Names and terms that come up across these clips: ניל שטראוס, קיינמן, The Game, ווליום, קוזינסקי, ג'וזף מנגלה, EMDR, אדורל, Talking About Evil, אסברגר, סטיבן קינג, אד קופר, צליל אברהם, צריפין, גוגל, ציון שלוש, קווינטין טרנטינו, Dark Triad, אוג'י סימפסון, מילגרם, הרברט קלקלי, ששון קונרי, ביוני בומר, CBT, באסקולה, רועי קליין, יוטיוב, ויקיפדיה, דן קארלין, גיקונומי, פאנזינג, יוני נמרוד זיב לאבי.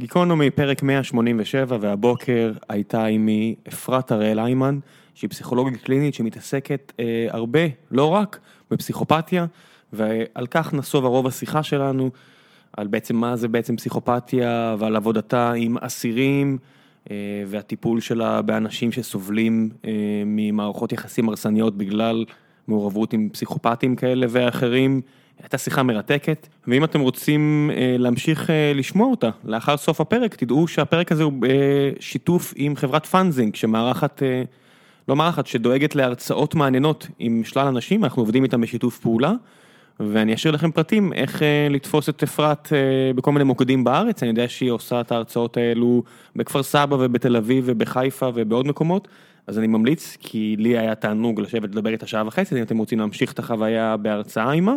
גיקונומי פרק 187, והבוקר הייתה עימי אפרת הרי-ליימן, שהיא פסיכולוגית קלינית שמתעסקת הרבה, לא רק, בפסיכופתיה, ועל כך נסוב הרוב השיחה שלנו, על בעצם מה זה בעצם פסיכופתיה, ועל עבודתה עם אסירים, והטיפול שלה באנשים שסובלים ממערכות יחסים הרסניות בגלל מעורבות עם פסיכופתים כאלה ואחרים. הייתה שיחה מרתקת, ואם אתם רוצים להמשיך לשמוע אותה לאחר סוף הפרק, תדעו שהפרק הזה הוא שיתוף עם חברת פאנזינג, שדואגת להרצאות מעניינות עם שלל אנשים, אנחנו עובדים איתם בשיתוף פעולה, ואני אשאיר לכם פרטים איך לתפוס את אפרת בכל מיני מוקדים בארץ. אני יודע שהיא עושה את ההרצאות האלו בכפר סבא ובתל אביב ובחיפה ובעוד מקומות, אז אני ממליץ, כי לי היה תענוג לשבת לדבר את השעה וחצי, אם אתם רוצים להמשיך את החוויה בהרצאה עימה,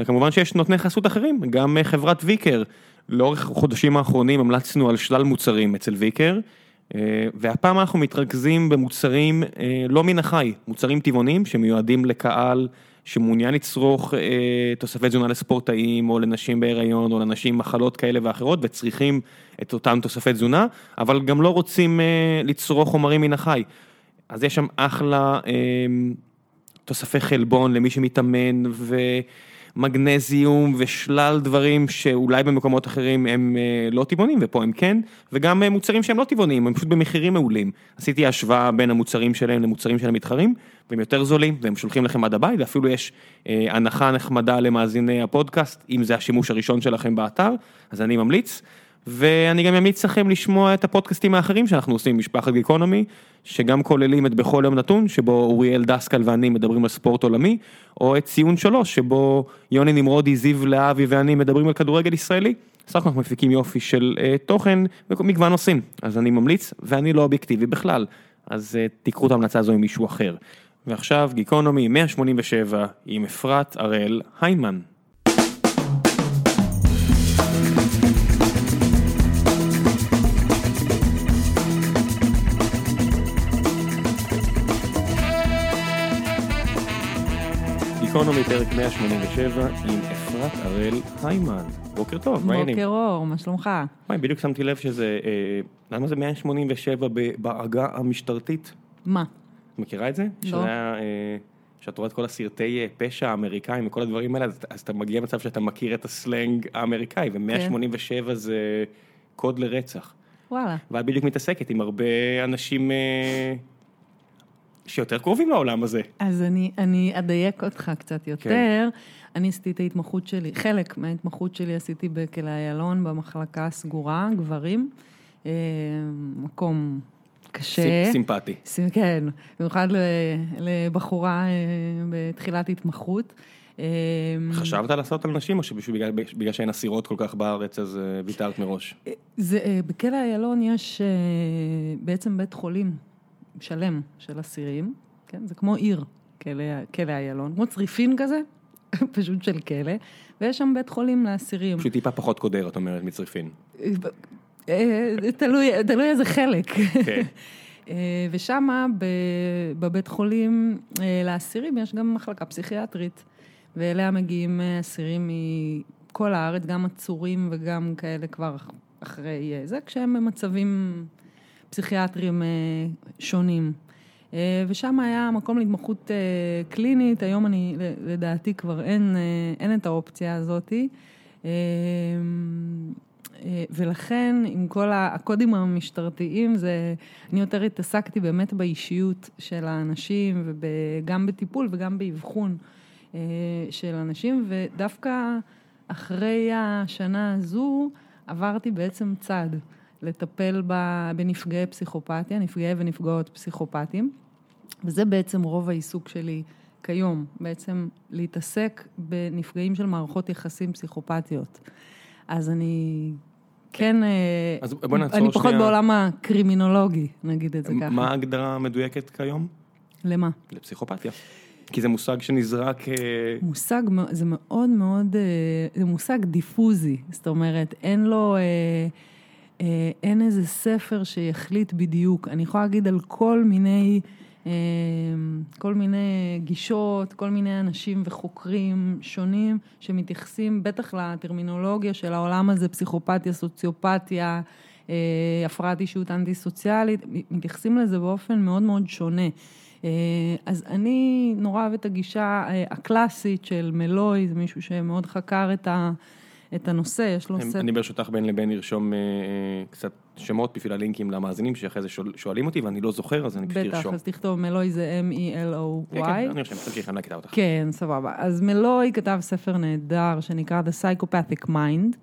וכמובן שיש נותני חסות אחרים, גם חברת ויקר. לאורך חודשים האחרונים המלצנו על שלל מוצרים אצל ויקר, והפעם אנחנו מתרכזים במוצרים לא מן החי, מוצרים טבעונים שמיועדים לקהל שמעוניין לצרוך תוספי תזונה לספורטאים, או לנשים בהיריון, או לנשים מחלות כאלה ואחרות, וצריכים את אותם תוספי תזונה, אבל גם לא רוצים לצרוך חומרים מן החי. אז יש שם אחלה תוספי חלבון למי שמתאמן, ומגנזיום, ושלל דברים שאולי במקומות אחרים הם לא טבעונים, ופה הם כן, וגם מוצרים שהם לא טבעונים, הם פשוט במחירים מעולים. עשיתי השוואה בין המוצרים שלהם למוצרים של המתחרים, והם יותר זולים, והם שולחים לכם עד הבית, ואפילו יש הנחה נחמדה למאזיני הפודקאסט, אם זה השימוש הראשון שלכם באתר, אז אני ממליץ. ואני גם ממליץ לכם לשמוע את הפודקאסטים האחרים שאנחנו עושים, משפחת גיקונומי, שגם כוללים את בכל יום נתון, שבו אוריאל דאסקל ואני מדברים על ספורט עולמי, או את ציון שלוש, שבו יוני נמרוד זיב לאבי ואני מדברים על כדורגל ישראלי. סך הכל אנחנו מפיקים יופי של תוכן ומגוון נושאים, אז אני ממליץ, ואני לא אובייקטיבי בכלל, אז תקחו את ההמלצה הזו עם מישהו אחר. ועכשיו גיקונומי 187 עם אפרת הרי-ליימן. גיקונומי פרק 187 עם אפרת הרי-ליימן. בוקר טוב, מה העניינים? בוקר אור, מה שלומך? בדיוק שמתי לב שזה, למה זה 187 בעגה המשטרתית? מה? את מכירה את זה? לא. כשאת רואה את כל הסרטי פשע האמריקאים וכל הדברים האלה, אז אתה מגיע למצב שאתה מכיר את הסלנג האמריקאי, ו-187 זה קוד לרצח. וואלה. ואת בדיוק מתעסקת עם הרבה אנשים שיותר קרובים לעולם הזה. אז אני אדייק אותך קצת יותר. אני עשיתי את ההתמחות שלי, חלק מההתמחות שלי עשיתי בכלא הילון, במחלקה הסגורה, גברים. מקום קשה. סימפטי. כן, במיוחד לבחורה בתחילת התמחות. חשבת לעשות על נשים, או שבגלל שהן אסירות כל כך בארץ, אז ויתרת מראש? בכלא הילון יש בעצם בית חולים שלם של אסירים, כן? זה כמו עיר, כלא הילון, כמו צריפין כזה, פשוט של כלא, ויש שם בית חולים לאסירים. פשוט טיפה פחות קודר, את אומרת, מצריפין. תלוי איזה חלק. ושמה, בבית חולים לאסירים, יש גם מחלקה פסיכיאטרית, ואליה מגיעים אסירים מכל הארץ, גם עצורים וגם כאלה כבר אחרי זה, כשהם במצבים פסיכיאטרים שונים. ושם היה מקום להתמחות קלינית. היום אני, לדעתי, כבר אין את האופציה הזאת. ולכן, עם כל הקודים המשטרתיים, אני יותר התעסקתי באמת באישיות של האנשים, וגם בטיפול וגם באבחון של אנשים. ודווקא אחרי השנה הזו, עברתי בעצם צעד. לטפל בנפגעי פסיכופתיה, נפגעי ונפגעות פסיכופתיים, וזה בעצם רוב העיסוק שלי כיום, בעצם להתעסק בנפגעים של מערכות יחסים פסיכופתיות. אז אני כן, אני פחות בעולם הקרימינולוגי, נגיד את זה ככה. מה ההגדרה המדויקת כיום? למה? לפסיכופתיה. כי זה מושג שנזרק, מושג, זה מאוד מאוד, זה מושג דיפוזי, זאת אומרת, אין לו, אין איזה ספר שיחליט בדיוק. אני יכולה להגיד על כל מיני כל מיני גישות, כל מיני אנשים וחוקרים שונים שמתייחסים בטח לטרמינולוגיה של העולם הזה, פסיכופתיה, סוציופתיה, הפרעת אישיות אנטי-סוציאלית, מתייחסים לזה באופן מאוד מאוד שונה. אז אני נורא אוהבת את הגישה הקלאסית של מלואי, זה מישהו שמאוד חקר את הנושא, יש לו סט. אני ברשותך בין לבין נרשום קצת שמות בפעיל הלינקים למאזינים, שאחרי זה שואלים אותי ואני לא זוכר, אז אני פשוט ארשום. בטח, אז תכתוב מלואי זה M-E-L-O-Y. כן, אני ארשם, תמשיך, אני אקטע אותך. כן, סבבה. אז מלואי כתב ספר נהדר שנקרא The Psychopathic Mind,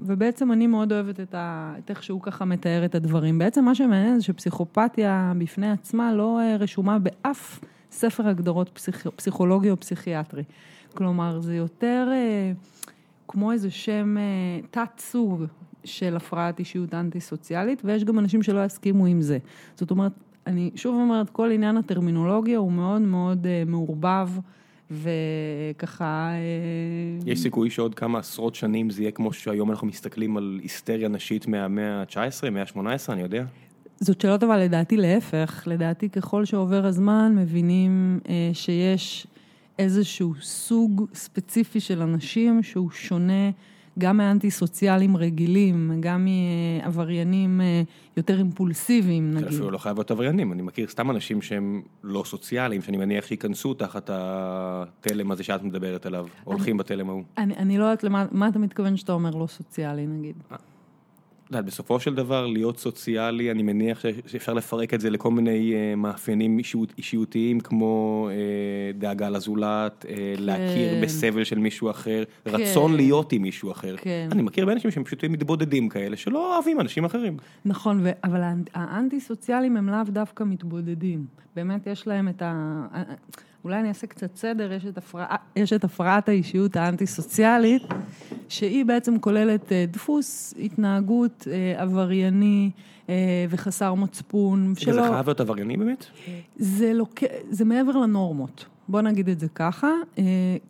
ובעצם אני מאוד אוהבת את איך שהוא ככה מתאר את הדברים. בעצם מה שמעניין זה שפסיכופתיה בפני עצמה לא רשומה באף ספר הגדרות פסיכולוגי או פסיכיאטרי. כלומר, זה יותר כמו איזה שם תת-סוג של הפרעת אישיות אנטי-סוציאלית, ויש גם אנשים שלא יסכימו עם זה. זאת אומרת, אני שוב אומרת, כל עניין הטרמינולוגיה הוא מאוד מאוד מעורבב, וככה... יש סיכוי שעוד כמה עשרות שנים זה יהיה כמו שהיום אנחנו מסתכלים על היסטריה נשית מהמאה ה-19, מאה ה-18, אני יודע? זאת שאלות, אבל לדעתי להפך. לדעתי ככל שעובר הזמן מבינים שיש איזשהו סוג ספציפי של אנשים שהוא שונה גם מאנטי-סוציאלים רגילים, גם מעבריינים יותר אימפולסיביים, נגיד. אפילו לא חייב להיות עבריינים, אני מכיר סתם אנשים שהם לא סוציאליים, שאני מניח שייכנסו תחת התלם הזה שאת מדברת עליו, הולכים בתלם ההוא. אני לא יודעת למה אתה מתכוון שאתה אומר לא סוציאלי, נגיד. בסופו של דבר, להיות סוציאלי, אני מניח שאפשר לפרק את זה לכל מיני מאפיינים אישיותיים, כמו דאגה לזולת, להכיר בסבל של מישהו אחר, רצון להיות עם מישהו אחר. אני מכיר באנשים שהם פשוט מתבודדים כאלה, שלא אוהבים אנשים אחרים. נכון, אבל האנטי-סוציאלים הם לאו דווקא מתבודדים. באמת יש להם את ה... אולי אני אעשה קצת סדר, יש את הפרעת האישיות האנטי-סוציאלית, שהיא בעצם כוללת דפוס, התנהגות, עברייני וחסר מצפון. זה חייב להיות עברייני באמת? זה מעבר לנורמות. בוא נגיד את זה ככה,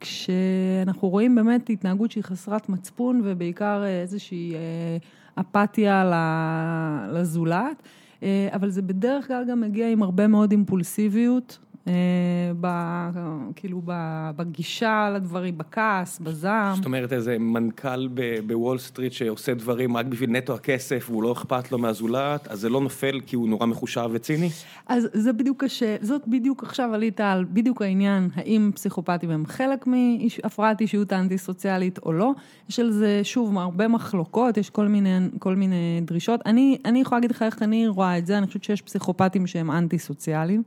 כשאנחנו רואים באמת התנהגות שהיא חסרת מצפון, ובעיקר איזושהי אפתיה לזולת, אבל זה בדרך כלל גם מגיע עם הרבה מאוד אימפולסיביות, כאילו בגישה לדברים, בכעס, בזעם. זאת אומרת, איזה מנכ"ל בוול סטריט שעושה דברים רק בשביל נטו הכסף, והוא לא אכפת לו מהזולת, אז זה לא נופל כי הוא נורא מחושב וציני? אז זה בדיוק קשה, זאת בדיוק עכשיו עלית על בדיוק העניין, האם פסיכופתים הם חלק מהפרעת אישיות אנטי-סוציאלית או לא, יש על זה שוב הרבה מחלוקות, יש כל מיני דרישות. אני יכולה להגיד לך איך אני רואה את זה, אני חושבת שיש פסיכופתים שהם אנטי-סוציאליים,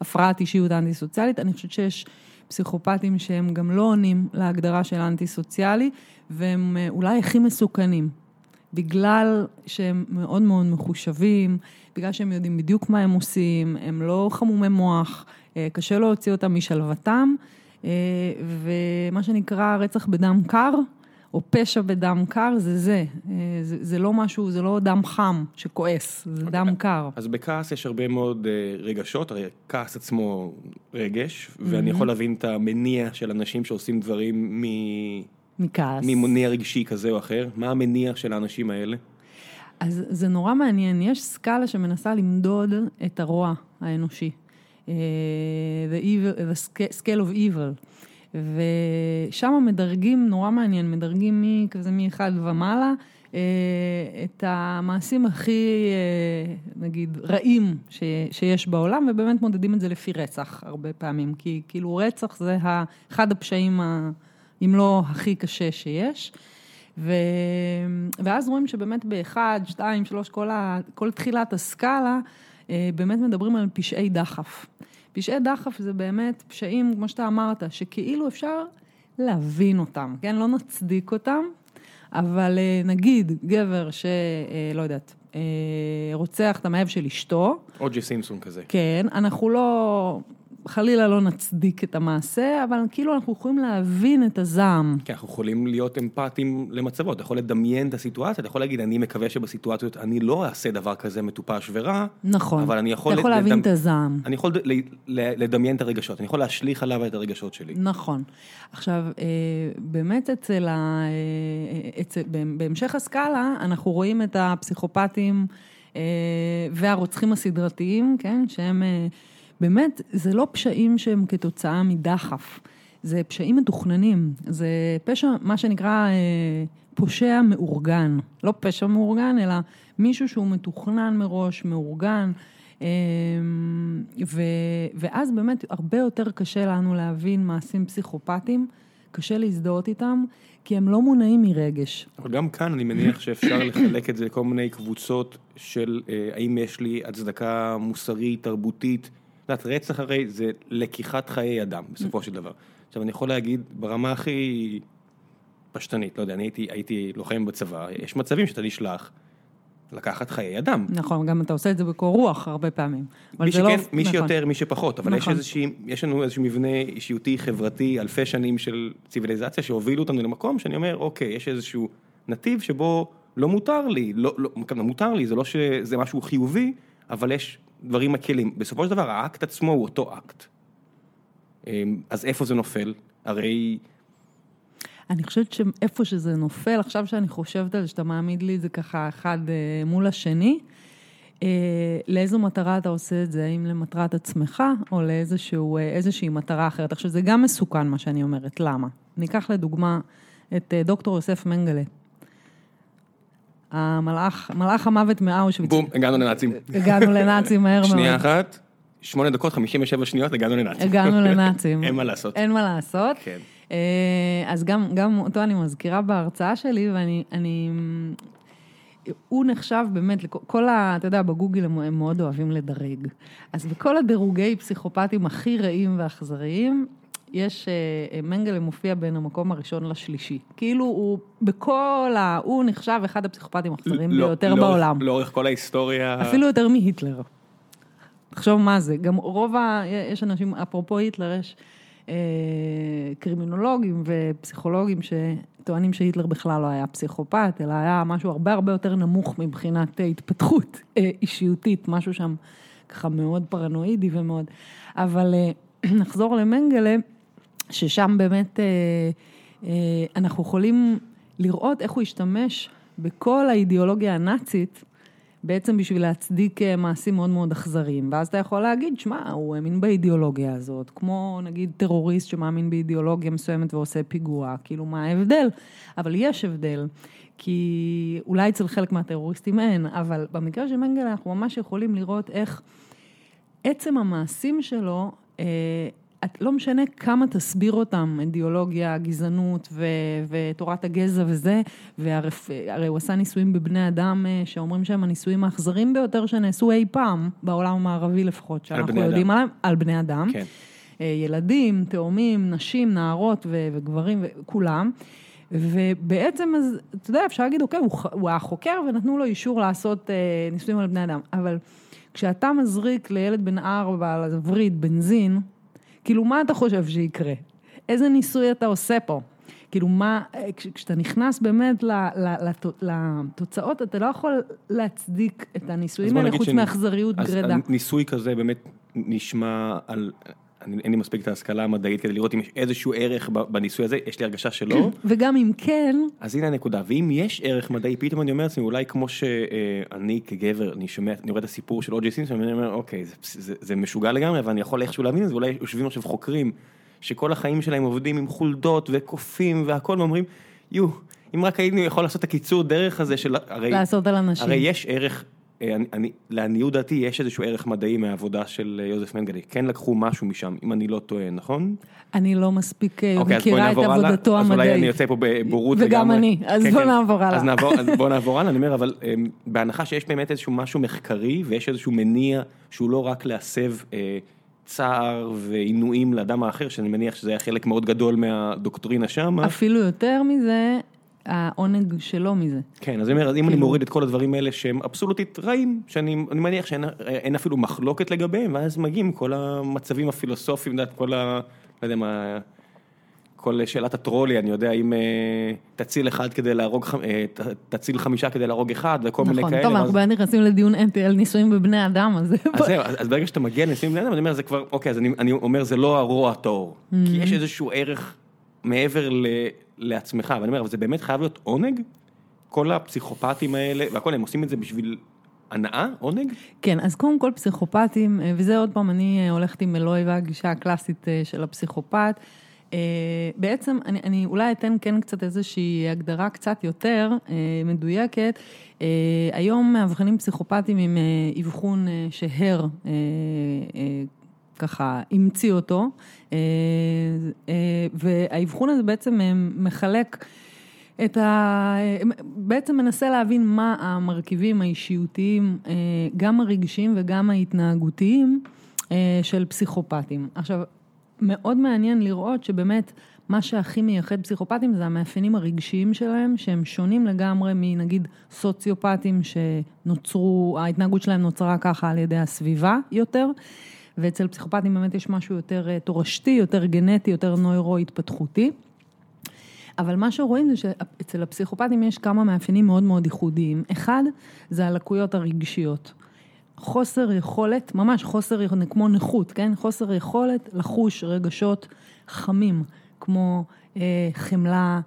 הפרעת אישיות אנטי-סוציאלית, אני חושבת שיש פסיכופתים שהם גם לא עונים להגדרה של אנטי-סוציאלי, והם אולי הכי מסוכנים, בגלל שהם מאוד מאוד מחושבים, בגלל שהם יודעים בדיוק מה הם עושים, הם לא חמומי מוח, קשה להוציא אותם משלוותם, ומה שנקרא רצח בדם קר, או פשע בדם קר, זה לא משהו, זה לא דם חם שכועס, זה דם קר. אז בכעס יש הרבה מאוד רגשות, הרי כעס עצמו רגש, ואני יכול להבין את המניע של אנשים שעושים דברים ממניע רגשי כזה או אחר. מה המניע של האנשים האלה? אז זה נורא מעניין, יש סקאלה שמנסה למדוד את הרוע האנושי. The scale of evil. ושם מדרגים, נורא מעניין, מדרגים כזה מאחד ומעלה, את המעשים הכי, נגיד, רעים שיש בעולם, ובאמת מודדים את זה לפי רצח הרבה פעמים, כי כאילו רצח זה אחד הפשעים, אם לא הכי קשה שיש, ואז רואים שבאמת באחד, שתיים, שלוש, כל תחילת הסקאלה, באמת מדברים על פשעי דחף. פשעי דחף זה באמת פשעים, כמו שאתה אמרת, שכאילו אפשר להבין אותם, כן? לא נצדיק אותם, אבל נגיד גבר שלא יודעת, רוצח את המאהב של אשתו. אוג'י סימפסון כזה. כן, אנחנו לא, חלילה לא נצדיק את המעשה, אבל כאילו אנחנו יכולים להבין את הזעם. כן, אנחנו יכולים להיות אמפתיים למצבות, אתה יכול לדמיין את הסיטואציה, אתה יכול להגיד, אני מקווה שבסיטואציות אני לא אעשה דבר כזה מטופש ורע. נכון, אבל אני יכול להבין את הזעם. אני יכול לדמיין את הרגשות, אני יכול להשליך עליו את הרגשות שלי. נכון. עכשיו, באמת בהמשך הסקאלה, אנחנו רואים את הפסיכופתים והרוצחים הסדרתיים, כן, שהם באמת, זה לא פשעים שהם כתוצאה מדחף, זה פשעים מתוכננים, זה פשע, מה שנקרא פושע מאורגן, לא פשע מאורגן, אלא מישהו שהוא מתוכנן מראש, מאורגן, ואז באמת הרבה יותר קשה לנו להבין מעשים פסיכופטיים, קשה להזדהות איתם, כי הם לא מונעים מרגש. אבל גם כאן אני מניח שאפשר לחלק את זה לכל מיני קבוצות של האם יש לי הצדקה מוסרית, תרבותית. זאת, רצח הרי זה לקיחת חיי אדם, בסופו של דבר. עכשיו אני יכול להגיד ברמה הכי פשטנית, לא יודע, אני הייתי לוחם בצבא, יש מצבים שאתה נשלח לקחת חיי אדם. נכון, גם אתה עושה את זה בקור רוח הרבה פעמים. מי שכן, מי שיותר, מי שפחות, אבל יש לנו איזשהו מבנה אישיותי, חברתי, אלפי שנים של ציוויליזציה שהובילו אותנו למקום, שאני אומר, אוקיי, יש איזשהו נתיב שבו לא מותר לי, מותר לי, זה לא שזה משהו חיובי, אבל יש דברים מקלים. בסופו של דבר, האקט עצמו הוא אותו אקט. אז איפה זה נופל? הרי אני חושבת שאיפה שזה נופל, עכשיו שאני חושבת על שאתה מעמיד לי את זה ככה אחד מול השני, לאיזו מטרה אתה עושה את זה, האם למטרת עצמך או לאיזושהי מטרה אחרת. עכשיו זה גם מסוכן מה שאני אומרת, למה? ניקח לדוגמה את דוקטור יוסף מנגלה, מלאך המוות מאושוויץ. בום, הגענו לנאצים. הגענו לנאצים מהר מאוד. שנייה אחת, 8 דקות 57 שניות, הגענו לנאצים. אין מה לעשות. אין מה לעשות. כן. אז גם אותו אני מזכירה בהרצאה שלי, ואני הוא נחשב באמת, כל אתה יודע, בגוגל הם מאוד אוהבים לדרג. אז בכל הדירוגי פסיכופטים הכי רעים ואכזריים, יש, מנגלה מופיע בין המקום הראשון לשלישי. כאילו הוא, הוא נחשב אחד הפסיכופטים האכזריים ביותר בעולם. לאורך כל ההיסטוריה. אפילו יותר מהיטלר. תחשוב מה זה. גם יש אנשים, אפרופו היטלר, יש קרימינולוגים ופסיכולוגים שטוענים שהיטלר בכלל לא היה פסיכופת, אלא היה משהו הרבה הרבה יותר נמוך מבחינת התפתחות אישיותית, משהו שם ככה מאוד פרנואידי ומאוד. אבל נחזור למנגלה, ששם באמת אנחנו יכולים לראות איך הוא השתמש בכל האידיאולוגיה הנאצית, בעצם בשביל להצדיק מעשים מאוד מאוד אכזרים, ואז אתה יכול להגיד, שמה, הוא האמין באידיאולוגיה הזאת, כמו נגיד טרוריסט שמאמין באידיאולוגיה מסוימת ועושה פיגוע, כאילו מה ההבדל? אבל יש הבדל, כי אולי אצל חלק מהטרוריסטים אין, אבל במקרה של מנגלה אנחנו ממש יכולים לראות איך עצם המעשים שלו, לא משנה כמה תסביר אותם, אידיאולוגיה, גזענות ותורת הגזע וזה, והרי הוא עשה ניסויים בבני אדם שאומרים שהם הניסויים האכזרים ביותר שנעשו אי פעם, בעולם המערבי לפחות, שאנחנו יודעים עליהם, על בני אדם. כן. ילדים, תאומים, נשים, נערות וגברים, כולם. ובעצם, אז, אתה יודע, אפשר להגיד, אוקיי, הוא החוקר ונתנו לו אישור לעשות ניסויים על בני אדם. אבל כשאתה מזריק לילד בן 4 על וריד בנזין, כאילו, מה אתה חושב שיקרה? איזה ניסוי אתה עושה פה? כאילו, כשאתה נכנס באמת לתוצאות, אתה לא יכול להצדיק את הניסויים האלה חוץ מאכזריות גרידה. אז ניסוי כזה באמת נשמע על אין לי מספיק את ההשכלה המדעית כדי לראות אם יש איזשהו ערך בניסוי הזה, יש לי הרגשה שלא. וגם אם כן, אז הנה הנקודה, ואם יש ערך מדעי, פתאום אני אומר לעצמי, אולי כמו שאני כגבר, אני רואה את הסיפור של אוג'י סימפסון, ואני אומר, אוקיי, זה משוגע לגמרי, אבל אני יכול איכשהו להבין את זה, ואולי יושבים עכשיו חוקרים, שכל החיים שלהם עובדים עם חולדות וקופים והכל, ואומרים, יו, אם רק היינו יכול לעשות את הקיצור דרך הזה של הרי יש ערך לעניות דעתי יש איזשהו ערך מדעי מהעבודה של יוזף מנגלה. כן לקחו משהו משם, אם אני לא טועה, נכון? אני לא מספיק מכירה את עבודתו המדעית. אז אולי אני יוצא פה בבורות. וגם אני, אז בוא נעבור הלאה. אז בוא נעבור הלאה, אני אומר, אבל בהנחה שיש באמת איזשהו משהו מחקרי, ויש איזשהו מניע שהוא לא רק להסב צער ועינויים לאדם האחר, שאני מניח שזה היה חלק מאוד גדול מהדוקטרינה שם. אפילו יותר מזה, העונג שלו מזה. כן, אז אם אני מוריד את כל הדברים האלה שהם אבסולוטית רעים, שאני מניח שאין אפילו מחלוקת לגביהם, ואז מגיעים כל המצבים הפילוסופיים, כל שאלת הטרולי, אני יודע, אם תציל 5 כדי להרוג 1, וכל מיני כאלה. נכון, טוב, אנחנו נכנסים לדיון על ניסויים בבני אדם, אז ברגע שאתה מגיע לניסויים בבני אדם, אני אומר, זה כבר, אוקיי, אז אני אומר, זה לא הרוע הטהור, כי יש איזשהו ערך מעבר לעצמך, ואני אומר, אבל זה באמת חייב להיות עונג? כל הפסיכופטים האלה, והכל הם עושים את זה בשביל הנאה, עונג? כן, אז קודם כל פסיכופטים, וזה עוד פעם אני הולכת עם מלואי והגישה הקלאסית של הפסיכופת. בעצם אני אולי אתן כן קצת איזושהי הגדרה קצת יותר מדויקת. היום מאבחנים פסיכופטים עם אבחון שהר ככה המציא אותו, והאבחון הזה בעצם מחלק בעצם מנסה להבין מה המרכיבים האישיותיים, גם הרגשיים וגם ההתנהגותיים של פסיכופטים. עכשיו, מאוד מעניין לראות שבאמת מה שהכי מייחד פסיכופטים זה המאפיינים הרגשיים שלהם, שהם שונים לגמרי מנגיד סוציופטים שנוצרו, ההתנהגות שלהם נוצרה ככה על ידי הסביבה יותר, ואצל פסיכופטים באמת יש משהו יותר תורשתי, יותר גנטי, יותר נוירו-התפתחותי. אבל מה שרואים זה שאצל הפסיכופטים יש כמה מאפיינים מאוד מאוד ייחודיים. אחד, זה הלקויות הרגשיות. חוסר יכולת, ממש חוסר יכולת, כמו נכות, כן? חוסר יכולת לחוש רגשות חמים, כמו חמלה,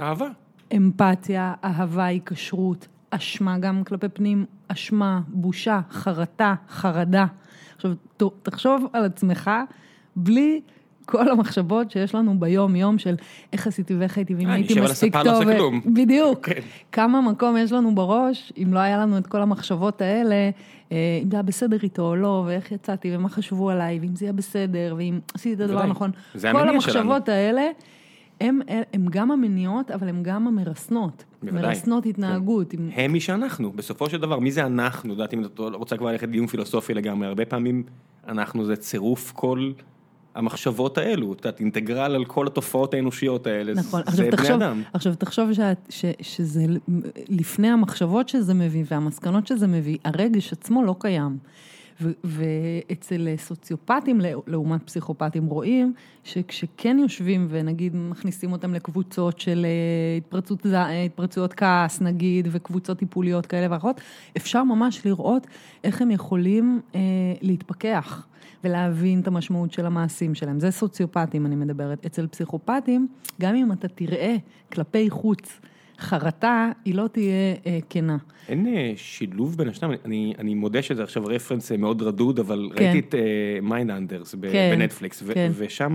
אהבה. אמפתיה, אהבה, היקשרות, אשמה גם כלפי פנים, אשמה, בושה, חרטה, חרדה. עכשיו, תחשוב על עצמך בלי כל המחשבות שיש לנו ביום-יום של איך עשיתי ואיך הייתי, ואם הייתי מספיק טוב. בדיוק. כמה מקום יש לנו בראש, אם לא היה לנו את כל המחשבות האלה, אם זה היה בסדר איתו או לא, ואיך יצאתי, ומה חשבו עליי, ואם זה היה בסדר, ואם עשיתי את הדבר נכון. כל המחשבות האלה, הם גם המניעות, אבל הם גם המרסנות. מרסנות התנהגות. הם מי שאנחנו, בסופו של דבר, מי זה אנחנו? יודעת, אם אתה רוצה כבר ללכת דיון פילוסופי לגמרי, הרבה פעמים אנחנו זה צירוף כל המחשבות האלו, את אינטגרל על כל התופעות האנושיות האלה, נכון, זה בני אדם. עכשיו תחשוב שזה לפני המחשבות שזה מביא, והמסקנות שזה מביא, הרגש עצמו לא קיים. ואצל סוציופטים, לעומת פסיכופטים, רואים שכשכן יושבים ונגיד מכניסים אותם לקבוצות של התפרצויות כעס נגיד, וקבוצות טיפוליות כאלה ואחרות, אפשר ממש לראות איך הם יכולים להתפכח ולהבין את המשמעות של המעשים שלהם. זה סוציופטים אני מדברת. אצל פסיכופטים, גם אם אתה תראה כלפי חוץ חרטה, היא לא תהיה כנה. אין שילוב בין השניים. אני מודה שזה עכשיו רפרנס מאוד רדוד, אבל כן. ראיתי את Mind Hunters בנטפליקס, כן. ושם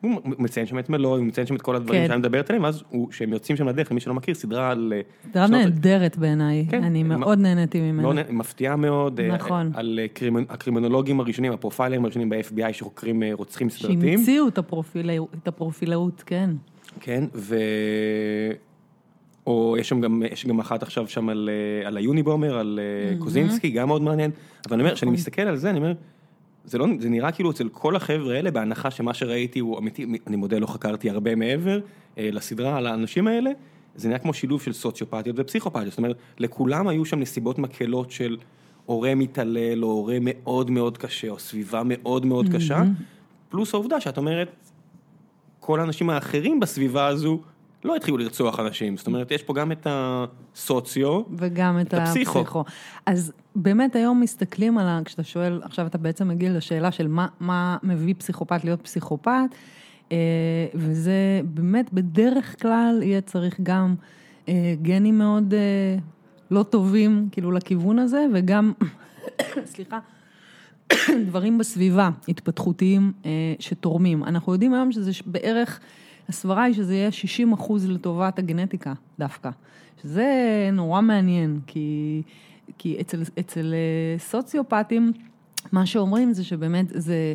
הוא מציין שם את מלואי, הוא מציין שם את כל הדברים כן. שאני מדברת עליהם, אז כשהם יוצאים שם לדרך, למי שלא מכיר, סדרה על סדרה נהדרת בעיניי, כן. אני מאוד נהניתי ממנה. לא מפתיעה מאוד, נכון. על הקרימינולוגים הראשונים, הפרופיילרים הראשונים ב-FBI, שחוקרים רוצחים סדרתיים. שהמציאו את הפרופילאות, כן. כן, או יש גם אחת עכשיו שם על היוני בומר, על קוזינסקי, גם מאוד מעניין. אבל אני אומר, כשאני מסתכל על זה, אני אומר, זה נראה כאילו אצל כל החבר'ה האלה, בהנחה שמה שראיתי הוא אמיתי, אני מודה, לא חקרתי הרבה מעבר לסדרה על האנשים האלה, זה נראה כמו שילוב של סוציופתיות ופסיכופתיות. זאת אומרת, לכולם היו שם נסיבות מקלות של הורה מתעלל, או הורה מאוד מאוד קשה, או סביבה מאוד מאוד קשה, פלוס העובדה שאת אומרת, כל האנשים האחרים בסביבה הזו, לא התחילו לרצוח אנשים, זאת אומרת, יש פה גם את הסוציו, וגם את הפסיכו. אז באמת היום מסתכלים על, כשאתה שואל, עכשיו אתה בעצם מגיע לשאלה של מה מביא פסיכופת להיות פסיכופת, וזה באמת בדרך כלל יהיה צריך גם גנים מאוד לא טובים, כאילו לכיוון הזה, וגם, סליחה, דברים בסביבה, התפתחותיים שתורמים. אנחנו יודעים היום שזה בערך הסברה היא שזה יהיה 60% לטובת הגנטיקה דווקא. שזה נורא מעניין, כי אצל סוציופטים, מה שאומרים זה שבאמת זה,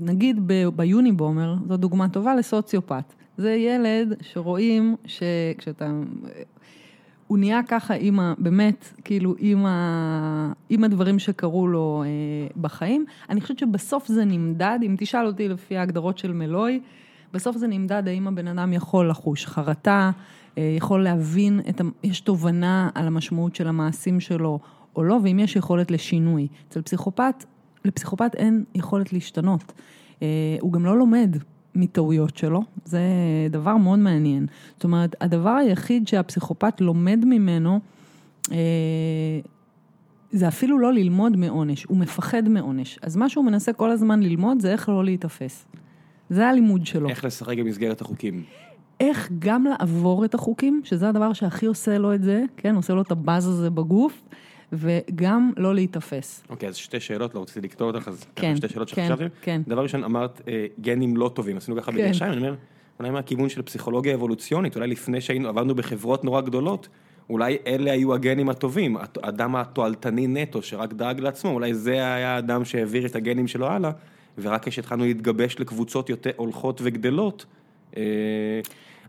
נגיד ביוני בומר, זו דוגמה טובה לסוציופט. זה ילד שרואים שכשאתה הוא נהיה ככה עם באמת, כאילו, עם הדברים שקרו לו בחיים. אני חושבת שבסוף זה נמדד, אם תשאל אותי לפי ההגדרות של מלואי, בסוף זה נמדד האם הבן אדם יכול לחוש חרטה, יכול להבין, יש תובנה על המשמעות של המעשים שלו או לא, ואם יש יכולת לשינוי. אצל פסיכופת, לפסיכופת אין יכולת להשתנות. הוא גם לא לומד מטעויות שלו, זה דבר מאוד מעניין. זאת אומרת, הדבר היחיד שהפסיכופת לומד ממנו, זה אפילו לא ללמוד מעונש, הוא מפחד מעונש. אז מה שהוא מנסה כל הזמן ללמוד, זה איך לא להתאפס. זה הלימוד שלו. איך לשחק במסגרת החוקים. איך גם לעבור את החוקים, שזה הדבר שהכי עושה לו את זה, כן, עושה לו את הבאז הזה בגוף, וגם לא להיתפס. אוקיי, אז שתי שאלות, לא רציתי לקטור אותך, אז שתי שאלות שחשבתי. דבר ראשון, אמרת, גנים לא טובים, עשינו ככה בגשיים, אני אומר, אולי מהכיוון של פסיכולוגיה אבולוציונית, אולי לפני שעבדנו בחברות נורא גדולות, אולי אלה היו הגנים הטובים, האדם התועלתני נטו, שרק דאג לעצמו, אולי זה היה האדם שהעביר את הגנים שלו הלאה, ורק כשהתחלנו להתגבש לקבוצות יותר הולכות וגדלות,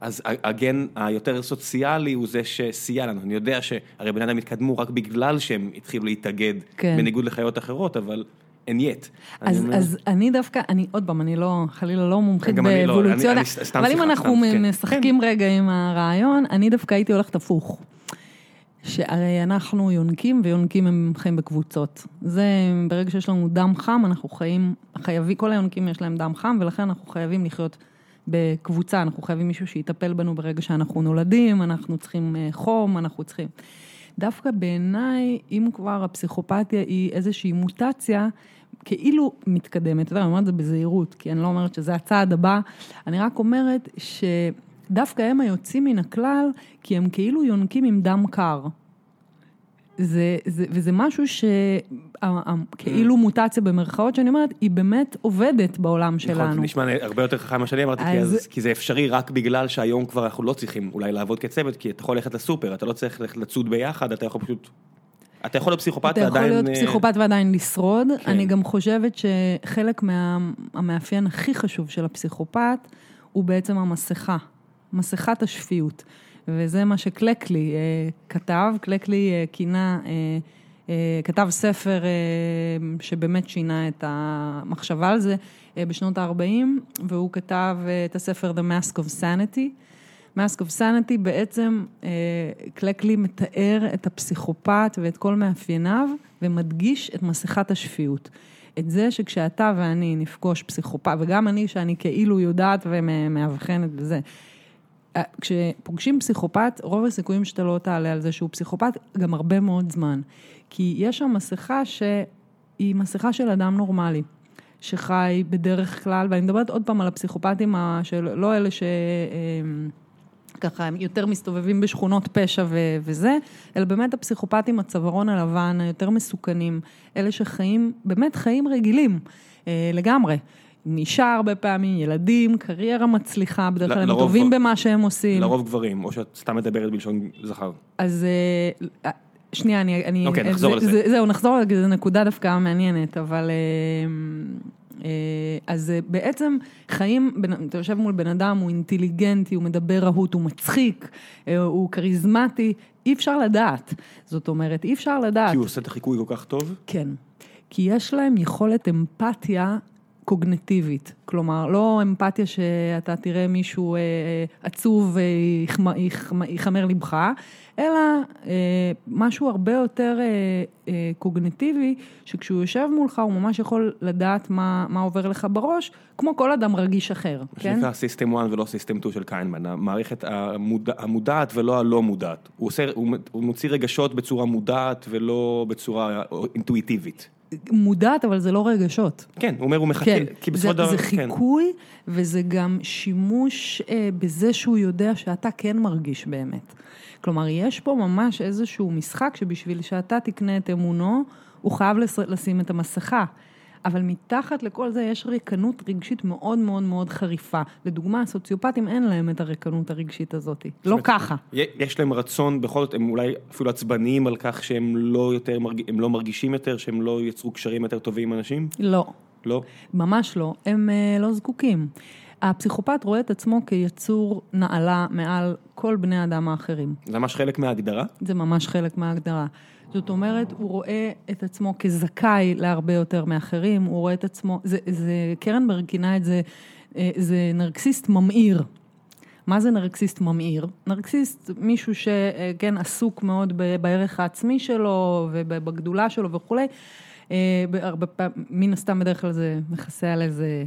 אז הגן היותר סוציאלי הוא זה שסייע לנו. אני יודע שהרי בני אדם התקדמו רק בגלל שהם התחילו להתאגד, בניגוד לחיות אחרות, אבל אין יט. אז אני דווקא, עוד פעם, אני לא, חלילה לא מומחית באבולוציון, אבל אם אנחנו משחקים רגע עם הרעיון, אני דווקא הייתי הולכת הפוך. שהרי אנחנו יונקים, ויונקים הם חיים בקבוצות. זה, ברגע שיש לנו דם חם, אנחנו חייבים, כל היונקים יש להם דם חם, ולכן אנחנו חייבים לחיות בקבוצה, אנחנו חייבים מישהו שיטפל בנו ברגע שאנחנו נולדים, אנחנו צריכים חום, אנחנו צריכים. דווקא בעיניי, אם כבר הפסיכופתיה היא איזושהי מוטציה, כאילו מתקדמת, אני אומרת זה בזהירות, כי אני לא אומרת שזה הצעד הבא, אני רק אומרת ש... דווקא הם היוצאים מן הכלל, כי הם כאילו יונקים עם דם קר. וזה משהו שכאילו מוטציה במרכאות, שאני אומרת, היא באמת עובדת בעולם שלנו. נכון, זה נשמע הרבה יותר חכם מה שאני אמרתי, כי זה אפשרי רק בגלל שהיום כבר אנחנו לא צריכים אולי לעבוד כצוות, כי אתה יכול ללכת לסופר, אתה לא צריך לצוד ביחד, אתה יכול פשוט... אתה יכול להיות פסיכופת ועדיין... אתה יכול להיות פסיכופת ועדיין לשרוד. אני גם חושבת שחלק מהמאפיין הכי חשוב של הפסיכופת הוא בעצם המסכה. מסכת השפיות, וזה מה שקלקלי כתב, קלקלי קינה, כתב ספר שבאמת שינה את המחשבה על זה בשנות ה-40, והוא כתב את הספר The Mask of Sanity. Mask of Sanity בעצם קלקלי מתאר את הפסיכופת ואת כל מאפייניו, ומדגיש את מסכת השפיות. את זה שכשאתה ואני נפגוש פסיכופת, וגם אני שאני כאילו יודעת ומאבחנת בזה, כשפוגשים פסיכופת, רוב הסיכויים שאתה לא תעלה על זה שהוא פסיכופת גם הרבה מאוד זמן. כי יש שם מסכה שהיא מסכה של אדם נורמלי, שחי בדרך כלל, ואני מדברת עוד פעם על הפסיכופתים, לא אלה שככה הם יותר מסתובבים בשכונות פשע וזה, אלא באמת הפסיכופתים, הצווארון הלבן, היותר מסוכנים, אלה שחיים, באמת חיים רגילים לגמרי. אישה הרבה פעמים, ילדים, קריירה מצליחה, בדרך כלל הם טובים במה שהם עושים. לרוב גברים, או שאת סתם מדברת בלשון זכר. אז שנייה, אני... אוקיי, נחזור לזה. זהו, נחזור לזה, זו נקודה דווקא מעניינת, אבל... אז בעצם חיים, אתה יושב מול בן אדם, הוא אינטליגנטי, הוא מדבר רהוט, הוא מצחיק, הוא כריזמטי, אי אפשר לדעת. זאת אומרת, אי אפשר לדעת. כי הוא עושה את החיקוי כל כך טוב? כן. כי יש להם יכולת אמפתיה קוגניטיבית, כלומר, לא אמפתיה שאתה תראה מישהו עצוב ויחמר לבך, אלא משהו הרבה יותר קוגניטיבי, שכשהוא יושב מולך הוא ממש יכול לדעת מה עובר לך בראש, כמו כל אדם רגיש אחר. שנקרא סיסטם 1 ולא סיסטם 2 של קיינמן, המערכת המודעת ולא הלא מודעת. הוא מוציא רגשות בצורה מודעת ולא בצורה אינטואיטיבית. מודעת, אבל זה לא רגשות. כן, הוא אומר, הוא מחכה. זה חיקוי, וזה גם שימוש בזה שהוא יודע שאתה כן מרגיש באמת. כלומר, יש פה ממש איזשהו משחק שבשביל שאתה תקנה את אמונו, הוא חייב לשים את המסכה. אבל מתחת לכל זה יש ריקנות רגשית מאוד מאוד מאוד חריפה. לדוגמה, הסוציופטים אין להם את הריקנות הרגשית הזאת. לא ככה. יש להם רצון, בכל זאת, הם אולי אפילו עצבניים על כך שהם לא מרגישים יותר, שהם לא יצרו קשרים יותר טובים עם אנשים? לא. לא? ממש לא. הם לא זקוקים. הפסיכופת רואה את עצמו כיצור נעלה מעל כל בני האדם האחרים. זה ממש חלק מההגדרה? זה ממש חלק מההגדרה. זאת אומרת, הוא רואה את עצמו כזכאי להרבה יותר מאחרים, הוא רואה את עצמו, קרנברג כינה את זה, זה נרקסיסט ממאיר. מה זה נרקסיסט ממאיר? נרקסיסט, מישהו שכן עסוק מאוד בערך העצמי שלו, ובגדולה שלו וכו'. מן הסתם בדרך כלל זה מכסה על איזה...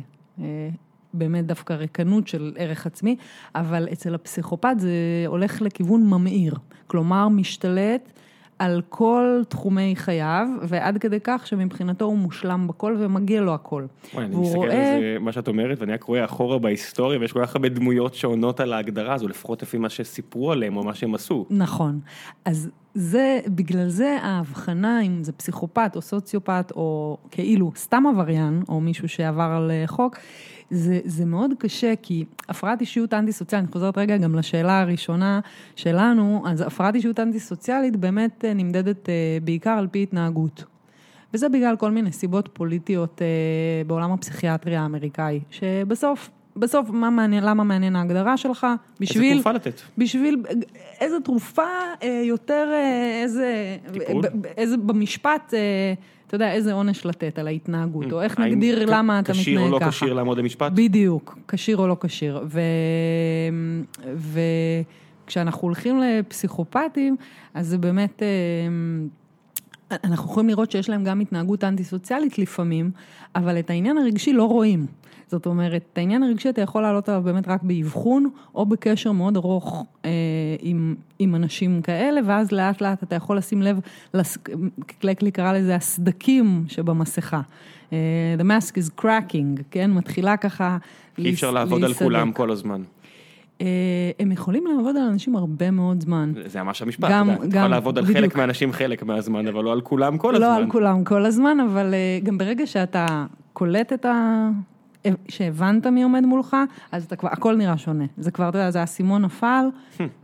באמת דווקא ריקנות של ערך עצמי, אבל אצל הפסיכופת זה הולך לכיוון ממאיר, כלומר משתלט על כל תחומי חייו, ועד כדי כך שמבחינתו הוא מושלם בכל, ומגיע לו הכל. אני מסתכל על זה, מה שאת אומרת, ואני קורא אחורה בהיסטוריה, ויש כל כך הרבה דמויות שעונות על ההגדרה הזו, לפחות לפי מה שסיפרו עליהם, או מה שהם עשו. נכון. אז זה, בגלל זה ההבחנה, אם זה פסיכופת או סוציופת, או כאילו סתם עבריין, או מישהו שעבר על חוק, זה מאוד קשה, כי הפרעת אישיות אנטי-סוציאלית, חוזרת רגע גם לשאלה הראשונה שלנו, אז הפרעת אישיות אנטי-סוציאלית באמת נמדדת בעיקר על פי התנהגות. וזה בגלל כל מיני סיבות פוליטיות בעולם הפסיכיאטריה האמריקאי, שבסוף מה מעניין, למה מעניין ההגדרה שלך? בשביל, איזה תרופה לתת? בשביל, איזה תרופה יותר, איזה במשפט, אתה יודע, איזה עונש לתת על ההתנהגות, או איך נגדיר למה אתה מתנהג ככה. כשיר או לא כשיר לעמוד למשפט? בדיוק, כשיר או לא כשיר. וכשאנחנו הולכים לפסיכופטים, אז זה באמת, אנחנו יכולים לראות שיש להם גם התנהגות אנטי-סוציאלית לפעמים, אבל את העניין הרגשי לא רואים. זאת אומרת, את העניין הרגשי אתה יכול לעלות עליו באמת רק באבחון, או בקשר מאוד ארוך עם אנשים כאלה, ואז לאט לאט אתה יכול לשים לב, קלקלי קרא לזה הסדקים שבמסכה. The mask is cracking, כן? מתחילה ככה להיסדק. אי אפשר לעבוד על כולם כל הזמן. הם יכולים לעבוד על אנשים הרבה מאוד זמן. זה ממש המשפט, אתה יכול לעבוד על חלק מהאנשים חלק מהזמן, אבל לא על כולם כל הזמן. לא על כולם כל הזמן, אבל גם ברגע שאתה קולט את ה... שהבנת מי עומד מולך, אז אתה כבר, הכל נראה שונה. זה כבר, אתה יודע, זה הסימון נפל,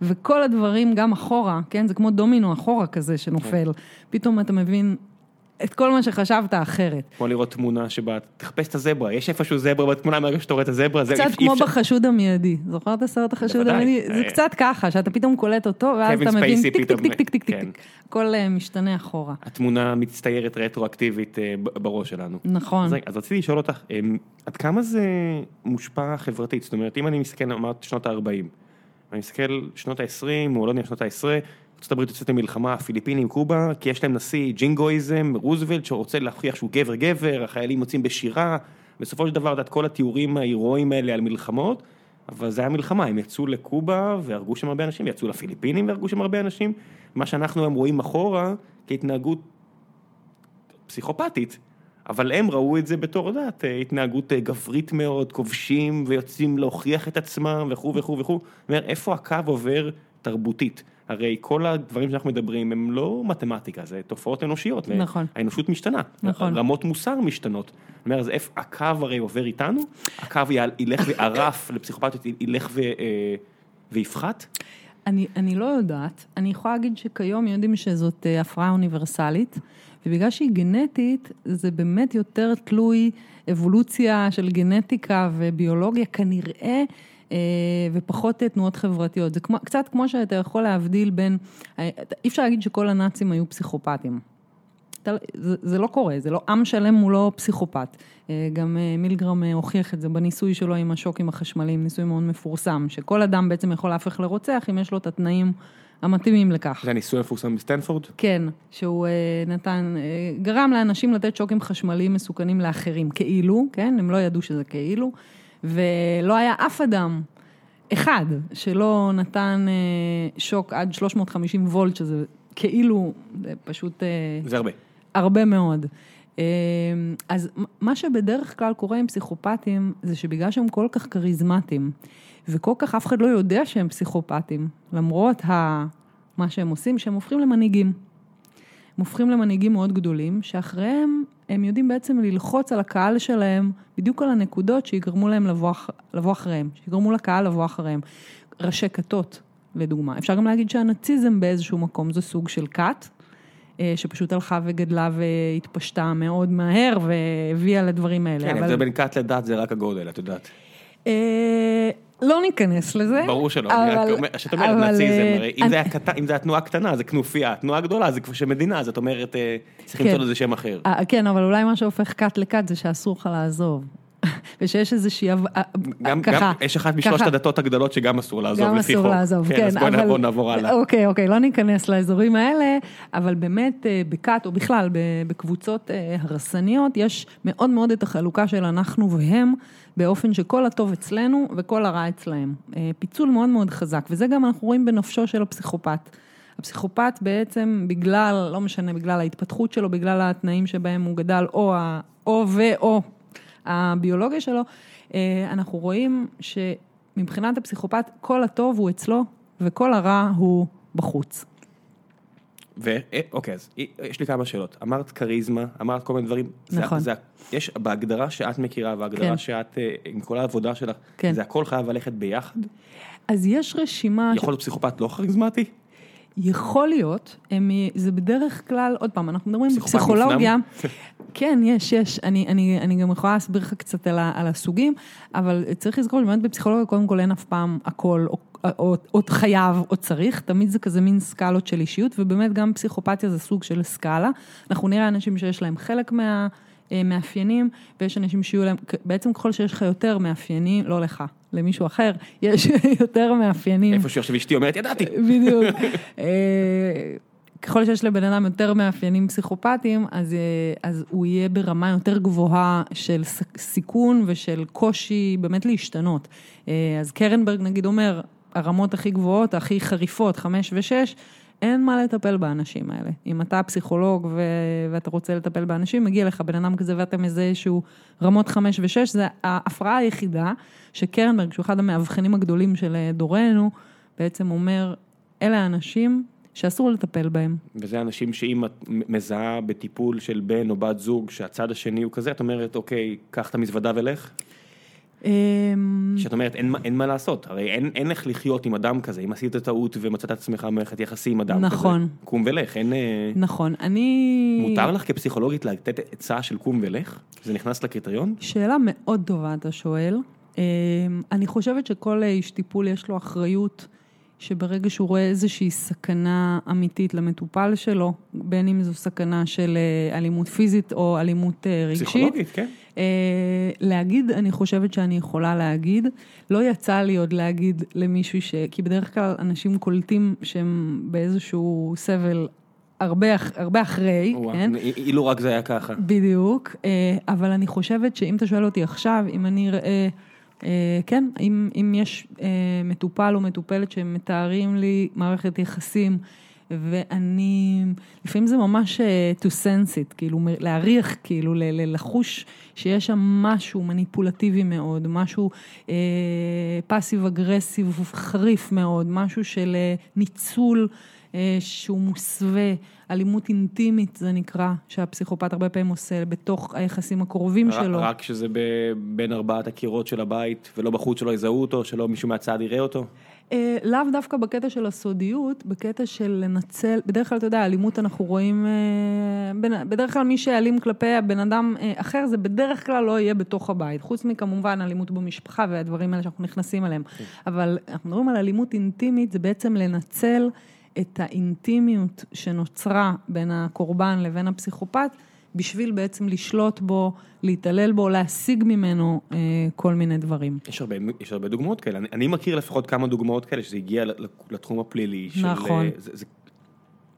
וכל הדברים גם אחורה, כן? זה כמו דומינו אחורה כזה שנופל. פתאום אתה מבין את כל מה שחשבת אחרת. כמו לראות תמונה שבה, תחפש את הזברה, יש איפשהו זברה בתמונה, מרגע שאתה רואה את הזברה, זה קצת כמו בחשוד המיידי. זוכר את הסרט החשוד המיידי? זה קצת ככה, שאתה פתאום קולט אותו, ואז אתה מבין טיק טיק טיק טיק טיק טיק. הכל משתנה אחורה. התמונה מצטיירת רטרואקטיבית בראש שלנו. נכון. אז רציתי לשאול אותך, עד כמה זה מושפע חברתית? זאת אומרת, אם אני מסתכל, אמרת שנות ה-40, אני מסתכל שנות ה-20, או לא יודע, שנות ה-20, ארצות הברית יוצאת למלחמה, הפיליפינים, קובה, כי יש להם נשיא ג'ינגויזם, רוזוולט, שרוצה להוכיח שהוא גבר, החיילים מוצאים בשירה, בסופו של דבר, את כל התיאורים ההירואיים האלה על מלחמות, אבל זה היה מלחמה, הם יצאו לקובה והרגו שם הרבה אנשים, יצאו לפיליפינים והרגו שם הרבה אנשים, מה שאנחנו הם רואים אחורה כהתנהגות פסיכופתית, אבל הם ראו את זה בתור דעת, התנהגות גברית מאוד, כובשים ויוצאים להוכיח את עצמם וכו'. איפה הקו עובר תרבותית? הרי כל הדברים שאנחנו מדברים הם לא מתמטיקה, זה תופעות אנושיות. נכון. האנושות משתנה. נכון. רמות מוסר משתנות. זאת אומרת, אז הקו הרי עובר איתנו, הקו ילך וערף לפסיכופתיות, ילך ויפחת? אני לא יודעת. אני יכולה להגיד שכיום יודעים שזאת הפרעה אוניברסלית, ובגלל שהיא גנטית, זה באמת יותר תלוי אבולוציה של גנטיקה וביולוגיה, כנראה, ופחות תנועות חברתיות. זה קצת כמו שאתה יכול להבדיל בין, אי אפשר להגיד שכל הנאצים היו פסיכופתים. זה לא קורה, זה לא, עם שלם הוא לא פסיכופת. גם מילגרם הוכיח את זה בניסוי שלו עם השוקים החשמליים, ניסוי מאוד מפורסם, שכל אדם בעצם יכול להפך לרוצח אם יש לו את התנאים המתאימים לכך. זה הניסוי מפורסם בסטנפורד? כן, שהוא נתן, גרם לאנשים לתת שוקים חשמליים מסוכנים לאחרים, כאילו, כן? הם לא ידעו שזה כאילו. ולא היה אף אדם אחד שלא נתן שוק עד 350 וולט, שזה כאילו פשוט... זה הרבה. הרבה מאוד. אז מה שבדרך כלל קורה עם פסיכופתים, זה שבגלל שהם כל כך קריזמטיים, וכל כך אף אחד לא יודע שהם פסיכופתים, למרות מה שהם עושים, שהם הופכים למנהיגים. הם הופכים למנהיגים מאוד גדולים, שאחריהם הם יודעים בעצם ללחוץ על הקהל שלהם, בדיוק על הנקודות שיגרמו להם לבוא אחריהם, שיגרמו לקהל לבוא אחריהם. ראשי כתות, לדוגמה. אפשר גם להגיד שהנאציזם באיזשהו מקום, זה סוג של כת, שפשוט הלכה וגדלה והתפשטה מאוד מהר, והביאה לדברים האלה. כן, אבל... זה בין כת לדת, זה רק הגודל, את יודעת. לא ניכנס לזה. ברור שלא. שאת אומרת נאציזם, אם זה התנועה הקטנה, זה כנופיה, התנועה הגדולה, זה כבר שמדינה, זאת אומרת, צריכים לצאת לזה שם אחר. כן, אבל אולי מה שהופך קאט לקאט, זה שאסור לך לעזוב. ושיש איזושהי... גם יש אחת משלושת הדתות הגדלות, שגם אסור לעזוב לפי חוק. גם אסור לעזוב, כן. אז בואו נעבור הלאה. אוקיי, לא ניכנס לאזורים האלה, אבל באמת בקאט, או בכלל, בקבוצות הרסניות, יש מאוד מאוד את החלוקה של אנחנו והם, באופן שכל הטוב אצלנו וכל הרע אצלהם. פיצול מאוד מאוד חזק, וזה גם אנחנו רואים בנפשו של הפסיכופת. הפסיכופת בעצם בגלל, לא משנה, בגלל ההתפתחות שלו, בגלל התנאים שבהם הוא גדל, או הביולוגיה שלו, אנחנו רואים שמבחינת הפסיכופת, כל הטוב הוא אצלו, וכל הרע הוא בחוץ. אוקיי, אז יש לי כמה שאלות. אמרת קריזמה, אמרת כל מיני דברים. נכון. יש בהגדרה שאת מכירה, והגדרה שאת, עם כל העבודה שלך, זה הכל חייב ללכת ביחד? אז יש רשימה... יכול להיות פסיכופת לא כריזמטי? יכול להיות, זה בדרך כלל, עוד פעם, אנחנו מדברים בפסיכולוגיה, כן, יש, אני גם יכולה להסביר לך קצת על הסוגים, אבל צריך לזכור שבאמת בפסיכולוגיה קודם כל אין אף פעם הכל, או חייב, או צריך, תמיד זה כזה מין סקלות של אישיות, ובאמת גם פסיכופתיה זה סוג של סקלה, אנחנו נראה אנשים שיש להם חלק מאפיינים, ויש אנשים שיהיו להם, בעצם ככל שיש לך יותר מאפיינים, לא לך, למישהו אחר, יש יותר מאפיינים. איפה שעכשיו אשתי אומרת, ידעתי. בדיוק. ככל שיש לבן אדם יותר מאפיינים פסיכופטיים, אז הוא יהיה ברמה יותר גבוהה של סיכון ושל קושי באמת להשתנות. אז קרנברג נגיד אומר, הרמות הכי גבוהות, הכי חריפות, 5 ו-6, אין מה לטפל באנשים האלה. אם אתה פסיכולוג ואתה רוצה לטפל באנשים, מגיע לך בן אדם כזה ואתה מזה שהוא רמות 5 ו-6, זה ההפרעה היחידה שקרנברג, שהוא אחד המאבחנים הגדולים של דורנו, בעצם אומר, אלה האנשים שאסור לטפל בהם. וזה אנשים שאם את מזהה בטיפול של בן או בת זוג, שהצד השני הוא כזה, את אומרת, אוקיי, קח את המזוודה ולך? שאת אומרת, אין מה לעשות, הרי אין לך לחיות עם אדם כזה, אם עשית טעות ומצאת עצמך מערכת יחסי עם אדם כזה, קום ולך, אין... נכון, מותר לך כפסיכולוגית לתת הצעה של קום ולך? זה נכנס לקריטריון? שאלה מאוד טובה, אתה שואל. אני חושבת שכל איש טיפול יש לו אחריות, שברגע שהוא רואה איזושהי סכנה אמיתית למטופל שלו, בין אם זו סכנה של אלימות פיזית או אלימות רגשית. פסיכולוגית, כן. להגיד, אני חושבת שאני יכולה להגיד, לא יצא לי עוד להגיד למישהו כי בדרך כלל אנשים קולטים שהם באיזשהו סבל הרבה אחרי. כן? אילו רק זה היה ככה. בדיוק, אבל אני חושבת שאם אתה שואל אותי עכשיו, אם אני אראה, כן, אם יש מטופל או מטופלת שמתארים לי מערכת יחסים, ואני, לפעמים זה ממש to sense it, כאילו להריח, כאילו לחוש שיש שם משהו מניפולטיבי מאוד, משהו פאסיב אגרסיב חריף מאוד, משהו של ניצול שהוא מוסווה, אלימות אינטימית זה נקרא, שהפסיכופת הרבה פעמים עושה בתוך היחסים הקרובים שלו. רק שזה בין 4 הקירות של הבית, ולא בחוץ שלא יזהו אותו, שלא מישהו מהצד יראה אותו? לאו דווקא בקטע של הסודיות, בקטע של לנצל, בדרך כלל אתה יודע, אלימות אנחנו רואים, בדרך כלל מי שאלים כלפי הבן אדם אחר, זה בדרך כלל לא יהיה בתוך הבית, חוץ מכמובן אלימות במשפחה והדברים האלה שאנחנו נכנסים אליהם. אבל אנחנו מדברים על אלימות אינטימית, זה בעצם לנצל את האינטימיות שנוצרה בין הקורבן לבין הפסיכופת, בשביל בעצם לשלוט בו, להתעלל בו, להשיג ממנו כל מיני דברים. יש הרבה דוגמאות כאלה. אני מכיר לפחות כמה דוגמאות כאלה, שזה הגיע לתחום הפלילי. נכון.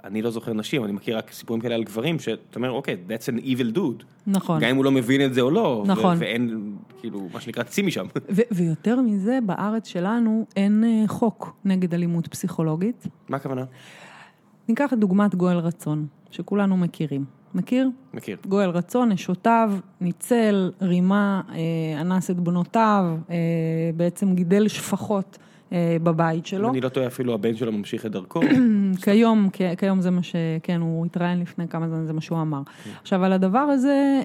אני לא זוכר נשים, אני מכיר רק סיפורים כאלה על גברים, שאתה אומר, אוקיי, that's an evil dude. נכון. גם אם הוא לא מבין את זה או לא. נכון. ואין, כאילו, מה שנקרא, צי משם. ויותר מזה, בארץ שלנו אין חוק נגד אלימות פסיכולוגית. מה הכוונה? ניקח את דוגמת גואל רצון, שכולנו מכירים. מכיר? מכיר. גואל רצון, נשותיו, ניצל, רימה, אנס את בנותיו, בעצם גידל שפחות בבית שלו. אני לא טועה, אפילו הבן שלו ממשיך את דרכו. כיום זה מה שכן, הוא התראיין לפני כמה זמן, זה מה שהוא אמר. עכשיו, על הדבר הזה,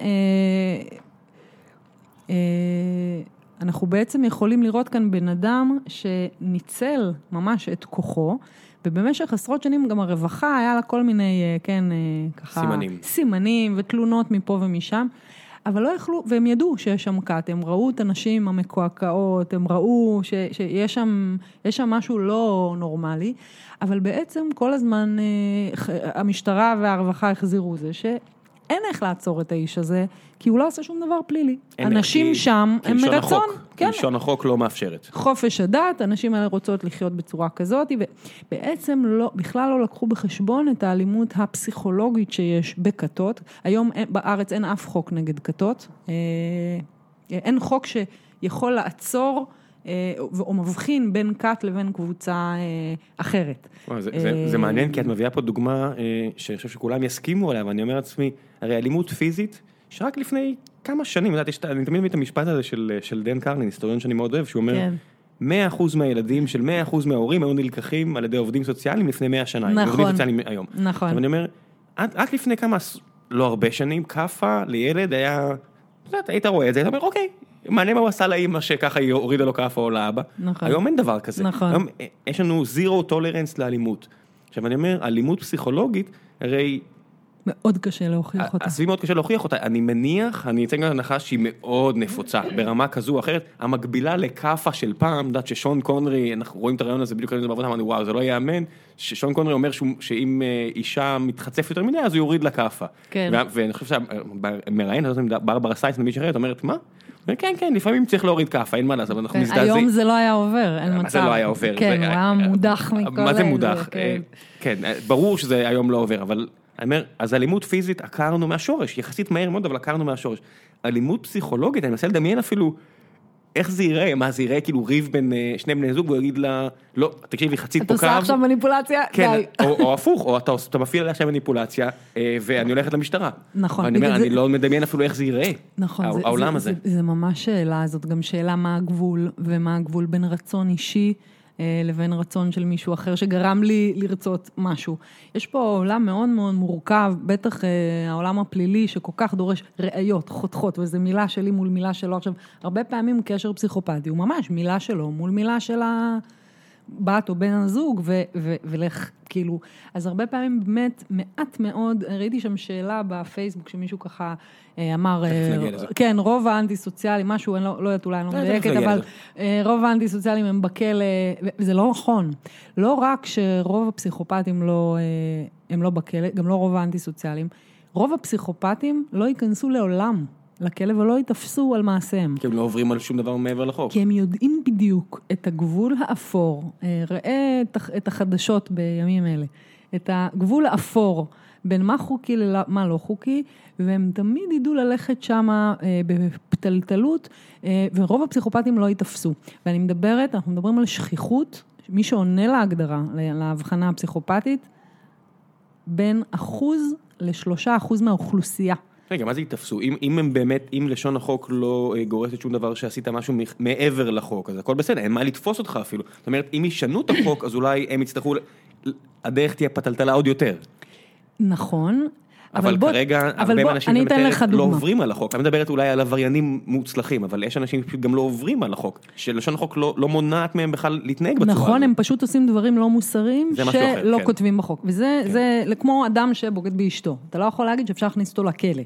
אנחנו בעצם יכולים לראות כאן בן אדם שניצל ממש את כוחו, ובמשך עשרות שנים גם הרווחה היה לה כל מיני, כן, ככה... סימנים ותלונות מפה ומשם. אבל לא יכלו, והם ידעו שיש שם קאט, הם ראו את הנשים המקועקעות, הם ראו שיש שם משהו לא נורמלי, אבל בעצם כל הזמן המשטרה והרווחה החזירו זה, שאין איך לעצור את האיש הזה, כי הוא לא עשה שום דבר פלילי. אנשים שם הם מרצון. כלשון החוק לא מאפשרת. חופש הדת, אנשים האלה רוצות לחיות בצורה כזאת, ובעצם בכלל לא לקחו בחשבון את האלימות הפסיכולוגית שיש בכתות. היום בארץ אין אף חוק נגד כתות. אין חוק שיכול לעצור או מבחין בין קאט לבין קבוצה אחרת. זה מעניין, כי את מביאה פה דוגמה שאני חושב שכולם יסכימו עליה, ואני אומר לעצמי, הרי אלימות פיזית, שרק לפני כמה שנים, אני תמיד מבין את המשפט הזה של דן קארלין, היסטוריון שאני מאוד אוהב, שהוא אומר, 100% מהילדים של 100% מההורים היו נלקחים על ידי עובדים סוציאליים לפני 100 שנה. נכון. נכון. אני אומר, רק לפני כמה, לא הרבה שנים, קפה לילד היה, היית רואה את זה, היית אומר, אוקיי, מעניין מה הוא עשה לאמא שככה היא הורידה לו קפה או לאבא. נכון. היום אין דבר כזה. נכון. היום יש לנו זירו טולרנס לאלימות. עכשיו אני אומר, אלימות פסיכולוגית, הרי מאוד קשה להוכיח אותה. הסביב מאוד קשה להוכיח אותה. אני מניח, אני אצא גם להנחה שהיא מאוד נפוצה, ברמה כזו או אחרת, המקבילה לקפה של פעם, דעת ששון קונרי, אנחנו רואים את הרעיון הזה בדיוק, אמרנו, וואו, זה לא יאמן, ששון קונרי אומר שאם אישה מתחצף יותר מדי, אז הוא יוריד לקפה. כן. ואני חושב שהמראיין, ברברה סייס, נמיד שחררת, אומרת, מה? כן, כן, לפעמים צריך להוריד כף, אין מה לעשות, אנחנו מזדעזעים. היום זה לא היה עובר, אין מצב. זה לא היה עובר. כן, הוא היה מודח מכל מה זה מודח? כן, ברור שזה היום לא עובר, אבל אז אלימות פיזית עקרנו מהשורש, יחסית מהר מאוד, אבל עקרנו מהשורש. אלימות פסיכולוגית, אני מנסה לדמיין אפילו איך זה יראה, מה זה יראה, כאילו ריב בין שני בני זוג, הוא יגיד לה, לא, תקשיב לי חצית פה קו. אתה עושה עכשיו מניפולציה? כן, או הפוך, או אתה מפעיל עליה שם מניפולציה, ואני הולכת למשטרה. נכון. אני אומר, אני לא מדמיין אפילו איך זה יראה, העולם הזה. זה ממש שאלה, זאת גם שאלה מה הגבול, ומה הגבול בין רצון אישי, לבין רצון של מישהו אחר שגרם לי לרצות משהו. יש פה עולם מאוד מאוד מורכב, בטח העולם הפלילי שכל כך דורש ראיות, חותכות, וזו מילה שלי מול מילה שלו. עכשיו, הרבה פעמים קשר פסיכופתי, הוא ממש מילה שלו מול מילה של הבת או בן הזוג, ולך כאילו, אז הרבה פעמים באמת מעט מאוד, ראיתי שם שאלה בפייסבוק שמישהו ככה אמר, כן, רוב האנטי-סוציאלים, משהו, לא יודעת, אולי אני לא מדייקת, אבל רוב האנטי-סוציאלים הם בכלא, וזה לא נכון. לא רק שרוב הפסיכופטים הם לא בכלא, גם לא רוב האנטי-סוציאלים, רוב הפסיכופטים לא ייכנסו לעולם לכלא ולא ייתפסו על מעשיהם. כי הם לא עוברים על שום דבר מעבר לחוק. כי הם יודעים בדיוק את הגבול האפור, ראה את החדשות בימים אלה, את הגבול האפור, בין מה חוקי למה לא חוקי, והם תמיד ידעו ללכת שמה בפתלתלות, ורוב הפסיכופטים לא ייתפסו. ואני מדברת, אנחנו מדברים על שכיחות, מי שעונה להגדרה, להבחנה הפסיכופטית, בין 1% ל-3% מהאוכלוסייה. רגע, מה זה יתפסו? אם הם באמת, אם לשון החוק לא גורסת שום דבר שעשית משהו מעבר לחוק, אז הכל בסדר, אין מה לתפוס אותך אפילו. זאת אומרת, אם ישנו את החוק, אז אולי הם יצטרכו, הדרך תהיה פטלטלה עוד יותר. נכון. אבל כרגע, הרבה אנשים לא עוברים על החוק. אני מדברת אולי על עבריינים מוצלחים, אבל יש אנשים שפשוט גם לא עוברים על החוק, שלשון החוק לא מונעת מהם בכלל להתנהג בצורה. נכון, הם פשוט עושים דברים לא מוסריים, שלא כותבים בחוק. וזה כמו אדם שבוגד באשתו. אתה לא יכול להגיד שאפשר להכניס אותו לכלא.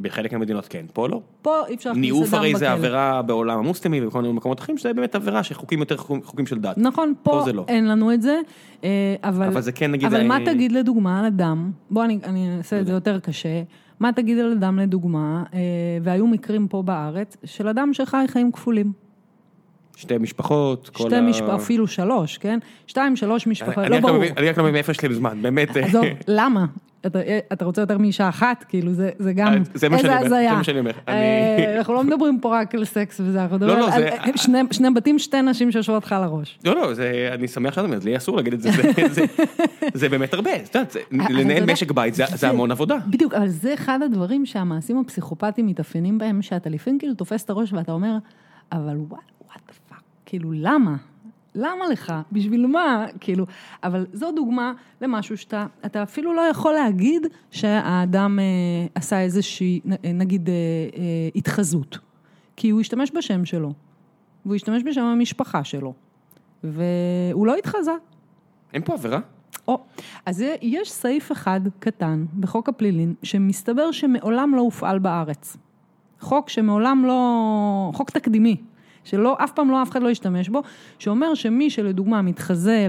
בחלק מהמדינות כן, פה לא. פה אי אפשר להכניס אדם בכלא. ניאוף הרי זה עבירה בעולם המוסלמי ובכל מיני מקומות אחרים, שזה באמת עבירה שחוקים יותר חוקים של דת. נכון, פה אין לנו את זה, אבל זה כן נגיד, אבל מה תגיד לדוגמה על אדם, בוא אני אעשה את זה יותר קשה, מה תגיד על אדם לדוגמה, והיו מקרים פה בארץ, של אדם שחי חיים כפולים. שתי משפחות, אפילו שלוש, כן? 2-3 משפחות, לא ברור. אני רק לא מבין איפה יש להם זמן, באמת. עזוב, למה? אתה רוצה יותר מאישה אחת, כאילו, זה גם, איזה הזיה. אנחנו לא מדברים פה רק על סקס וזה, אנחנו מדברים על שני בתים, שתי נשים שיושבות אותך על הראש. לא, אני שמח שאתה אומרת, לי אסור להגיד את זה, זה באמת הרבה, לנהל משק בית, זה המון עבודה. בדיוק, אבל זה אחד הדברים שהמעשים הפסיכופטיים מתאפיינים בהם, שאתה לפעמים כאילו תופס את הראש ואתה אומר, אבל what the fuck, כאילו, למה? למה לך? בשביל מה? כאילו, אבל זו דוגמה למשהו שאתה אפילו לא יכול להגיד שהאדם עשה איזושהי, נגיד, התחזות. כי הוא השתמש בשם שלו, והוא השתמש בשם המשפחה שלו, והוא לא התחזה. אין פה עבירה? אז יש סעיף אחד קטן בחוק הפלילין, שמסתבר שמעולם לא הופעל בארץ. חוק שמעולם לא, חוק תקדימי. שלא, אף פעם לא, אף אחד לא ישתמש בו, שאומר שמי שלדוגמה מתחזה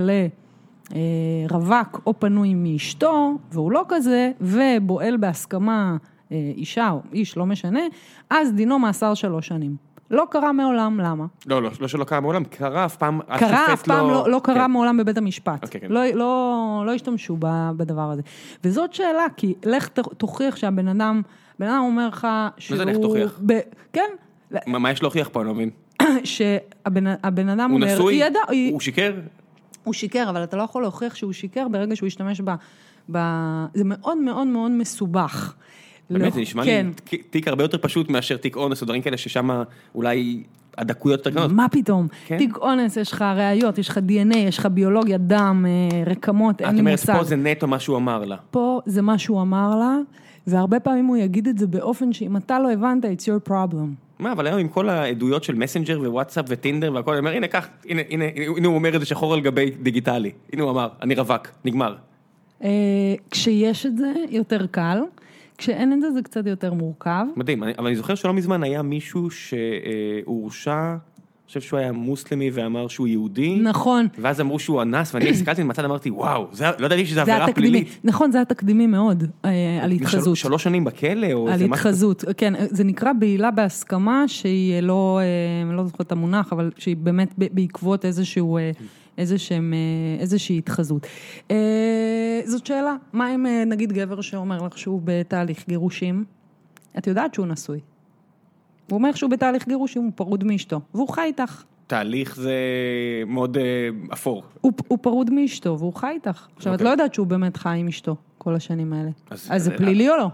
לרווק או פנוי מאשתו, והוא לא כזה, ובועל בהסכמה אישה או איש, לא משנה, אז דינו מאסר 3 שנים. לא קרה מעולם, למה? לא שלא קרה מעולם, קרה אף פעם, לא קרה מעולם בבית המשפט. לא השתמשו בדבר הזה. וזאת שאלה, כי לך תוכיח שהבן אדם אומר לך שהוא, מה יש להוכיח פה, אני לא מבין? שהבן אדם אומר... הוא נשוי? הוא שיקר? הוא שיקר, אבל אתה לא יכול להוכיח שהוא שיקר ברגע שהוא ישתמש ב... זה מאוד מאוד מאוד מסובך. באמת, זה נשמע לי תיק הרבה יותר פשוט מאשר תיק אונס, או דברים כאלה ששם אולי הדקויות יותר קטנות. מה פתאום? תיק אונס, יש לך ראיות, יש לך DNA, יש לך ביולוגיה, דם, רקמות, אין לי מושג. את אומרת, פה זה נטו מה שהוא אמר לה. פה זה מה שהוא אמר לה, והרבה פעמים הוא יגיד את זה באופן שאם אתה לא הבנת, it's your problem. מה, אבל היום עם כל העדויות של מסנג'ר ווואטסאפ וטינדר והכל, אני אומר, הנה, כך, הנה הוא אומר את זה שחור על גבי דיגיטלי. הנה הוא אמר, אני רווק, נגמר. כשיש את זה, יותר קל. כשאין את זה, זה קצת יותר מורכב. מדהים, אבל אני זוכר שלא מזמן היה מישהו שהורשע, אני חושב שהוא היה מוסלמי ואמר שהוא יהודי. נכון. ואז אמרו שהוא אנס, ואני הסתכלתי מצד, אמרתי, וואו, לא ידעתי שזה עבירה פלילית. נכון, זה היה תקדימי מאוד, על התחזות. 3 שנים בכלא? על התחזות, כן. זה נקרא בעילה בהסכמה, שהיא לא, אני לא זוכרת המונח, אבל שהיא באמת בעקבות איזשהו... איזושהי התחזות. זאת שאלה, מה אם נגיד גבר שאומר לך שהוא בתהליך גירושים, את יודעת שהוא נשוי. הוא אומר שהוא בתהליך גירושים, הוא פרוד מאשתו, והוא חי איתך. תהליך זה מאוד אפור. הוא פרוד מאשתו, והוא חי איתך. עכשיו, את לא יודעת שהוא באמת חי עם אשתו כל השנים האלה. אז זה פלילי או לא?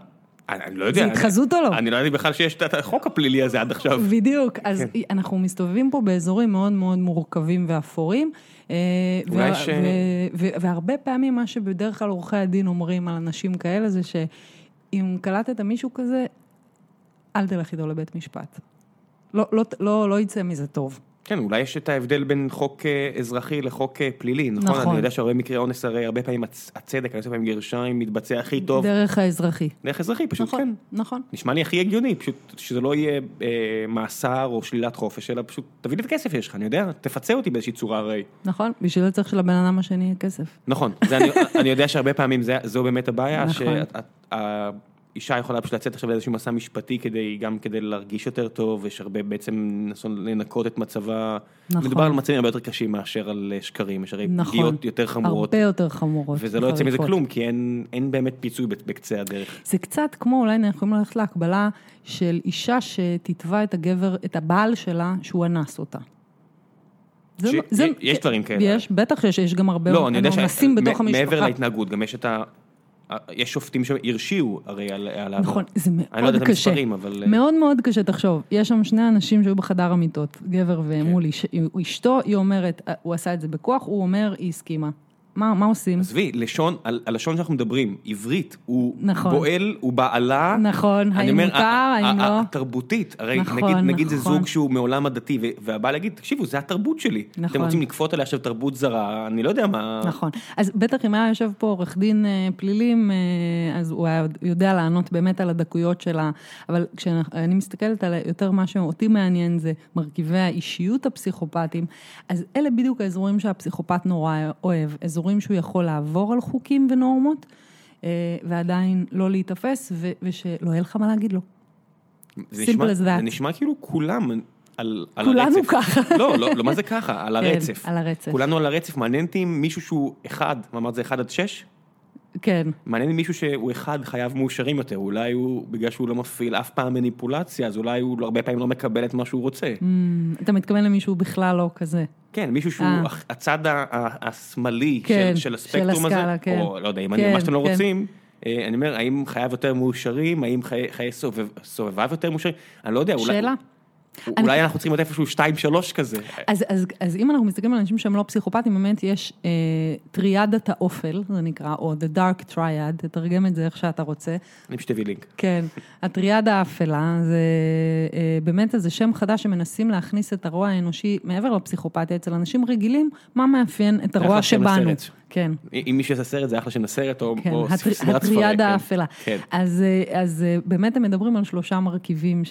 אני לא יודע. זה התחזות או לא? אני לא יודע בכלל שיש את החוק הפלילי הזה עד עכשיו. בדיוק. אז אנחנו מסתובבים פה באזורים מאוד מאוד מורכבים ואפורים, והרבה פעמים מה שבדרך כלל עורכי הדין אומרים על אנשים כאלה זה שאם קלטת מישהו כזה, אל תלך איתו לבית משפט. לא יצא מזה טוב. כן, אולי יש את ההבדל בין חוק אזרחי לחוק פלילי, נכון? אני יודע שהרבה מקרי אונס הרי הרבה פעמים הצדק, אני עושה פעמים גרשיים, מתבצע הכי טוב. דרך האזרחי. דרך האזרחי, פשוט כן. נכון. נשמע לי הכי הגיוני, פשוט שזה לא יהיה מאסר או שלילת חופש, אלא פשוט תביא לי את הכסף שיש לך, אני יודע, תפצה אותי באיזושהי צורה הרי. נכון, בשביל זה צריך שלבן אדם השני יהיה כסף. נכון, אני יודע שהרבה פעמים זו באמת הבעיה, אישה יכולה פשוט לצאת עכשיו לאיזשהו מסע משפטי גם כדי להרגיש יותר טוב, יש הרבה בעצם לנקות את מצבה. נכון. מדובר על מצבים הרבה יותר קשים מאשר על שקרים, יש הרי נכון. פגיעות יותר חמורות. הרבה יותר חמורות. וזה לא יוצא מזה כלום, כי אין באמת פיצוי בקצה הדרך. זה קצת כמו, אולי אנחנו יכולים ללכת להקבלה של אישה שתתבע את הגבר, את הבעל שלה, שהוא אנס אותה. יש דברים כאלה. יש, בטח יש גם הרבה אונסים בתוך המשפחה. מעבר להתנהגות, גם יש את ה... יש שופטים שהרשיעו הרי על העבר. נכון, זה מאוד קשה. אני לא יודעת המספרים, אבל... מאוד מאוד קשה, תחשוב. יש שם 2 אנשים שהיו בחדר המיטות, גבר ומול אשתו, היא אומרת, הוא עשה את זה בכוח, הוא אומר, היא הסכימה. מה עושים? עזבי, לשון, הלשון שאנחנו מדברים, עברית, הוא בועל, הוא בעלה. נכון, האם מותר, האם לא. התרבותית, הרי נגיד זה זוג שהוא מעולם הדתי, והבעל יגיד, תקשיבו, זה התרבות שלי. אתם רוצים לקפות עליה עכשיו תרבות זרה, אני לא יודע מה... נכון, אז בטח אם היה יושב פה עורך דין פלילים, אז הוא יודע לענות באמת על הדקויות שלה, אבל כשאני מסתכלת על יותר מה שאותי מעניין זה מרכיבי האישיות הפסיכופטיים, אז אלה בדיוק האזורים שהפסיכופט נורא אוהב, אזורים שהוא יכול לעבור על חוקים ונורמות, ועדיין לא להתאפס, ושלא יהיה לך מה להגיד לו. זה נשמע כאילו כולם על הרצף. כולנו ככה. לא, מה זה ככה? על הרצף. על הרצף. כולנו על הרצף. מעניין אותי מישהו שהוא 1, מה אמרת זה 1-6? כן. מעניין מישהו שהוא 1 חייב מאושרים יותר. אולי הוא, בגלל שהוא לא מפעיל אף פעם מניפולציה, אז אולי הוא הרבה פעמים לא מקבל את מה שהוא רוצה. אתה מתכוון למישהו בכלל לא כזה. כן, מישהו שהוא הצד השמאלי של הספקטרום הזה, או לא יודע, אם מה שאתם לא רוצים, אני אומר, האם חייו יותר מאושרים, האם חיי סובביו יותר מאושרים, אני לא יודע, אולי אנחנו צריכים עוד איפשהו 2-3 כזה. אז אם אנחנו מסתכלים על אנשים שהם לא פסיכופטים, באמת יש טריאדת האופל, זה נקרא, או The Dark Triad, תתרגם את זה איך שאתה רוצה. אני שתביא לינק. כן, הטריאדה האפלה, זה באמת איזה שם חדש שמנסים להכניס את הרוע האנושי, מעבר לפסיכופתיה, אצל אנשים רגילים, מה מאפיין את הרוע שבנו. כן. אם מישהו יעשה סרט, זה אחלה שנסרט, או ספרת ספרי. הטריאדה האפלה. אז באמת הם מדברים על 3 מרכיבים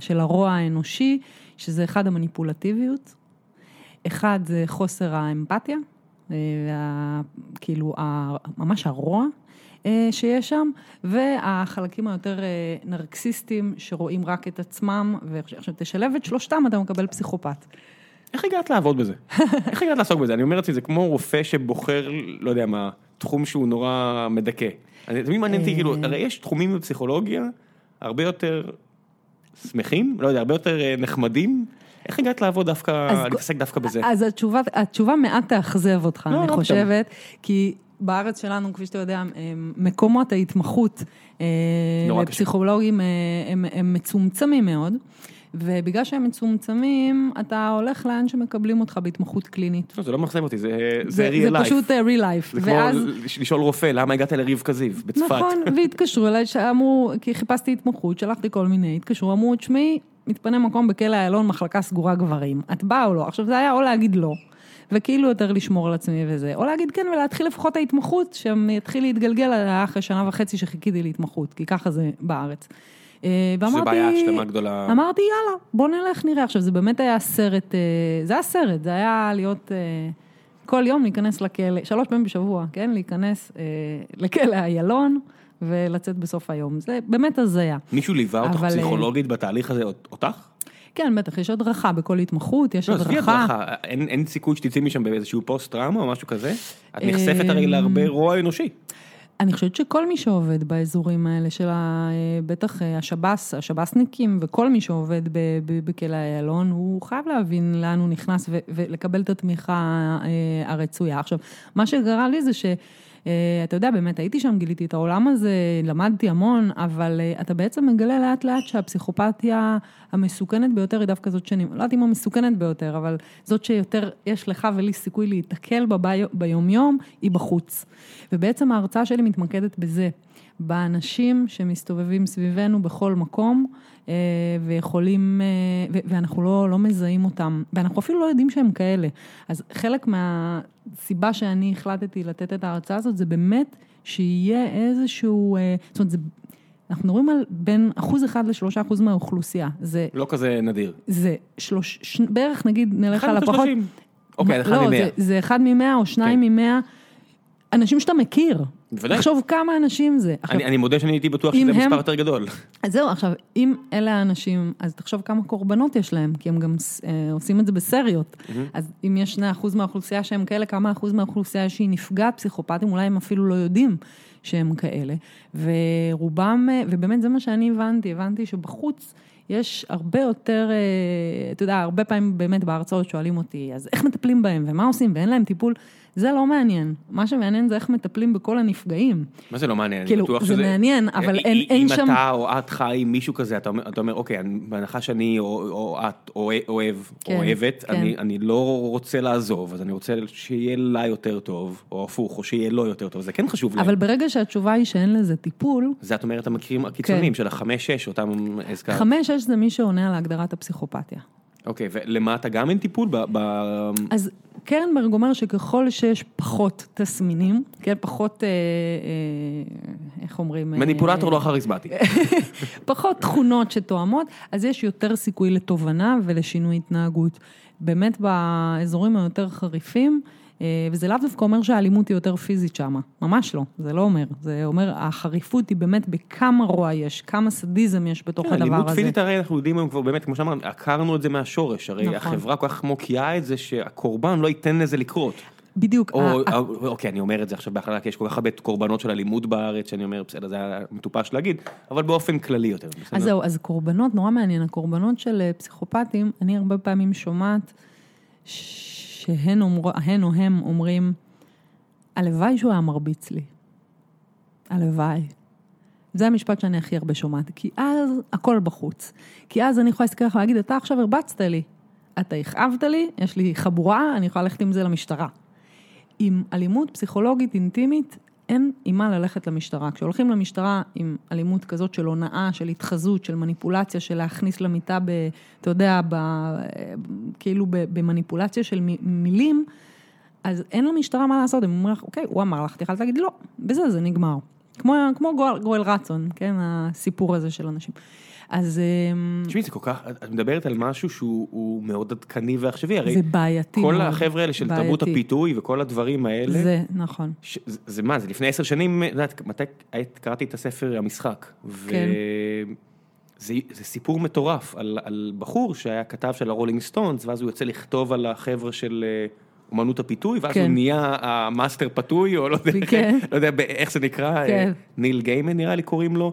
של הרוע האנושי, שזה 1 המניפולטיביות, 1 זה חוסר האמפתיה, כאילו ממש הרוע שיש שם, והחלקים היותר נרקסיסטים שרואים רק את עצמם, ועכשיו תשלב את 3, אתה מקבל פסיכופת. איך הגעת לעבוד בזה? איך הגעת לעסוק בזה? אני אומר את זה, זה כמו רופא שבוחר, לא יודע מה, תחום שהוא נורא מדכא. אני תמיד מעניינתי, כאילו, הרי יש תחומים בפסיכולוגיה הרבה יותר שמחים, לא יודע, הרבה יותר נחמדים, איך הגעת לעבוד דווקא, להתעסק דווקא בזה? אז התשובה מעט תאכזב אותך, אני חושבת, כי בארץ שלנו, כפי שאתה יודע, מקומות ההתמחות לפסיכולוגים הם מצומצמים מאוד, ובגלל שהם מצומצמים, אתה הולך לאן שמקבלים אותך בהתמחות קלינית. זה לא מחסם אותי, זה real life. זה פשוט real life. זה כמו לשאול רופא, למה הגעת לריב כזיב, בצפת. נכון, והתקשרו אליי, שאמרו, כי חיפשתי התמחות, שלחתי כל מיני, התקשרו, אמרו, שמי, מתפנה מקום בכלא הילון, מחלקה סגורה גברים. את באה או לא? עכשיו, זה היה או להגיד לא, וכאילו יותר לשמור על עצמי וזה, או להגיד כן ולהתחיל לפחות ההתמחות, שהם יתחיל להתגלגל אחרי שנה וחצי שחיכיתי להתמחות, כי ככה זה בארץ. זה בעיה שלמה גדולה. אמרתי, יאללה, בוא נלך, נראה. עכשיו, זה באמת היה סרט, זה היה סרט, זה היה להיות, כל יום להיכנס לכלא, 3 פעמים בשבוע, כן? להיכנס לכלא הילון, ולצאת בסוף היום. זה באמת הזיה. מישהו ליווה אותך פסיכולוגית בתהליך הזה, אותך? כן, בטח, יש הדרכה בכל התמחות, יש הדרכה. אין סיכוי שתצאי משם באיזשהו פוסט-טראומה או משהו כזה? את נחשפת הרי להרבה רוע אנושי. אני חושבת שכל מי שעובד באזורים האלה של בטח השב"סניקים וכל מי שעובד בכלא הילון, הוא חייב להבין לאן הוא נכנס ולקבל את התמיכה הרצויה. עכשיו, מה שגרה לי זה אתה יודע, באמת הייתי שם, גיליתי את העולם הזה, למדתי המון, אבל אתה בעצם מגלה לאט לאט שהפסיכופתיה המסוכנת ביותר היא דווקא זאת שאני, לא יודעת אם המסוכנת ביותר, אבל זאת שיותר יש לך ולי סיכוי להתקל ביום-יום, היא בחוץ. ובעצם ההרצאה שלי מתמקדת בזה, באנשים שמסתובבים סביבנו בכל מקום, ויכולים, ואנחנו לא מזהים אותם, ואנחנו אפילו לא יודעים שהם כאלה. אז חלק מהסיבה שאני החלטתי לתת את ההרצאה הזאת, זה באמת שיהיה איזשהו, זאת אומרת, אנחנו מדברים על בין 1% ל-3% מהאוכלוסייה. זה לא כזה נדיר. זה בערך נגיד נלך על הפחות. אוקיי, 1 מ-100. זה 1 מ-100 או 2 מ-100. אנשים שאתה מכיר. תחשוב כמה אנשים זה. אני מודה שאני הייתי בטוח שזה מספר יותר גדול. אז זהו, עכשיו, אם אלה האנשים, אז תחשוב כמה קורבנות יש להם, כי הם גם עושים את זה בסריות. אז אם יש 2% מהאוכלוסייה שהם כאלה, כמה אחוז מהאוכלוסייה שהיא נפגעת פסיכופתים, אולי הם אפילו לא יודעים שהם כאלה. ורובם, ובאמת זה מה שאני הבנתי שבחוץ יש הרבה יותר, אתה יודע, הרבה פעמים באמת בהרצאות שואלים אותי, אז איך מטפלים בהם ומה עושים ואין להם טיפול, זה לא מעניין. מה שמעניין זה איך מטפלים בכל הנפגעים. מה זה לא מעניין? כאילו, זה מעניין, אבל אין שם... אם אתה או את חי מישהו כזה, אתה אומר, אוקיי, בהנחה שאני או את אוהבת, אני לא רוצה לעזוב, אז אני רוצה שיהיה לה יותר טוב, או הפוך, או שיהיה לו יותר טוב, זה כן חשוב להם. אבל ברגע שהתשובה היא שאין לזה טיפול... זה, את אומרת, המקרים הקיצוניים של 5-6, אותם הזכרת. 5-6 זה מי שעונה על ההגדרת הפסיכופתיה. אוקיי, ולמה אתה גם אין טיפול? אז קרנברג אומר שככל שיש פחות תסמינים, כן, פחות, איך אומרים? מניפולטור לא חריזמטי. פחות תכונות שתואמות, אז יש יותר סיכוי לתובנה ולשינוי התנהגות. באמת באזורים היותר חריפים, וזה לאו דווקא אומר שהאלימות היא יותר פיזית שמה. ממש לא, זה לא אומר. זה אומר, החריפות היא באמת בכמה רוע יש, כמה סדיזם יש בתוך הדבר הזה. אלימות פיזית הרי אנחנו יודעים היום כבר באמת, כמו שאמרנו, עקרנו את זה מהשורש. הרי החברה כל כך מוקיעה את זה שהקורבן לא ייתן לזה לקרות. בדיוק. אוקיי, אני אומר את זה עכשיו בהחלט, כי יש כל כך הרבה קורבנות של אלימות בארץ, שאני אומר, בסדר, זה היה מטופש להגיד, אבל באופן כללי יותר. אז זהו, אז קורבנות, נורא מעניין, הקורבנות של פסיכופתים, אני הרבה פעמים שומעת שהן או הם אומרים, הלוואי שהוא היה מרביץ לי. הלוואי. זה המשפט שאני הכי הרבה שומעת, כי אז הכל בחוץ. כי אז אני יכולה להסתכל לך ולהגיד, אתה עכשיו הרבצת לי, אתה הכאבת לי, יש לי חבורה, אני יכולה ללכת עם זה למשטרה. עם אלימות פסיכולוגית אינטימית, אין עם מה ללכת למשטרה. כשהולכים למשטרה עם אלימות כזאת של הונאה, של התחזות, של מניפולציה, של להכניס למיטה, אתה יודע, כאילו במניפולציה של מילים, אז אין למשטרה מה לעשות. הם אומרים לך, אוקיי, הוא אמר לך, תיכל להגיד, לא, בזה זה נגמר. כמו גואל רצון, כן, הסיפור הזה של אנשים. אז... תשמעי, זה כל כך, את מדברת על משהו שהוא מאוד עדכני ועכשווי, הרי... זה בעייתי. כל החבר'ה האלה של תרבות הפיתוי וכל הדברים האלה... זה, נכון. זה מה, זה לפני 10 שנים, מתי קראתי את הספר המשחק, וזה סיפור מטורף על בחור שהיה כתב של הרולינג סטונס, ואז הוא יוצא לכתוב על החבר'ה של... אומנות הפיתוי, ואז הוא נהיה המאסטר פתוי, או לא יודע איך זה נקרא, ניל גיימן נראה לי קוראים לו,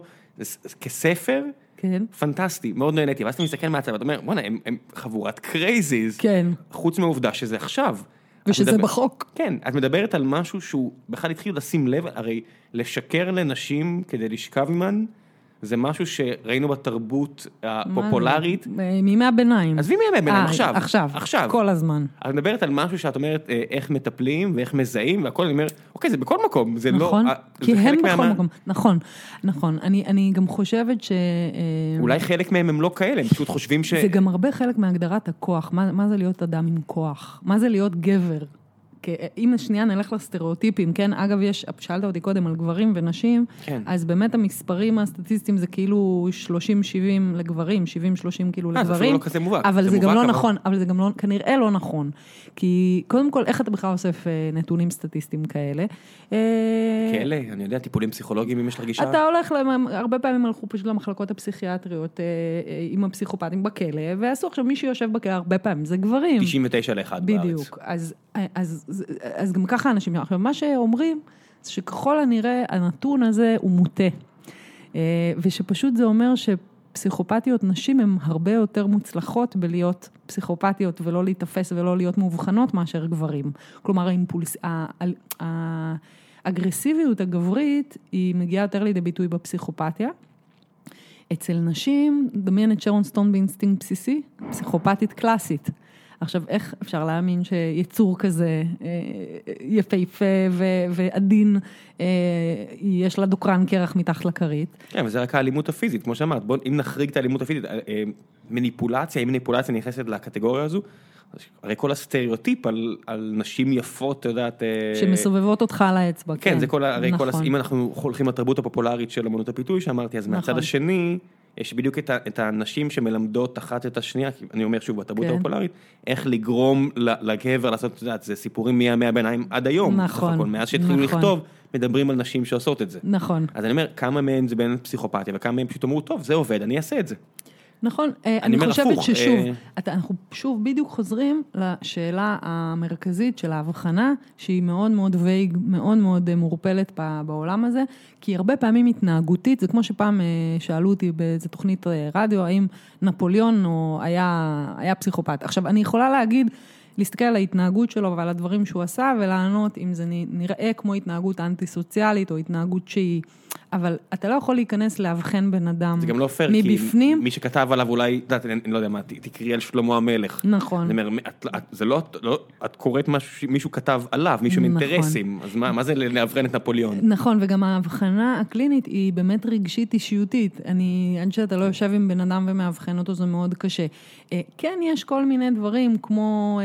כספר, כן. פנטסטי, מאוד נהניתי. ואז אתה מסתכל מהצד, ואתה אומר, בוא'נה, הם חבורת קרייזיז. כן. חוץ מהעובדה שזה עכשיו. ושזה בחוק. כן, את מדברת על משהו שהוא בכלל התחיל לשים לב, הרי לשקר לנשים כדי לשכב עימן, זה משהו שראינו בתרבות הפופולרית. מימי הביניים. אז מימי הביניים, עכשיו. עכשיו. כל הזמן. את מדברת על משהו שאת אומרת, איך מטפלים ואיך מזהים, והכל, אני אומר, אוקיי, זה בכל מקום, זה לא... נכון, כי הם בכל מקום. נכון, נכון. אני גם חושבת ש... אולי חלק מהם הם לא כאלה, הם פשוט חושבים ש... זה גם הרבה חלק מהגדרת הכוח. מה זה להיות אדם עם כוח? מה זה להיות גבר? אם השנייה נלך לסטריאוטיפים, כן? אגב, שאלת אותי קודם על גברים ונשים, כן. אז באמת המספרים הסטטיסטיים זה כאילו 30-70 לגברים, 70-30 כאילו לגברים. זה אפילו לא כזה מובהק. אבל זה גם לא נכון, אבל זה גם לא, כנראה לא נכון. כי קודם כל, איך אתה בכלל אוסף נתונים סטטיסטיים כאלה? כאלה, אני יודע, טיפולים פסיכולוגיים, אם יש לרגישה. אתה הולך, הרבה פעמים הלכו פשוט למחלקות הפסיכיאטריות עם הפסיכופטים בכלא, ועשו עכשיו מי שיושב בכלא הרבה פעמים, זה גברים. 99 ל-1 בדיוק. אז גם ככה אנשים, מה שאומרים, זה שככל הנראה, הנתון הזה הוא מוטה. ושפשוט זה אומר שפסיכופתיות נשים הן הרבה יותר מוצלחות בלהיות פסיכופתיות, ולא להתאפס ולא להיות מאובחנות מאשר גברים. כלומר, האגרסיביות הגברית, היא מגיעה יותר לידי ביטוי בפסיכופתיה. אצל נשים, דמיין את שרון סטון באינסטינקט בסיסי, פסיכופתית קלאסית. עכשיו, איך אפשר להאמין שיצור כזה יפהפה ועדין, יש לה דוקרן קרח מתחת לכרית? כן, וזה רק האלימות הפיזית, כמו שאמרת. אם נחריג את האלימות הפיזית, מניפולציה, אם מניפולציה נכנסת לקטגוריה הזו, הרי כל הסטריאוטיפ על נשים יפות, אתה יודעת... שמסובבות אותך על האצבע, כן. כן, זה כל... הרי נכון. כל... אם אנחנו הולכים לתרבות הפופולרית של אמנות הפיתוי, שאמרתי, אז נכון. מהצד השני... יש בדיוק את האנשים שמלמדות אחת את השנייה, אני אומר שוב, בתרבות הפופולרית, איך לגרום לגבר לעשות, זה סיפורים מהמאה הביניים עד היום. נכון. מאז שהתחילו לכתוב, מדברים על נשים שעושות את זה. נכון. אז אני אומר, כמה מהם זה בין פסיכופתיה, וכמה מהם פשוט אמרו, טוב, זה עובד, אני אעשה את זה. נכון. אני חושבת ששוב, אנחנו שוב בדיוק חוזרים לשאלה המרכזית של ההבחנה, שהיא מאוד מאוד וייג, מאוד מאוד מורפלת בעולם הזה, כי הרבה פעמים התנהגותית, זה כמו שפעם שאלו אותי באיזו תוכנית רדיו, האם נפוליון היה פסיכופת. עכשיו, אני יכולה להגיד, להסתכל על ההתנהגות שלו ועל הדברים שהוא עשה, ולענות אם זה נראה כמו התנהגות אנטי-סוציאלית, או התנהגות שהיא... אבל אתה לא יכול להיכנס להבחן בן אדם מבפנים. זה גם לא פייר, כי מי שכתב עליו אולי, אני לא יודע מה, תקריא על שלמה המלך. נכון. זאת אומרת, זה לא... את קוראת מישהו כתב עליו, מישהו מאינטרסים. אז מה זה להבחן את נפוליאון? נכון, וגם ההבחנה הקלינית היא באמת רגשית אישיותית. עד שאתה לא יושב עם בן אדם ומאבחן אותו, זה מאוד קשה. כן, יש כל מיני דברים, כמו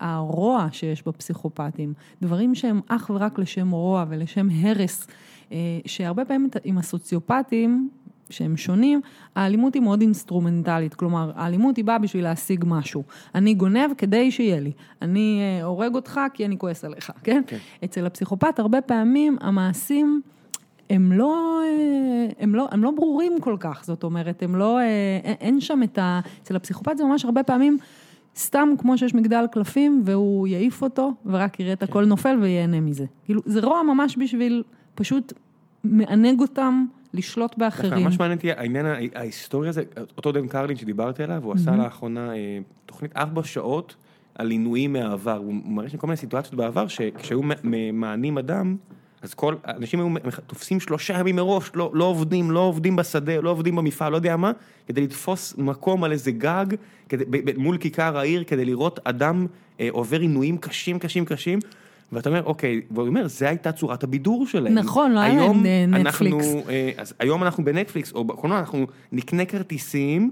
הרוע שיש בפסיכופתים. דברים שהם אך ורק לשם רוע ולשם הרס. שהרבה פעמים עם הסוציופטים, שהם שונים, האלימות היא מאוד אינסטרומנטלית, כלומר, האלימות היא באה בשביל להשיג משהו. אני גונב כדי שיהיה לי. אני הורג אותך כי אני כועס עליך, כן? אצל הפסיכופת, הרבה פעמים המעשים הם לא ברורים כל כך, זאת אומרת, אין שם את ה... אצל הפסיכופת זה ממש הרבה פעמים... סתם כמו שיש מגדל קלפים, והוא יעיף אותו, ורק יראה את הכל נופל ויהנה מזה. כאילו, זה רוע ממש בשביל פשוט מענג אותם, לשלוט באחרים. ממש מעניין, העניין, ההיסטוריה הזה, אותו דן קארלין שדיברתי עליו, הוא עשה לאחרונה תוכנית 4 שעות על עינויים מהעבר. הוא מראה שכל מיני סיטואציות בעבר, שכשהיו מענים אדם, אז כל האנשים היו תופסים 3 ימים מראש, לא עובדים בשדה, לא עובדים במפעל, לא יודע מה, כדי לתפוס מקום על איזה גג, מול כיכר העיר, כדי לראות אדם עובר עינויים קשים, ואתה אומר, אוקיי, והוא אומר, זה הייתה צורת הבידור שלהם. נכון, לא היה נטפליקס. היום אנחנו בנטפליקס, או בקולנוע, אנחנו נקנה כרטיסים,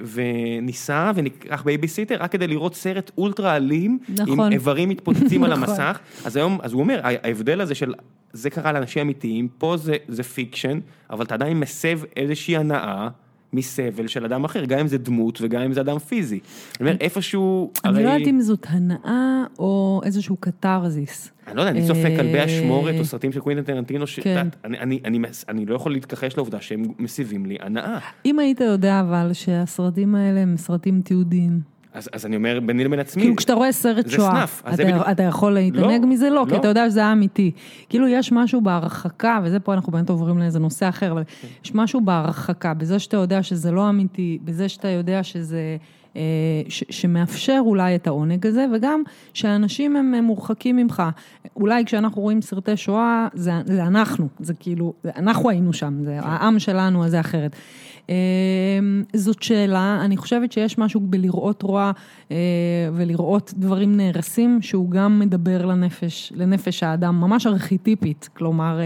וניסע, ונקרח בייביסיטר, רק כדי לראות סרט אולטרה אלים, עם איברים מתפוצצים על המסך. אז הוא אומר, ההבדל הזה של, זה קרה לאנשים אמיתיים, פה זה פיקשן, אבל אתה עדיין מסב איזושהי הנאה, מסבל של אדם אחר, גם אם זה דמות וגם אם זה אדם פיזי. אני אומר, איפשהו... אני לא יודעת אם זאת הנאה או איזשהו קטרזיס. אני לא יודע, אני צופה כלבי השמורת או סרטים של קווינטין טרנטינו, אני לא יכול להתכחש לעובדה שהם מסיבים לי הנאה. אם היית יודע אבל שהסרטים האלה הם סרטים תיעודיים, אז אני אומר, ביני לבין עצמי, כאילו כשאתה רואה סרט שואה, אתה יכול להתענג מזה? לא, כי אתה יודע שזה היה אמיתי. כאילו יש משהו בהרחקה, וזה פה אנחנו באמת עוברים לאיזה נושא אחר, אבל יש משהו בהרחקה, בזה שאתה יודע שזה לא אמיתי, בזה שאתה יודע שזה, שמאפשר אולי את העונג הזה, וגם שהאנשים הם מורחקים ממך. אולי כשאנחנו רואים סרטי שואה, זה אנחנו, זה כאילו, אנחנו היינו שם, זה העם שלנו, אז זה אחרת. זאת שאלה, אני חושבת שיש משהו בלראות רוע ולראות דברים נהרסים שהוא גם מדבר לנפש, לנפש האדם, ממש ארכיטיפית, כלומר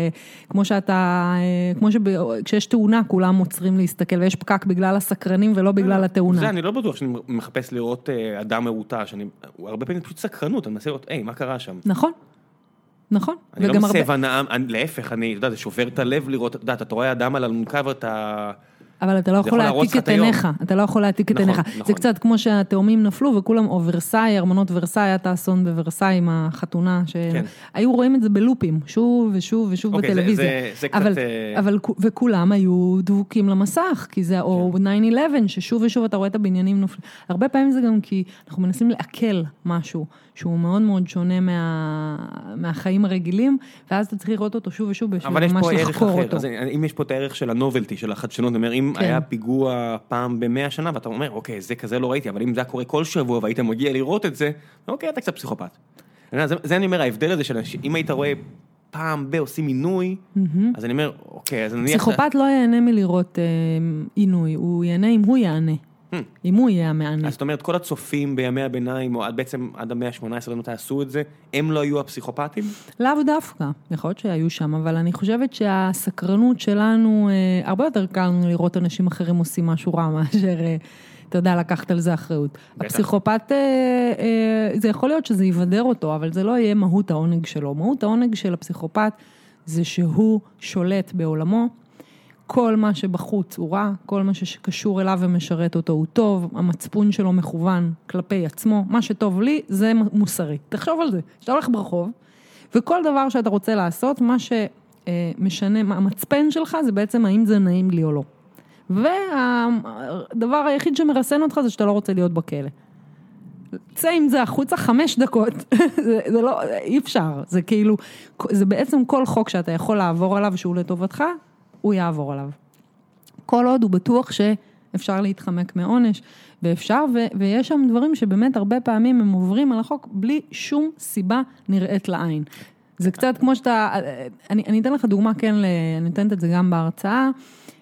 כמו שאתה, כמו שכשיש תאונה כולם עוצרים להסתכל ויש פקק בגלל הסקרנים ולא בגלל התאונה. זה אני לא בטוח שאני מחפש לראות אדם מרוטש, אני הרבה פעמים פשוט סקרנות, אני מנסה לראות, היי, מה קרה שם? נכון. נכון. אני לא מסב הנעם, להפך, אני, אתה יודע, זה שובר את הלב לראות, אתה יודע, אתה רואה אדם על אלונקה ואתה... אבל אתה לא יכול להעתיק את עיניך, אתה לא יכול להעתיק את עיניך. זה קצת כמו שהתאומים נפלו, וכולם, או ורסאי, הרמנות ורסאי, היה תאסון בוורסאי עם החתונה, שהיו רואים את זה בלופים, שוב ושוב ושוב בטלוויזיה. אבל, וכולם היו דבוקים למסך, כי זה, או 9-11, ששוב ושוב אתה רואה את הבניינים נופלים. הרבה פעמים זה גם כי אנחנו מנסים לעכל משהו, שהוא מאוד מאוד שונה מהחיים הרגילים, ואז אתה צריך לראות אותו שוב ושוב, אבל ממש לחקור אותו. אם יש פה את הערך של הנובלטי, של החדשנות, אם היה פיגוע פעם ב-100 שנה, ואתה אומר, אוקיי, זה כזה לא ראיתי, אבל אם זה קורה כל שבוע, והיית מגיע לראות את זה, אוקיי, אתה קצת פסיכופת. זה אני אומר, ההבדל הזה של אנשים, אם היית רואה פעם בעושים עינוי, אז אני אומר, אוקיי, אז נניח... פסיכופת לא יענה מלראות עינוי, הוא יענה אם הוא יענה. אם הוא יהיה המענה. אז זאת אומרת, כל הצופים בימי הביניים, או בעצם עד המאה ה-18, עשו את זה, הם לא היו הפסיכופטים? לאו דווקא, יכול להיות שהיו שם, אבל אני חושבת שהסקרנות שלנו, הרבה יותר קל לראות אנשים אחרים עושים משהו רע, מאשר, אתה יודע, לקחת על זה אחריות. הפסיכופט, זה יכול להיות שזה יבדר אותו, אבל זה לא יהיה מהות העונג שלו. מהות העונג של הפסיכופט, זה שהוא שולט בעולמו, כל מה שבחוץ הוא רע, כל מה שקשור אליו ומשרת אותו הוא טוב, המצפון שלו מכוון כלפי עצמו, מה שטוב לי זה מוסרי. תחשוב על זה, שאתה הולך ברחוב, וכל דבר שאתה רוצה לעשות, מה שמשנה, המצפן שלך זה בעצם האם זה נעים לי או לא. והדבר היחיד שמרסן אותך זה שאתה לא רוצה להיות בכלא. צא עם זה החוצה 5 דקות, זה לא, אי אפשר, זה כאילו, זה בעצם כל חוק שאתה יכול לעבור עליו שהוא לטובתך, הוא יעבור עליו. כל עוד הוא בטוח שאפשר להתחמק מעונש, ואפשר, ויש שם דברים שבאמת הרבה פעמים הם עוברים על החוק, בלי שום סיבה נראית לעין. זה קצת כמו שאתה, אני אתן לך דוגמה, כן, אני אתנת את זה גם בהרצאה,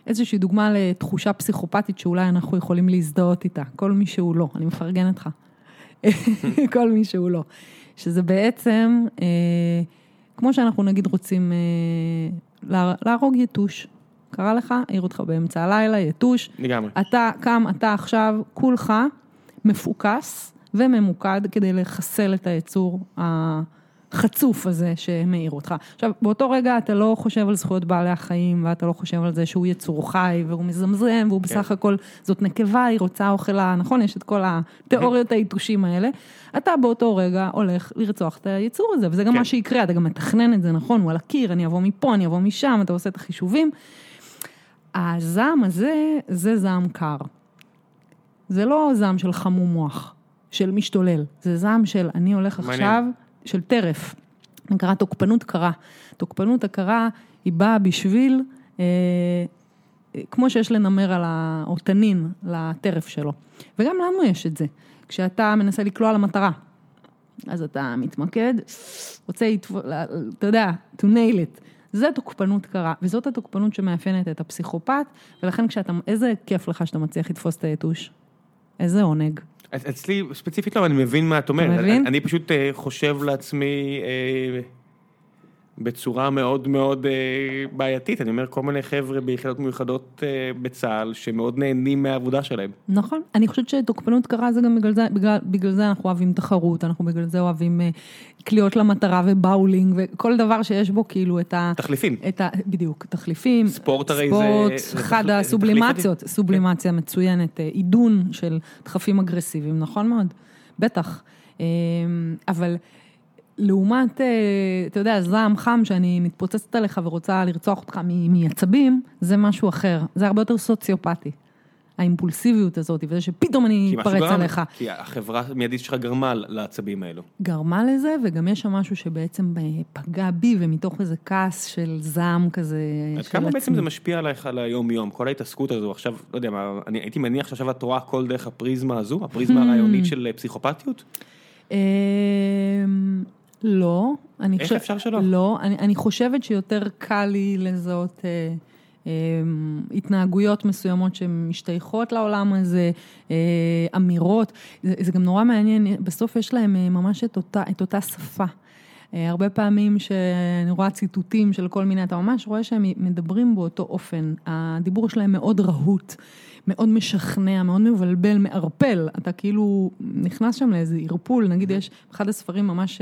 איזושהי דוגמה לתחושה פסיכופתית, שאולי אנחנו יכולים להזדהות איתה, כל מי שהוא לא, אני מפרגן אתך, כל מי שהוא לא, שזה בעצם, כמו שאנחנו נגיד רוצים... להרוג יתוש. קרא לך, העיר אותך באמצע הלילה, יתוש. לגמרי. אתה קם, אתה עכשיו, כולך מפוקס וממוקד כדי לחסל את היצור החצוף הזה שמעיר אותך. עכשיו, באותו רגע אתה לא חושב על זכויות בעלי החיים, ואתה לא חושב על זה שהוא יצור חי, והוא מזמזם, והוא בסך הכל, זאת נקבה, היא רוצה אוכלה, נכון? יש את כל התיאוריות היתושים האלה. אתה באותו רגע הולך לרצוח את היצור הזה, וזה גם מה שיקרה, אתה גם מתכנן את זה, נכון? הוא על הקיר, אני אבוא מפה, אני אבוא משם, אתה עושה את החישובים. הזעם הזה, זה זעם קר. זה לא זעם של חמום מוח, של משתולל. זה זעם של אני הולך עכשיו, של טרף. נקרא תוקפנות קרה. תוקפנות הקרה היא באה בשביל, כמו שיש לנמר על האותנין, לטרף שלו. וגם לנו יש את זה. כשאתה מנסה לקלוע למטרה, אז אתה מתמקד, רוצה, אתה יודע, to nail it. זה תוקפנות קרה, וזאת התוקפנות שמאפיינת את הפסיכופת, ולכן כשאתה, איזה כיף לך שאתה מצליח לתפוס את היתוש? איזה עונג. אצלי, ספציפית לא, אני מבין מה את אומרת. אני פשוט חושב לעצמי בצורה מאוד מאוד בעייתית. אני אומר, כל מיני חבר'ה ביחידות מיוחדות בצהל, שמאוד נהנים מהעבודה שלהם. נכון. אני חושבת שתוקפנות קרה זה גם בגלל זה, בגלל זה אנחנו אוהבים תחרות, אנחנו בגלל זה אוהבים קליעות למטרה ובאולינג, וכל דבר שיש בו כאילו את ה... תחליפים. בדיוק, תחליפים. ספורט הרי זה... ספורט, אחד הסובלימציות, סובלימציה מצוינת, עידון של דחפים אגרסיביים, נכון מאוד? בטח. אבל... לעומת, אתה יודע, זעם חם שאני מתפוצצת עליך ורוצה לרצוח אותך מעצבים, זה משהו אחר. זה הרבה יותר סוציופתי. האימפולסיביות הזאת, וזה שפתאום אני פרץ עליך. כי החברה מיידית שלך גרמה לעצבים האלו. גרמה לזה, וגם יש שם משהו שבעצם פגע בי, ומתוך איזה כעס של זעם כזה. אז כמה בעצם זה משפיע עליך על היום-יום? כל ההתעסקות הזו, עכשיו, לא יודע, אני הייתי מניח שעכשיו את רואה כל דרך הפריזמה הזו, הפריזמה הרעיונית של פסיכופתיות? לא. איך אפשר שלא? לא, אני חושבת שיותר קל לי לזהות התנהגויות מסוימות שמשתייכות לעולם הזה, אמירות, זה גם נורא מעניין, בסוף יש להם ממש את אותה שפה. הרבה פעמים שאני רואה ציטוטים של כל מיני, אתה ממש רואה שהם מדברים באותו אופן, הדיבור שלהם מאוד רהוט, מאוד משכנע, מאוד מבלבל, מערפל, אתה כאילו נכנס שם לאיזה ערפול, נגיד יש אחד הספרים ממש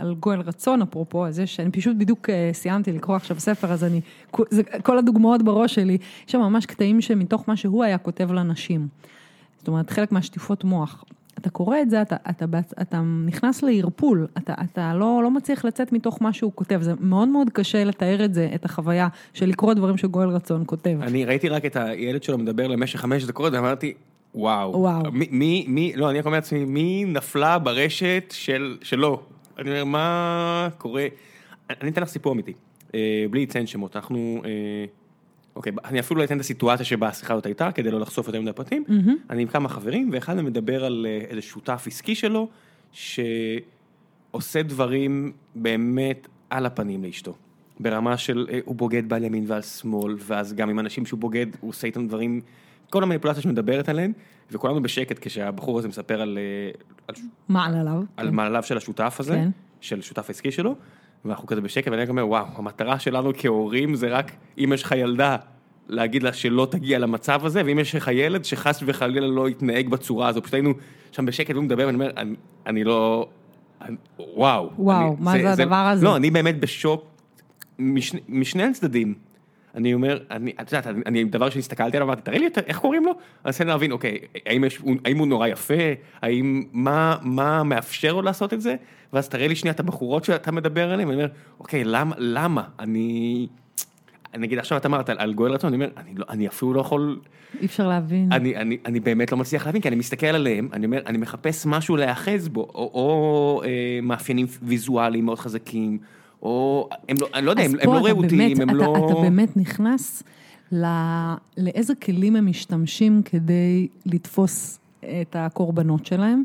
על גואל רצון, אפרופו, אז יש, אני פשוט בדיוק סיימתי לקרוא עכשיו ספר, אז אני, כל הדוגמאות בראש שלי, יש שם ממש קטעים שמתוך מה שהוא היה כותב לאנשים. זאת אומרת, חלק מהשטיפות מוח. אתה קורא את זה, אתה נכנס להירפול, אתה לא מצליח לצאת מתוך מה שהוא כותב, זה מאוד מאוד קשה לתאר את זה, את החוויה של לקרוא דברים שגואל רצון כותב. אני ראיתי רק את הילד שלו מדבר למשך 5 דקות, ואמרתי, וואו, לא, אני אומר לעצמי, מי נפלה ברשת שלו? אני אומר, מה קורה? אני אתן לך סיפור אמיתי, בלי לציין שמות, אנחנו, אוקיי, אני אפילו לא אתן את הסיטואציה שבה השיחה הזאת הייתה, כדי לא לחשוף יותר מדי פרטים, אני עם כמה חברים, ואחד מדבר על איזה שותף עסקי שלו, שעושה דברים באמת על הפנים לאשתו, ברמה של, הוא בוגד בעל ימין ועל שמאל, ואז גם עם אנשים שהוא בוגד, הוא עושה איתם דברים, כל המניפולציה שמדברת עליהן, וכולנו בשקט כשהבחור הזה מספר על מעל עליו של השותף הזה, של שותף העסקי שלו, ואנחנו כזה בשקט, ואני אומר, וואו, המטרה שלנו כהורים זה רק, אם יש לך ילדה, להגיד לה שלא תגיע למצב הזה, ואם יש לך ילד שחס וחלילה לא יתנהג בצורה הזו, פשוט היינו שם בשקט ומדבר, ואני אומר, אני לא, וואו. וואו, מה זה הדבר הזה? לא, אני באמת בשוק, משני הצדדים, אני אומר, את יודעת, דבר שהסתכלתי עליו, אמרתי, תראי לי יותר, איך קוראים לו? אני אנסה להבין, אוקיי, האם הוא נורא יפה? מה מאפשר לו לעשות את זה? ואז תראי לי שנייה את הבחורות שאתה מדבר עליהן, אני אומר, אוקיי, למה? אני, נגיד, עכשיו את אמרת על גואל רצון, אני אומר, אני אפילו לא יכול, אי אפשר להבין. אני באמת לא מצליח להבין, כי אני מסתכל עליהם, אני אומר, אני מחפש משהו להיאחז בו, או מאפיינים ויזואליים מאוד חזקים, או, אני לא יודע, הם לא ראותיים, הם לא, אתה באמת נכנס לאיזה כלים הם משתמשים כדי לתפוס את הקורבנות שלהם,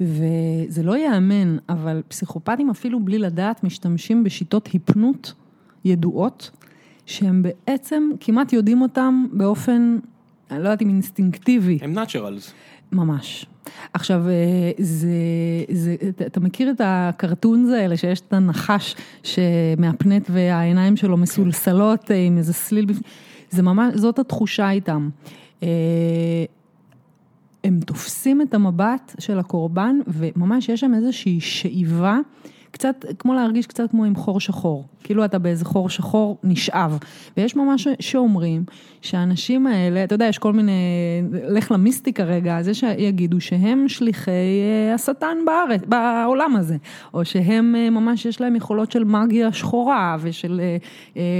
וזה לא יאמן, אבל פסיכופתים אפילו בלי לדעת משתמשים בשיטות היפנות ידועות, שהם בעצם כמעט יודעים אותם באופן, אני לא יודעת אם אינסטינקטיבי. הם נאצ'רלס. ממש. עכשיו, אתה מכיר את הקרטונז האלה, שיש את הנחש שמאפנט והעיניים שלו מסולסלות עם איזה סליל, זה ממש, זאת התחושה איתם. הם תופסים את המבט של הקורבן, וממש יש שם איזושהי שאיבה, קצת, כמו להרגיש קצת כמו עם חור שחור, כאילו אתה באיזה חור שחור נשאב, ויש ממש שאומרים שהאנשים האלה, אתה יודע, יש כל מיני, לך למיסטיקה רגע, אז יש שיגידו שהם שליחי השטן בארץ, בעולם הזה, או שהם ממש יש להם יכולות של מגיה שחורה ושל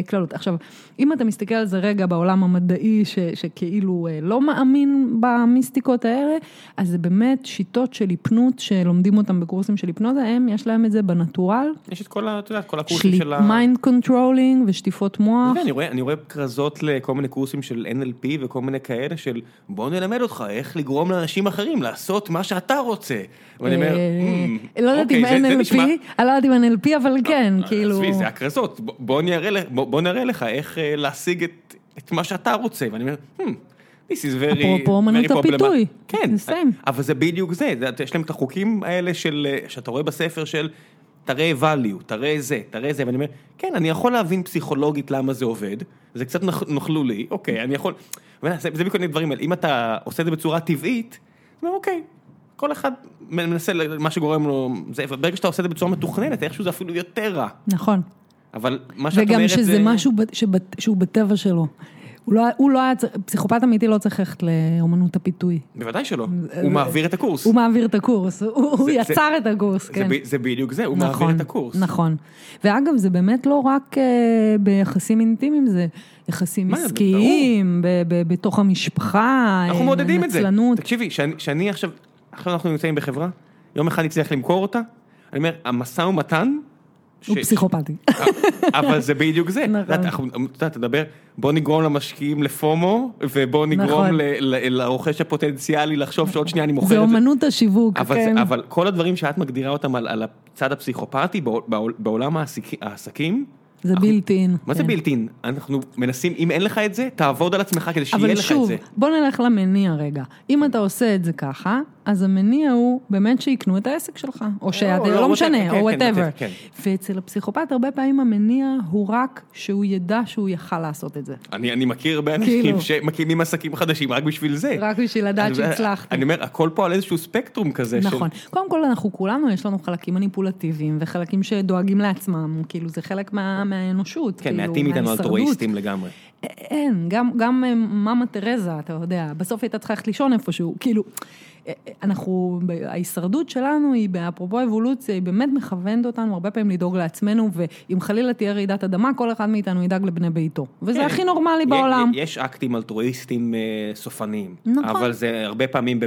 כללות. עכשיו, אם אתה מסתכל על זה רגע בעולם המדעי, שכאילו לא מאמין במיסטיקות האלה, אז זה באמת שיטות של היפנות, שלומדים אותם בקורסים של היפנות, הם יש להם את זה בנטורל. יש את כל, אתה יודע, כל הקורסים של מיינד קונטרולינג ושטיפות מוח. אני רואה כרזות לכל מיני קורסים של NLP וכל מיני כאלה של בוא נלמד אותך איך לגרום לאנשים אחרים לעשות מה שאתה רוצה. ואני אומר, לא יודעת אם NLP, אני לא יודעת אם NLP, אבל כן, כאילו, סביב, זה הכרזות. בוא נראה לך איך להשיג את מה שאתה רוצה. ואני אומר, אפרופו מנות הפיתוי. כן, אבל זה בדיוק זה. יש להם את החוקים האלה שאתה רואה בספר של תראה value, תראה זה, ואני אומר, כן, אני יכול להבין פסיכולוגית למה זה עובד, זה קצת נוכלו לי, אוקיי, אני יכול, זה בכל מיני דברים האלה, אם אתה עושה את זה בצורה טבעית, זה אומר, אוקיי, כל אחד מנסה למה שגורם לו, ברגע שאתה עושה את זה בצורה מתוכננת, איכשהו זה אפילו יותר רע. נכון. אבל מה שאת אומרת זה, וגם שזה משהו שהוא בטבע שלו. הוא לא היה, פסיכופת אמיתי לא צריך ללכת לאומנות הפיתוי. בוודאי שלא. הוא מעביר את הקורס. הוא מעביר את הקורס. הוא יצר את הקורס, כן. זה בדיוק זה, הוא מעביר את הקורס. נכון. ואגב, זה באמת לא רק ביחסים אינטימיים, זה יחסים עסקיים, בתוך המשפחה, אנחנו מעודדים את זה. תקשיבי, שאני עכשיו אנחנו נמצאים בחברה, יום אחד נצליח למכור אותה, אני אומר, המשא ומתן, הוא פסיכופתי. אבל זה בדיוק זה. אתה תדבר, בוא נגרום למשקיעים לפומו, ובוא נגרום לרוכש הפוטנציאלי לחשוב שעוד שנייה אני מוכר את זה. זה אומנות השיווק. אבל כל הדברים שאת מגדירה אותם על הצד הפסיכופתי בעולם העסקים, זה בילטין. מה זה בילטין? אנחנו מנסים, אם אין לך את זה, תעבוד על עצמך כדי שיהיה לך את זה. אבל שוב, בוא נלך למניע רגע. אם אתה עושה את זה ככה, אז המניע הוא באמת שיקנו את העסק שלך, או שאתה לא משנה, או whatever. ואצל הפסיכופת הרבה פעמים המניע הוא רק שהוא ידע שהוא יכל לעשות את זה. אני מכיר הרבה אנשים שמקימים עסקים חדשים רק בשביל זה. רק בשביל לדעת שהצלחת. אני אומר, הכל פה על איזשהו ספקטרום כזה. נכון. קודם כל אנחנו כולנו, יש לנו חלקים מניפולטיביים וחלקים שדואגים לעצמם, כאילו זה חלק מהאנושות. כן, מעטים איתנו אלטרואיסטים לגמרי. אין, גם מאמה תרזה, אתה יודע, בסוף הייתה צריכה לישון איפשהו, כאילו, אנחנו, ההישרדות שלנו היא, באפרופו אבולוציה, היא באמת מכוונת אותנו הרבה פעמים לדאוג לעצמנו, ואם חלילה תהיה רעידת אדמה, כל אחד מאיתנו ידאג לבני ביתו. וזה הכי נורמלי בעולם. יש אקטים אלטרואיסטים סופניים, אבל זה הרבה פעמים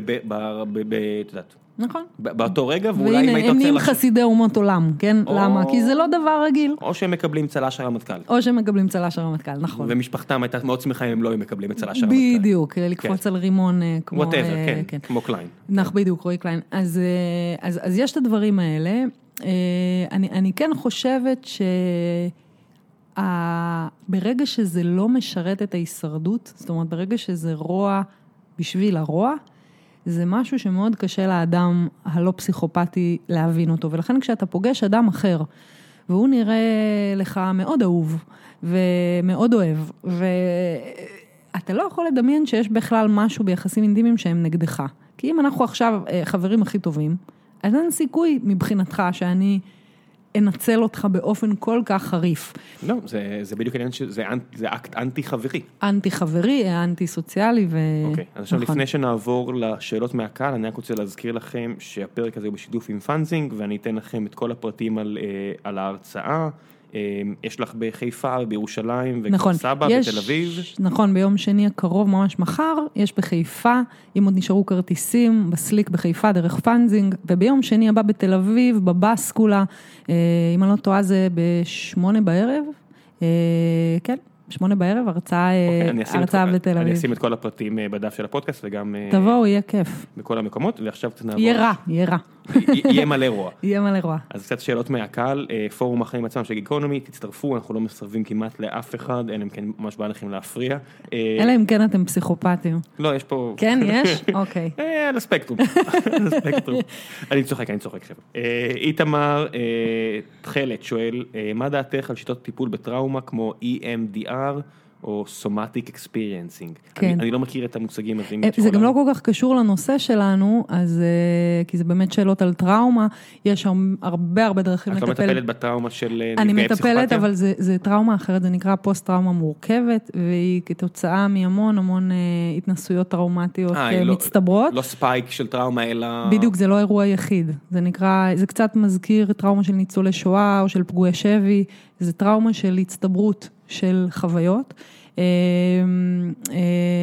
בתודעת. נכון. באותו רגע, ואולי אם היית... הם נהיים חסידי אומות עולם, כן? למה? כי זה לא דבר רגיל. או שהם מקבלים צל"ש הרמטכ"ל. או שהם מקבלים צל"ש הרמטכ"ל, נכון. ומשפחתם הייתה מאוד שמחה אם הם לא מקבלים צל"ש הרמטכ"ל. בדיוק, לקפוץ על רימון כמו... whatever, כן, כמו קליין. נכון, בדיוק, רועי קליין. אז יש את הדברים האלה. אני כן חושבת ש... ברגע שזה לא משרת את ההישרדות, זאת אומרת, ברגע שזה רוע בשביל הרוע, זה משהו שמאוד קשה לאדם הלא פסיכופתי להבין אותו, ולכן כשאתה פוגש אדם אחר, והוא נראה לך מאוד אהוב, ומאוד אוהב, ואתה לא יכול לדמיין שיש בכלל משהו ביחסים אינטימיים שהם נגדך. כי אם אנחנו עכשיו חברים הכי טובים, אז אין סיכוי מבחינתך שאני אנצל אותך באופן כל כך חריף. לא, זה בדיוק עניין שזה אקט אנטי-חברי. אנטי-חברי, אנטי-סוציאלי ו... אוקיי, אז עכשיו לפני שנעבור לשאלות מהקהל, אני רק רוצה להזכיר לכם שהפרק הזה הוא בשיתוף עם פאנזינג, ואני אתן לכם את כל הפרטים על ההרצאה. יש לך בחיפה, בירושלים, וכפר סבא, בתל אביב. נכון, ביום שני הקרוב, ממש מחר, יש בחיפה, אם עוד נשארו כרטיסים, בסליק בחיפה, דרך פאנזינג, וביום שני הבא בתל אביב, בבאסקולה, אם אני לא טועה זה ב20:00, כן, 20:00, הרצאה בתל אביב. אני אשים את כל הפרטים בדף של הפודקאסט, וגם... תבואו, יהיה כיף. בכל המקומות, ועכשיו תנעבור... יהיה רע. יהיה מלא רוע. אז קצת שאלות מהקהל, פורום החיים עצמם של גיקונומי, תצטרפו, אנחנו לא מסרבים כמעט לאף אחד, אלא אם כן ממש בא לכם להפריע. אלא אם כן אתם פסיכופטים. לא, יש פה... כן, יש? אוקיי. לספקטרום. אני צוחק, חבר'ה. איתמר תחלת שואל, מה דעתך על שיטות טיפול בטראומה כמו EMDR או Somatic Experiencing? אני לא מכיר את המושגים. זה גם לא כל כך קשור לנושא שלנו, כי זה באמת שאלות על טראומה, יש הרבה דרכים לטפל. את לא מטפלת בטראומה של נפגעי פסיכופתיה? אני מטפלת, אבל זה טראומה אחרת, זה נקרא פוסט-טראומה מורכבת, והיא כתוצאה מהמון המון התנסויות טראומטיות מצטברות. לא ספייק של טראומה, אלא... בדיוק, זה לא אירוע יחיד. זה קצת מזכיר טראומה של ניצולי שואה, או של פגועי שבי, זה טראומה של הצטברות של חוויות.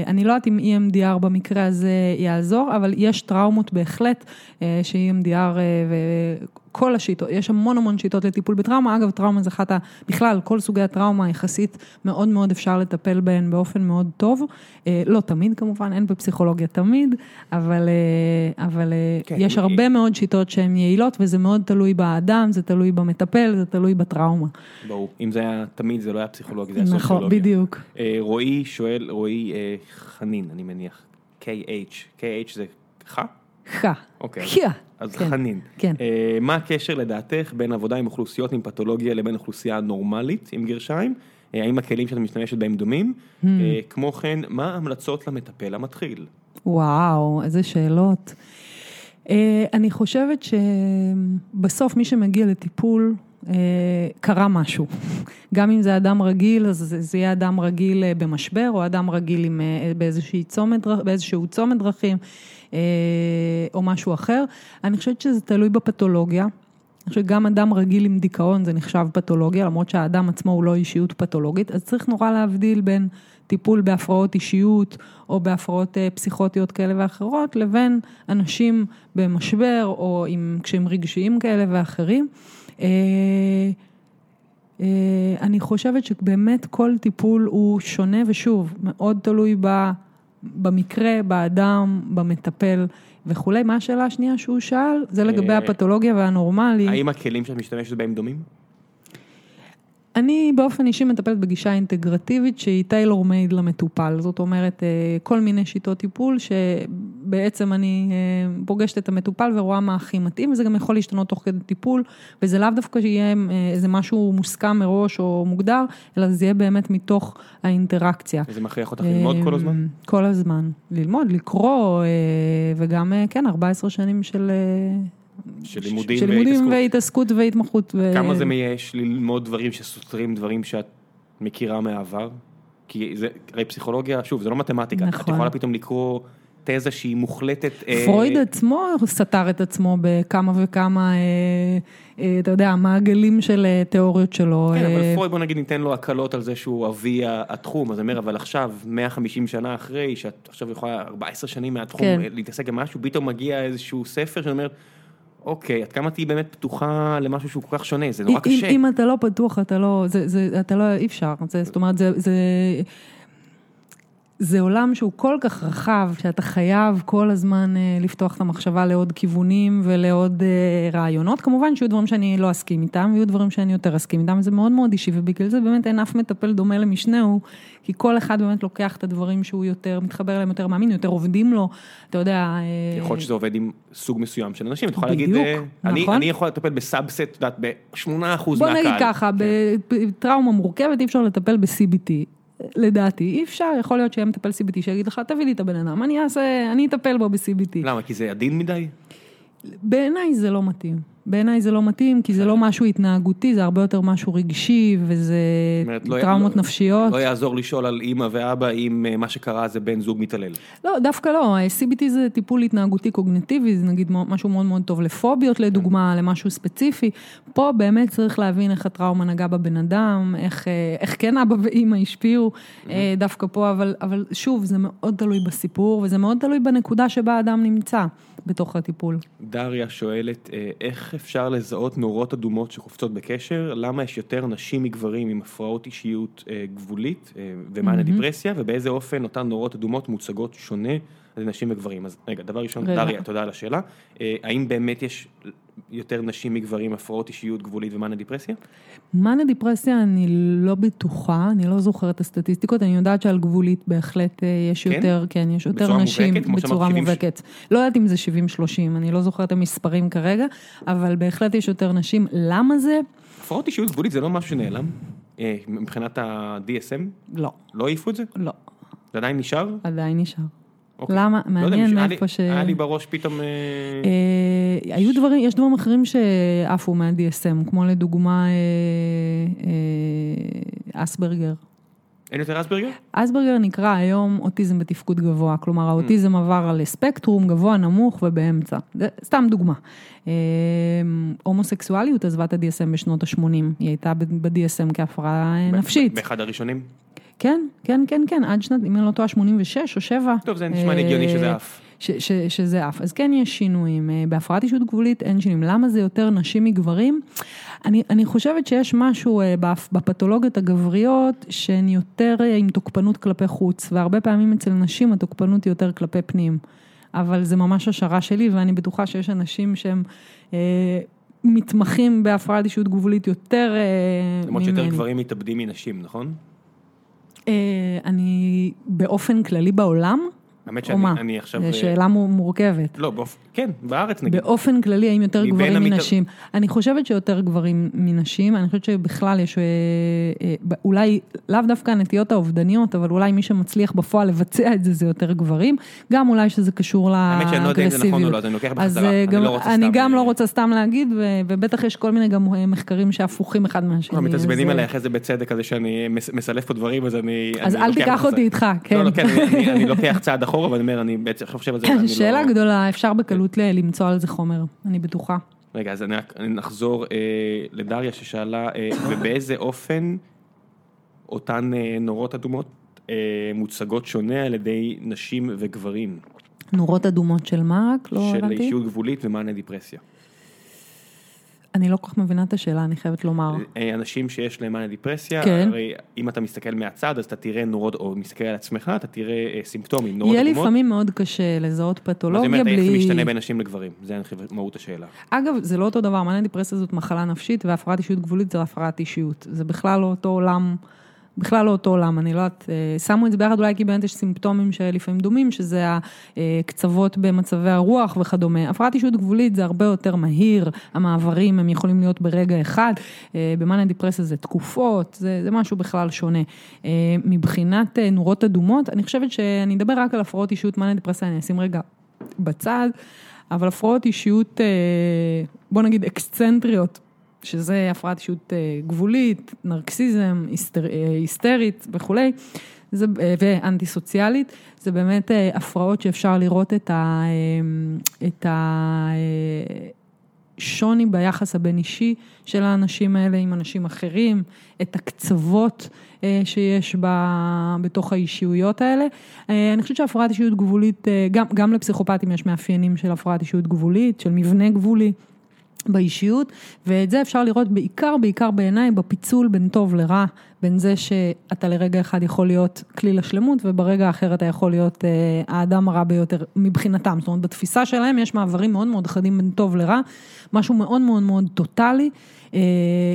אני לא יודעת אם EMDR במקרה הזה יעזור, אבל יש טראומות בהחלט ש-EMDR וכל השיטות, יש המון שיטות לטיפול בטראומה. אגב, טראומה זה אחת, בכלל, כל סוגי הטראומה יחסית מאוד מאוד אפשר לטפל בהן באופן מאוד טוב. לא תמיד כמובן, אין בפסיכולוגיה תמיד, אבל יש הרבה מאוד שיטות שהן יעילות, וזה מאוד תלוי באדם, זה תלוי במטפל, זה תלוי בטראומה. ברור, אם זה היה תמיד, זה לא היה פסיכולוגיה, זה היה סוציולוגיה. נכון, בדיוק. רועי שואל, רועי חנין, אני מניח, KH זה ח? ח. אוקיי. אז חנין. כן. מה הקשר לדעתך בין עבודה עם אוכלוסיות עם פתולוגיה לבין אוכלוסייה נורמלית עם גרשיים? האם הכלים שאת משתמשת בהם דומים? כמו כן, מה ההמלצות למטפל המתחיל? וואו, איזה שאלות. אני חושבת שבסוף מי שמגיע לטיפול קרה משהו. גם אם זה אדם רגיל, אז זה יהיה אדם רגיל במשבר, או אדם רגיל באיזשהו צומת דרכים, או משהו אחר. אני חושבת שזה תלוי בפתולוגיה. אני חושבת שגם אדם רגיל עם דיכאון זה נחשב פתולוגיה, למרות שהאדם עצמו הוא לא אישיות פתולוגית, אז צריך נורא להבדיל בין טיפול בהפרעות אישיות, או בהפרעות פסיכוטיות כאלה ואחרות, לבין אנשים במשבר, או כשהם רגשיים כאלה ואחרים. אני חושבת שבאמת כל טיפול הוא שונה, ושוב, מאוד תלוי במקרה, באדם, במטפל וכו'. מה השאלה השנייה שהוא שאל? זה לגבי הפתולוגיה והנורמלי. האם הכלים שאת משתמשת בהם דומים? אני באופן אישי מטפלת בגישה אינטגרטיבית שהיא טיילור מייד למטופל. זאת אומרת, כל מיני שיטות טיפול שבעצם אני פוגשת את המטופל ורואה מה הכי מתאים, וזה גם יכול להשתנות תוך כדי טיפול, וזה לאו דווקא שיהיה איזה משהו מוסכם מראש או מוגדר, אלא זה יהיה באמת מתוך האינטראקציה. וזה מכריח אותך ללמוד כל הזמן? כל הזמן. ללמוד, לקרוא, וגם, כן, 14 שנים של לימודים והתעסקות והתמחות. כמה זה מייש ללמוד דברים שסותרים דברים שאת מכירה מהעבר? כי זה, הרי פסיכולוגיה, שוב, זה לא מתמטיקה. את יכולה פתאום לקרוא תזה שהיא מוחלטת. פרויד עצמו סתר את עצמו בכמה וכמה, אתה יודע, מעגלים של תיאוריות שלו. כן, אבל פרויד, בוא נגיד, ניתן לו הקלות על זה שהוא אבי התחום. אז אמר, אבל עכשיו, 150 שנה אחרי, שאת עכשיו יכולה 14 שנים מהתחום להתעסק עם משהו, פתאום מגיע איזשהו ספר שאומר, אוקיי, עד כמה תהי באמת פתוחה למשהו שהוא כל כך שונה, זה נורא קשה. אם אתה לא פתוח, אתה לא אי אפשר. זאת אומרת, זה עולם שהוא כל כך רחב, שאתה חייב כל הזמן לפתוח את המחשבה לעוד כיוונים ולעוד רעיונות. כמובן שיהיו דברים שאני לא אסכים איתם, ויהיו דברים שאני יותר אסכים איתם, זה מאוד מאוד אישי, ובגלל זה באמת אין אף מטפל דומה למשנהו, כי כל אחד באמת לוקח את הדברים שהוא יותר, מתחבר אליהם יותר מאמין, יותר עובדים לו, אתה יודע... יכול להיות שזה עובד עם סוג מסוים של אנשים, אתה יכול להגיד, אני יכול לטפל בסאבסט, אתה יודעת, ב-8% מהקהל. בוא נגיד ככה, בטראומה מורכבת אי אפשר לטפל ב-CBT. לדעתי, אי אפשר, יכול להיות שיהיה מטפל CBT שיגיד לך, תביא לי את הבן אדם, אני אטפל בו ב-CBT. למה? כי זה עדין מדי? בעיניי זה לא מתאים. בעיניי זה לא מתאים, כי זה לא משהו התנהגותי, זה הרבה יותר משהו רגשי, וזה טראומות נפשיות. לא יעזור לשאול על אמא ואבא אם מה שקרה זה בן זוג מתעלל. לא, דווקא לא. CBT זה טיפול התנהגותי קוגניטיבי, זה נגיד משהו מאוד מאוד טוב לפוביות, לדוגמה, למשהו ספציפי. פה באמת צריך להבין איך הטראומה נגעה בבן אדם, איך כן אבא ואמא השפיעו דווקא פה, אבל שוב, זה מאוד תלוי בסיפור, וזה מאוד תלוי בנקודה שבה האדם נמצא בתוך הטיפול. דריה שואלת, איך אפשר לזהות נורות אדומות שחופצות בקשר? למה יש יותר נשים מגברים עם הפרעות אישיות גבולית ומה הדיפרסיה, ובאיזה אופן אותן נורות אדומות מוצגות שונה לנשים וגברים? אז רגע, דבר ראשון, דריה, תודה על השאלה. האם באמת יש יותר נשים מגברים, הפרעות אישיות גבולית ומאניה דיפרסיה? מאניה דיפרסיה אני לא בטוחה, אני לא זוכרת את הסטטיסטיקות, אני יודעת שעל גבולית בהחלט יש יותר, כן, יש יותר נשים בצורה מובהקת. לא יודעת אם זה 70-30, אני לא זוכרת את המספרים כרגע, אבל בהחלט יש יותר נשים. למה זה? הפרעות אישיות גבולית זה לא משהו שנעלם? מבחינת ה-DSM? לא. לא העיפו את זה? לא. זה עדיין נשאר? עדיין נשאר. למה? מעניין מאיפה ש... היה לי בראש פתאום... היו דברים, יש דברים אחרים שעפו מה-DSM, כמו לדוגמה אסברגר. אין יותר אסברגר? אסברגר נקרא היום אוטיזם בתפקוד גבוה, כלומר האוטיזם עבר על ספקטרום גבוה, נמוך ובאמצע. סתם דוגמה. הומוסקסואליות עזבה את ה-DSM בשנות ה-80, היא הייתה ב-DSM כהפרעה נפשית. באחד הראשונים? כן, כן, כן, כן, עד שנת, אם אני לא טועה, 86 או 7. טוב, זה נשמע נגיוני שזה אף. שזה אף. אז כן, יש שינויים. בהפרעת אישות גבולית אין שינויים. למה זה יותר נשים מגברים? אני חושבת שיש משהו בפתולוגיות הגבריות שהן יותר עם תוקפנות כלפי חוץ, והרבה פעמים אצל נשים התוקפנות היא יותר כלפי פנים. אבל זה ממש השערה שלי, ואני בטוחה שיש אנשים שהם... מתמחים בהפרעת אישות גבולית יותר ממני. למרות שיותר גברים מתאבדים מנשים, נכון? אני באופן כללי בעולם האמת שאני עכשיו... זו שאלה מורכבת. לא, כן, בארץ נגיד. באופן כללי, האם יותר גברים מנשים? אני חושבת שיותר גברים מנשים, אני חושבת שבכלל יש אולי, לאו דווקא הנטיות האובדניות, אבל אולי מי שמצליח בפועל לבצע את זה, זה יותר גברים. גם אולי שזה קשור לאגרסיביות. אז אני גם לא רוצה סתם להגיד, ובטח יש כל מיני גם מחקרים שהפוכים אחד מהשני. אנחנו מתעצבנים עליי אחרי זה בצדק, אז שאני מסלף פה דברים, אז אני... אז אל תיקח אותי איתך, כן. אני לוקח צעד אחורה, אבל אני אומר, אני בעצם חושב על זה. שאלה גדולה, אפשר בקלות למצוא על זה חומר, אני בטוחה. רגע, אז אני נחזור לדריה ששאלה, ובאיזה אופן אותן נורות אדומות מוצגות שונה על ידי נשים וגברים? נורות אדומות של מה? של אישיות גבולית ומענה דיפרסיה. אני לא כל כך מבינה את השאלה, אני חייבת לומר. אנשים שיש להם מענה דיפרסיה, הרי אם אתה מסתכל מהצד, אז אתה תראה נורות, או מסתכל על עצמך, אתה תראה סימפטומים, נורות אדומות. יהיה לפעמים מאוד קשה לזהות פתולוגיה בלי... זאת אומרת, איך זה משתנה בין נשים לגברים? זה מהות השאלה. אגב, זה לא אותו דבר, מענה דיפרסיה זאת מחלה נפשית, והפרעת אישיות גבולית זה הפרעת אישיות. זה בכלל לא אותו עולם... בכלל לא אותו עולם, אני לא יודעת, שמו את זה ביחד אולי כי באמת יש סימפטומים שלפעמים דומים, שזה הקצוות במצבי הרוח וכדומה. הפרעת אישיות גבולית זה הרבה יותר מהיר, המעברים הם יכולים להיות ברגע אחד, במאניה דיפרסיה זה תקופות, זה משהו בכלל שונה. מבחינת נורות אדומות, אני חושבת שאני אדבר רק על הפרעות אישיות מאניה דיפרסיה, אני אשים רגע בצד, אבל הפרעות אישיות, בוא נגיד אקסצנטריות, שזה הפרעת אישיות גבולית, נרקסיזם, היסטרית וכולי, ואנטי-סוציאלית, זה באמת הפרעות שאפשר לראות את השוני ביחס הבין אישי של האנשים האלה עם אנשים אחרים, את הקצוות שיש בתוך האישיויות האלה. אני חושבת שהפרעת אישיות גבולית, גם לפסיכופטים יש מאפיינים של הפרעת אישיות גבולית, של מבנה גבולי, באישיות, ואת זה אפשר לראות בעיקר בעיניי, בפיצול בין טוב לרע, בין זה שאתה לרגע אחד יכול להיות כליל השלמות, וברגע האחר אתה יכול להיות האדם הרע ביותר מבחינתם. זאת אומרת, בתפיסה שלהם יש מעברים מאוד מאוד חדים בין טוב לרע, משהו מאוד מאוד מאוד טוטלי,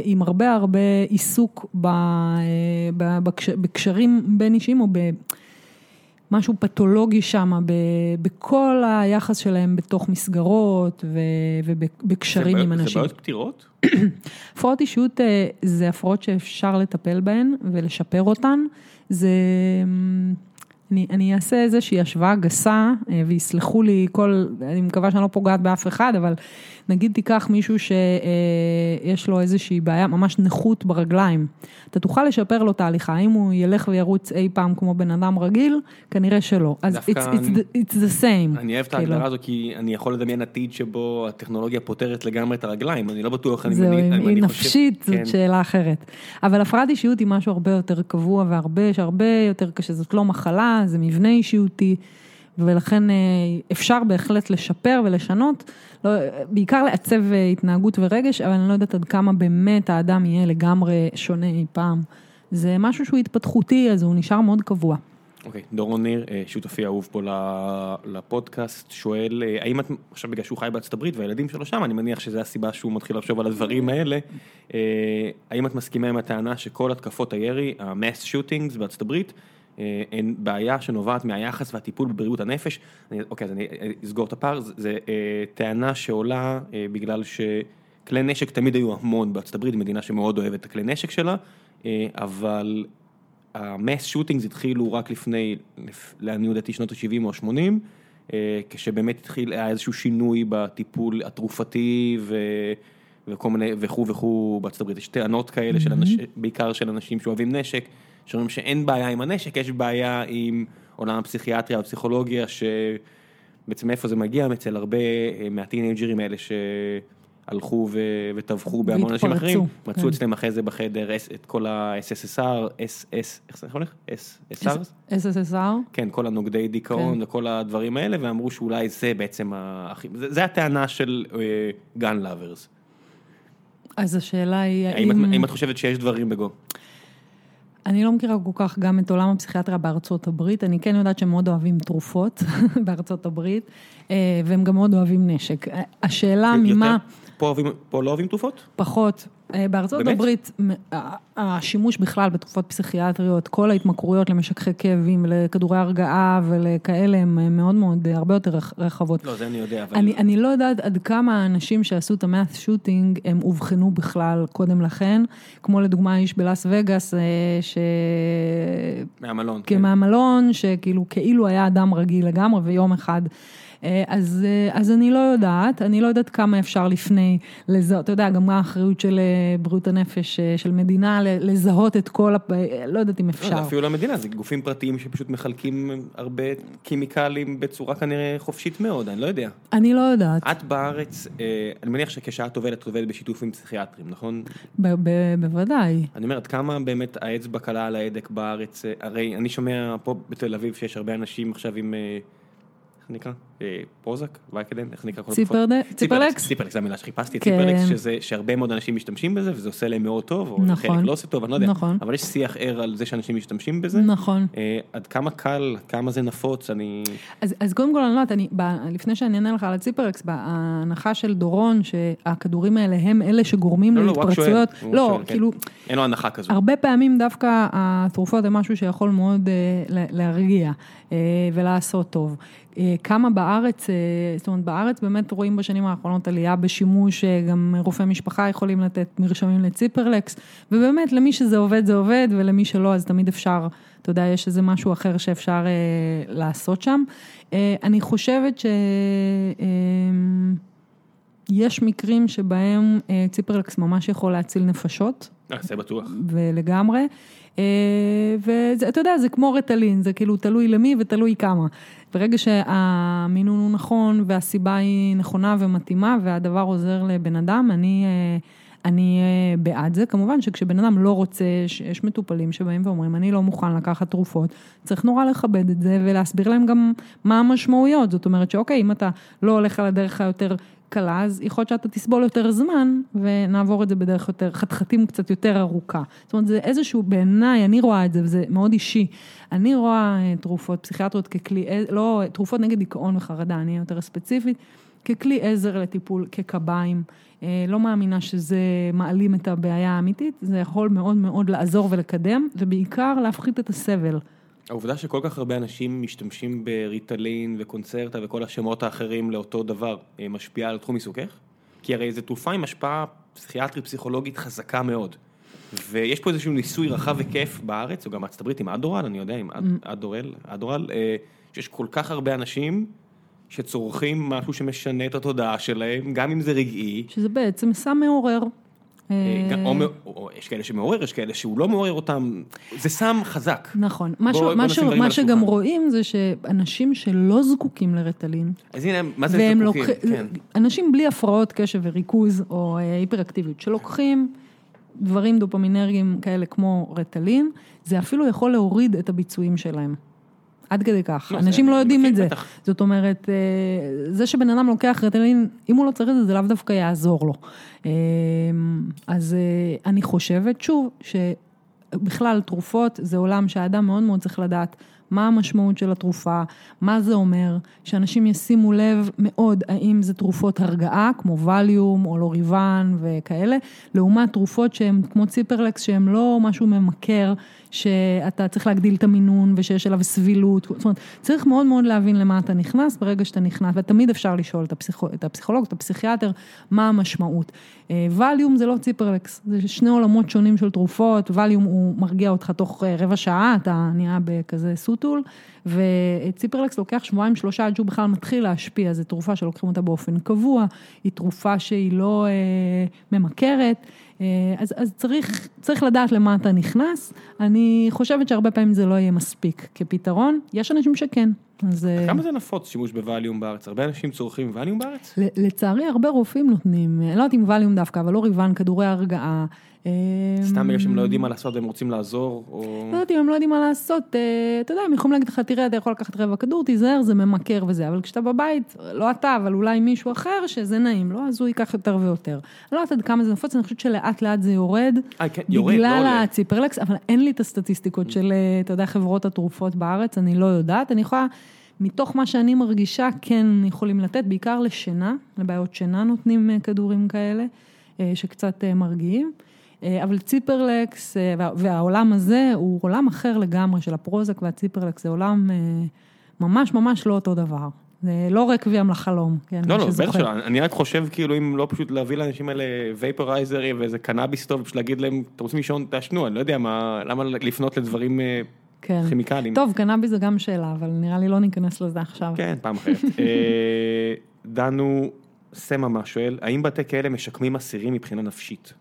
עם הרבה עיסוק בקשרים בין אישים, או משהו פתולוגי שם, בכל היחס שלהם בתוך מסגרות ובקשרים עם אנשים. זה בעיות פתירות? הפרעות אישיות זה הפרעות שאפשר לטפל בהן ולשפר אותן. זה... אני אעשה איזושהי השוואה גסה, ויסלחו לי כל, אני מקווה שאני לא פוגעת באף אחד, אבל נגיד תיקח מישהו שיש לו איזושהי בעיה, ממש נכות ברגליים. אתה תוכל לשפר לו תהליך, האם הוא ילך וירוץ אי פעם כמו בן אדם רגיל? כנראה שלא. אז it's the same. אני אוהב את ההגדרה הזו, כי אני יכול לדמיין עתיד שבו הטכנולוגיה פותרת לגמרי את הרגליים, אני לא בטוח, אני חושב... היא נפשית, זאת שאלה אחרת. אבל הפרעת אישיות היא משהו הרבה יותר קבוע, והרבה יותר קשה, זאת לא מחלה, זה מבנה אישיותי, ולכן אפשר בהחלט לשפר ולשנות, בעיקר לעצב התנהגות ורגש, אבל אני לא יודעת עד כמה באמת האדם יהיה לגמרי שונה אי פעם. זה משהו שהוא התפתחותי, אז הוא נשאר מאוד קבוע. אוקיי, דורון ניר, שותפי אהוב פה לפודקאסט, שואל, האם את, עכשיו בגלל שהוא חי בארצות הברית והילדים שלו שם, אני מניח שזו הסיבה שהוא מתחיל לחשוב על הדברים האלה, האם את מסכימה עם הטענה שכל התקפות הירי, המס שוטינגס בארצות הברית, אין בעיה שנובעת מהיחס והטיפול בבריאות הנפש? אוקיי, אז אני אסגור את הפער. זו טענה שעולה בגלל שכלי נשק תמיד היו המון בארצות הברית, מדינה שמאוד אוהבת את הכלי נשק שלה, אבל המס שוטינגס התחילו רק לפני, אני יודעתי, שנות ה-70 או ה-80, כשבאמת התחיל איזשהו שינוי בטיפול התרופתי וכל מיני וכו' בארצות הברית. יש טענות כאלה, בעיקר של אנשים שאוהבים נשק, שאומרים שאין בעיה עם הנשק, יש בעיה עם עולם הפסיכיאטריה ופסיכולוגיה, שבעצם איפה זה מגיע, אצל הרבה מהטינג'רים האלה שהלכו וטבחו בהמון אנשים אחרים, מצאו אצלם אחרי זה בחדר את כל ה-SSSR, איך זה הולך? SSSR? כן, כל הנוגדי דיכאון וכל הדברים האלה, ואמרו שאולי זה בעצם, זה הטענה של גן לאברס. אז השאלה היא, האם את חושבת שיש דברים בגו? אני לא מכירה כל כך גם את עולם הפסיכיאטריה בארצות הברית, אני כן יודעת שהם מאוד אוהבים תרופות בארצות הברית, והם גם מאוד אוהבים נשק. השאלה ממה... פה לא אוהבים תרופות? פחות, בארצות הברית, השימוש בכלל בתרופות פסיכיאטריות, כל ההתמכרויות למשככי כאבים, לכדורי הרגעה ולכאלה, הם מאוד מאוד, הרבה יותר רחבות. לא, זה אני יודע. אני לא יודעת עד כמה האנשים שעשו את המאס שוטינג, הם הובחנו בכלל קודם לכן, כמו לדוגמה איש בלאס וגאס, מהמלון. כמהמלון, שכאילו היה אדם רגיל לגמרי, ויום אחד... אז אני לא יודעת כמה אפשר לפני לזהות, אתה יודע, גם האחריות של בריאות הנפש, של מדינה, לזהות את כל, לא יודעת אם אפשר. אפילו למדינה, זה גופים פרטיים שפשוט מחלקים הרבה כימיקלים בצורה כנראה חופשית מאוד, אני לא יודעת. את בארץ, אני מניח שכשאת עובדת, את עובדת בשיתוף עם פסיכיאטרים, נכון? בוודאי. אני אומרת, כמה באמת האצבע קלה על ההדק בארץ, הרי אני שומע פה בתל אביב שיש הרבה אנשים עכשיו עם... איך נקרא? פרוזק? ויקדן? איך נקרא? ציפרלקס? ציפרלקס, זה המילה שחיפשתי. ציפרלקס, שהרבה מאוד אנשים משתמשים בזה, וזה עושה להם מאוד טוב, או חלק לא עושה טוב, אני לא יודע. אבל יש שיח ער על זה שאנשים משתמשים בזה. נכון. עד כמה קל, כמה זה נפוץ, אז קודם כל, אני לא יודעת, לפני שאני אענה לך על הציפרלקס, בהנחה של דורון, שהכדורים האלה הם אלה שגורמים להתפרצויות. לא, כאילו... אין לו הנחה כזו. הרבה פעמים דווקא התרופות הן משהו שיכול מאוד להרגיע ולעשות טוב. כמה בארץ, זאת אומרת, בארץ באמת רואים בשנים האחרונות עלייה בשימוש, גם רופאי משפחה יכולים לתת מרשמים לציפרלקס, ובאמת למי שזה עובד זה עובד, ולמי שלא אז תמיד אפשר, אתה יודע, יש איזה משהו אחר שאפשר לעשות שם. אני חושבת שיש מקרים שבהם ציפרלקס ממש יכול להציל נפשות. זה בטוח. ולגמרי. ואתה יודע, זה כמו רטלין, זה כאילו תלוי למי ותלוי כמה. ברגע שהמינון הוא נכון והסיבה היא נכונה ומתאימה והדבר עוזר לבן אדם, אני בעד זה. כמובן שכשבן אדם לא רוצה, יש מטופלים שבאים ואומרים, אני לא מוכן לקחת תרופות, צריך נורא לכבד את זה ולהסביר להם גם מה המשמעויות. זאת אומרת שאוקיי, אם אתה לא הולך על הדרך היותר קלה, אז יכול להיות שאתה תסבול יותר זמן, ונעבור את זה בדרך יותר, חתחתים קצת יותר ארוכה. זאת אומרת, זה איזשהו, בעיניי, אני רואה את זה, וזה מאוד אישי. אני רואה תרופות פסיכיאטריות ככלי, לא, תרופות נגד דיכאון וחרדה, אני יותר ספציפית, ככלי עזר לטיפול, כקביים. לא מאמינה שזה מעלים את הבעיה האמיתית, זה יכול מאוד מאוד לעזור ולקדם, ובעיקר להפחית את הסבל. העובדה שכל כך הרבה אנשים משתמשים בריטלין וקונצרטה וכל השמות האחרים לאותו דבר משפיעה על תחום עיסוקך? כי הרי זו תרופה עם השפעה פסיכיאטרית-פסיכולוגית חזקה מאוד. ויש פה איזשהו ניסוי רחב וכיף בארץ, או גם בארצות הברית עם אדורל, אני יודע, עם אדורל, שיש כל כך הרבה אנשים שצורכים משהו שמשנה את התודעה שלהם, גם אם זה רגעי. שזה בעצם סם מעורר. יש כאלה שמעורר, יש כאלה שהוא לא מעורר אותם, זה סם חזק. נכון, מה שגם רואים זה שאנשים שלא זקוקים לרטלין, אז הנה, מה זה זקוקים? אנשים בלי הפרעות קשב וריכוז או היפראקטיביות, שלוקחים דברים דופמינרגיים כאלה כמו רטלין, זה אפילו יכול להוריד את הביצועים שלהם. עד כדי כך, אנשים לא יודעים את זה. זאת אומרת, זה שבן אדם לוקח רטלין, אם הוא לא צריך את זה, זה לאו דווקא יעזור לו. אז אני חושבת שוב, שבכלל תרופות זה עולם שהאדם מאוד מאוד צריך לדעת מה המשמעות של התרופה, מה זה אומר, שאנשים ישימו לב מאוד האם זה תרופות הרגעה, כמו ווליום או לוריוון וכאלה, לעומת תרופות שהן כמו ציפרלקס, שהן לא משהו ממכר, שאתה צריך להגדיל את המינון ושיש אליו סבילות, זאת אומרת, צריך מאוד מאוד להבין למה אתה נכנס, ברגע שאתה נכנס, ותמיד אפשר לשאול את הפסיכולוג, את הפסיכיאטר, מה המשמעות. ווליום זה לא ציפרלקס, זה שני עולמות שונים של תרופות, ווליום הוא מרגיע אותך תוך רבע שעה, אתה נהיה בכזה סוטול, וציפרלקס לוקח 2-3 עד שהוא בכלל מתחיל להשפיע, זו תרופה שלוקחים אותה באופן קבוע, היא תרופה שהיא לא ממכרת, אז צריך לדעת למה אתה נכנס. אני חושבת שהרבה פעמים זה לא יהיה מספיק כפתרון, יש אנשים שכן. כמה זה נפוץ שימוש בווליום בארץ? הרבה אנשים צורכים ווליום בארץ? לצערי הרבה רופאים נותנים, לא יודעת אם ווליום דווקא, אבל לא ריוון, כדורי הרגעה. סתם בגלל שהם לא יודעים מה לעשות, הם רוצים לעזור? לא יודעת אם הם לא יודעים מה לעשות, אתה יודע, הם יכולים להגיד לך, תראה, אתה יכול לקחת רבע כדור, תיזהר, זה ממכר וזה, אבל כשאתה בבית, לא אתה, אבל אולי מישהו אחר, שזה נעים, לא? אז הוא ייקח יותר ויותר. לא יודעת כמה זה נפוץ, אני חושבת שלאט לאט זה יורד, בגלל הציפרלקס, אבל אין לי את הסטטיסטיקות של, אתה יודע, חברות התרופות בארץ, אני לא יודעת, אני יכולה, מתוך מה שאני מרגישה, כן יכולים לתת, בעיקר לשינה, לבעיות שינה נותנים כדורים כאלה. שקצת מרגיעים. אבל ציפרלקס והעולם הזה הוא עולם אחר לגמרי של הפרוזק והציפרלקס, זה עולם ממש ממש לא אותו דבר. זה לא רק וים לחלום. לא, בטח שלא. אני רק חושב כאילו אם לא פשוט להביא לאנשים האלה וייפורייזרי ואיזה קנאביס טוב, פשוט להגיד להם, אתם רוצים לישון, תעשנו, אני לא יודע מה, למה לפנות לדברים כימיקליים. טוב, קנאביס זה גם שאלה, אבל נראה לי לא ניכנס לזה עכשיו. כן, פעם אחרת. דנו סממה שואל, האם בתי כאלה משקמים אסירים מבחינה נפשית?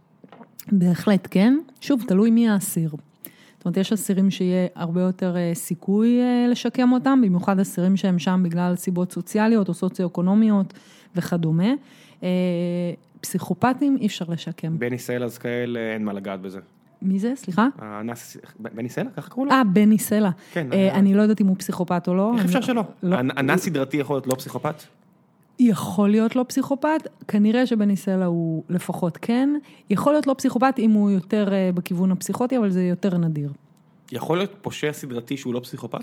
בהחלט כן. שוב, תלוי מי האסיר. זאת אומרת, יש אסירים שיהיה הרבה יותר סיכוי לשקם אותם, במיוחד אסירים שהם שם בגלל סיבות סוציאליות או סוציו-אקונומיות וכדומה. פסיכופטים אי אפשר לשקם. בני סלע, אז כאלה, אין מה לגעת בזה. מי זה? סליחה? בני סלע? ככה קראו לו? בני סלע. אני לא יודעת אם הוא פסיכופט או לא. איך אפשר שלא? אנס סדרתי יכול להיות לא פסיכופט? יכול להיות לא פסיכופת, כנראה שבני סלע הוא לפחות כן, יכול להיות לא פסיכופת אם הוא יותר בכיוון הפסיכוטי, אבל זה יותר נדיר. יכול להיות פושע סדרתי שהוא לא פסיכופת?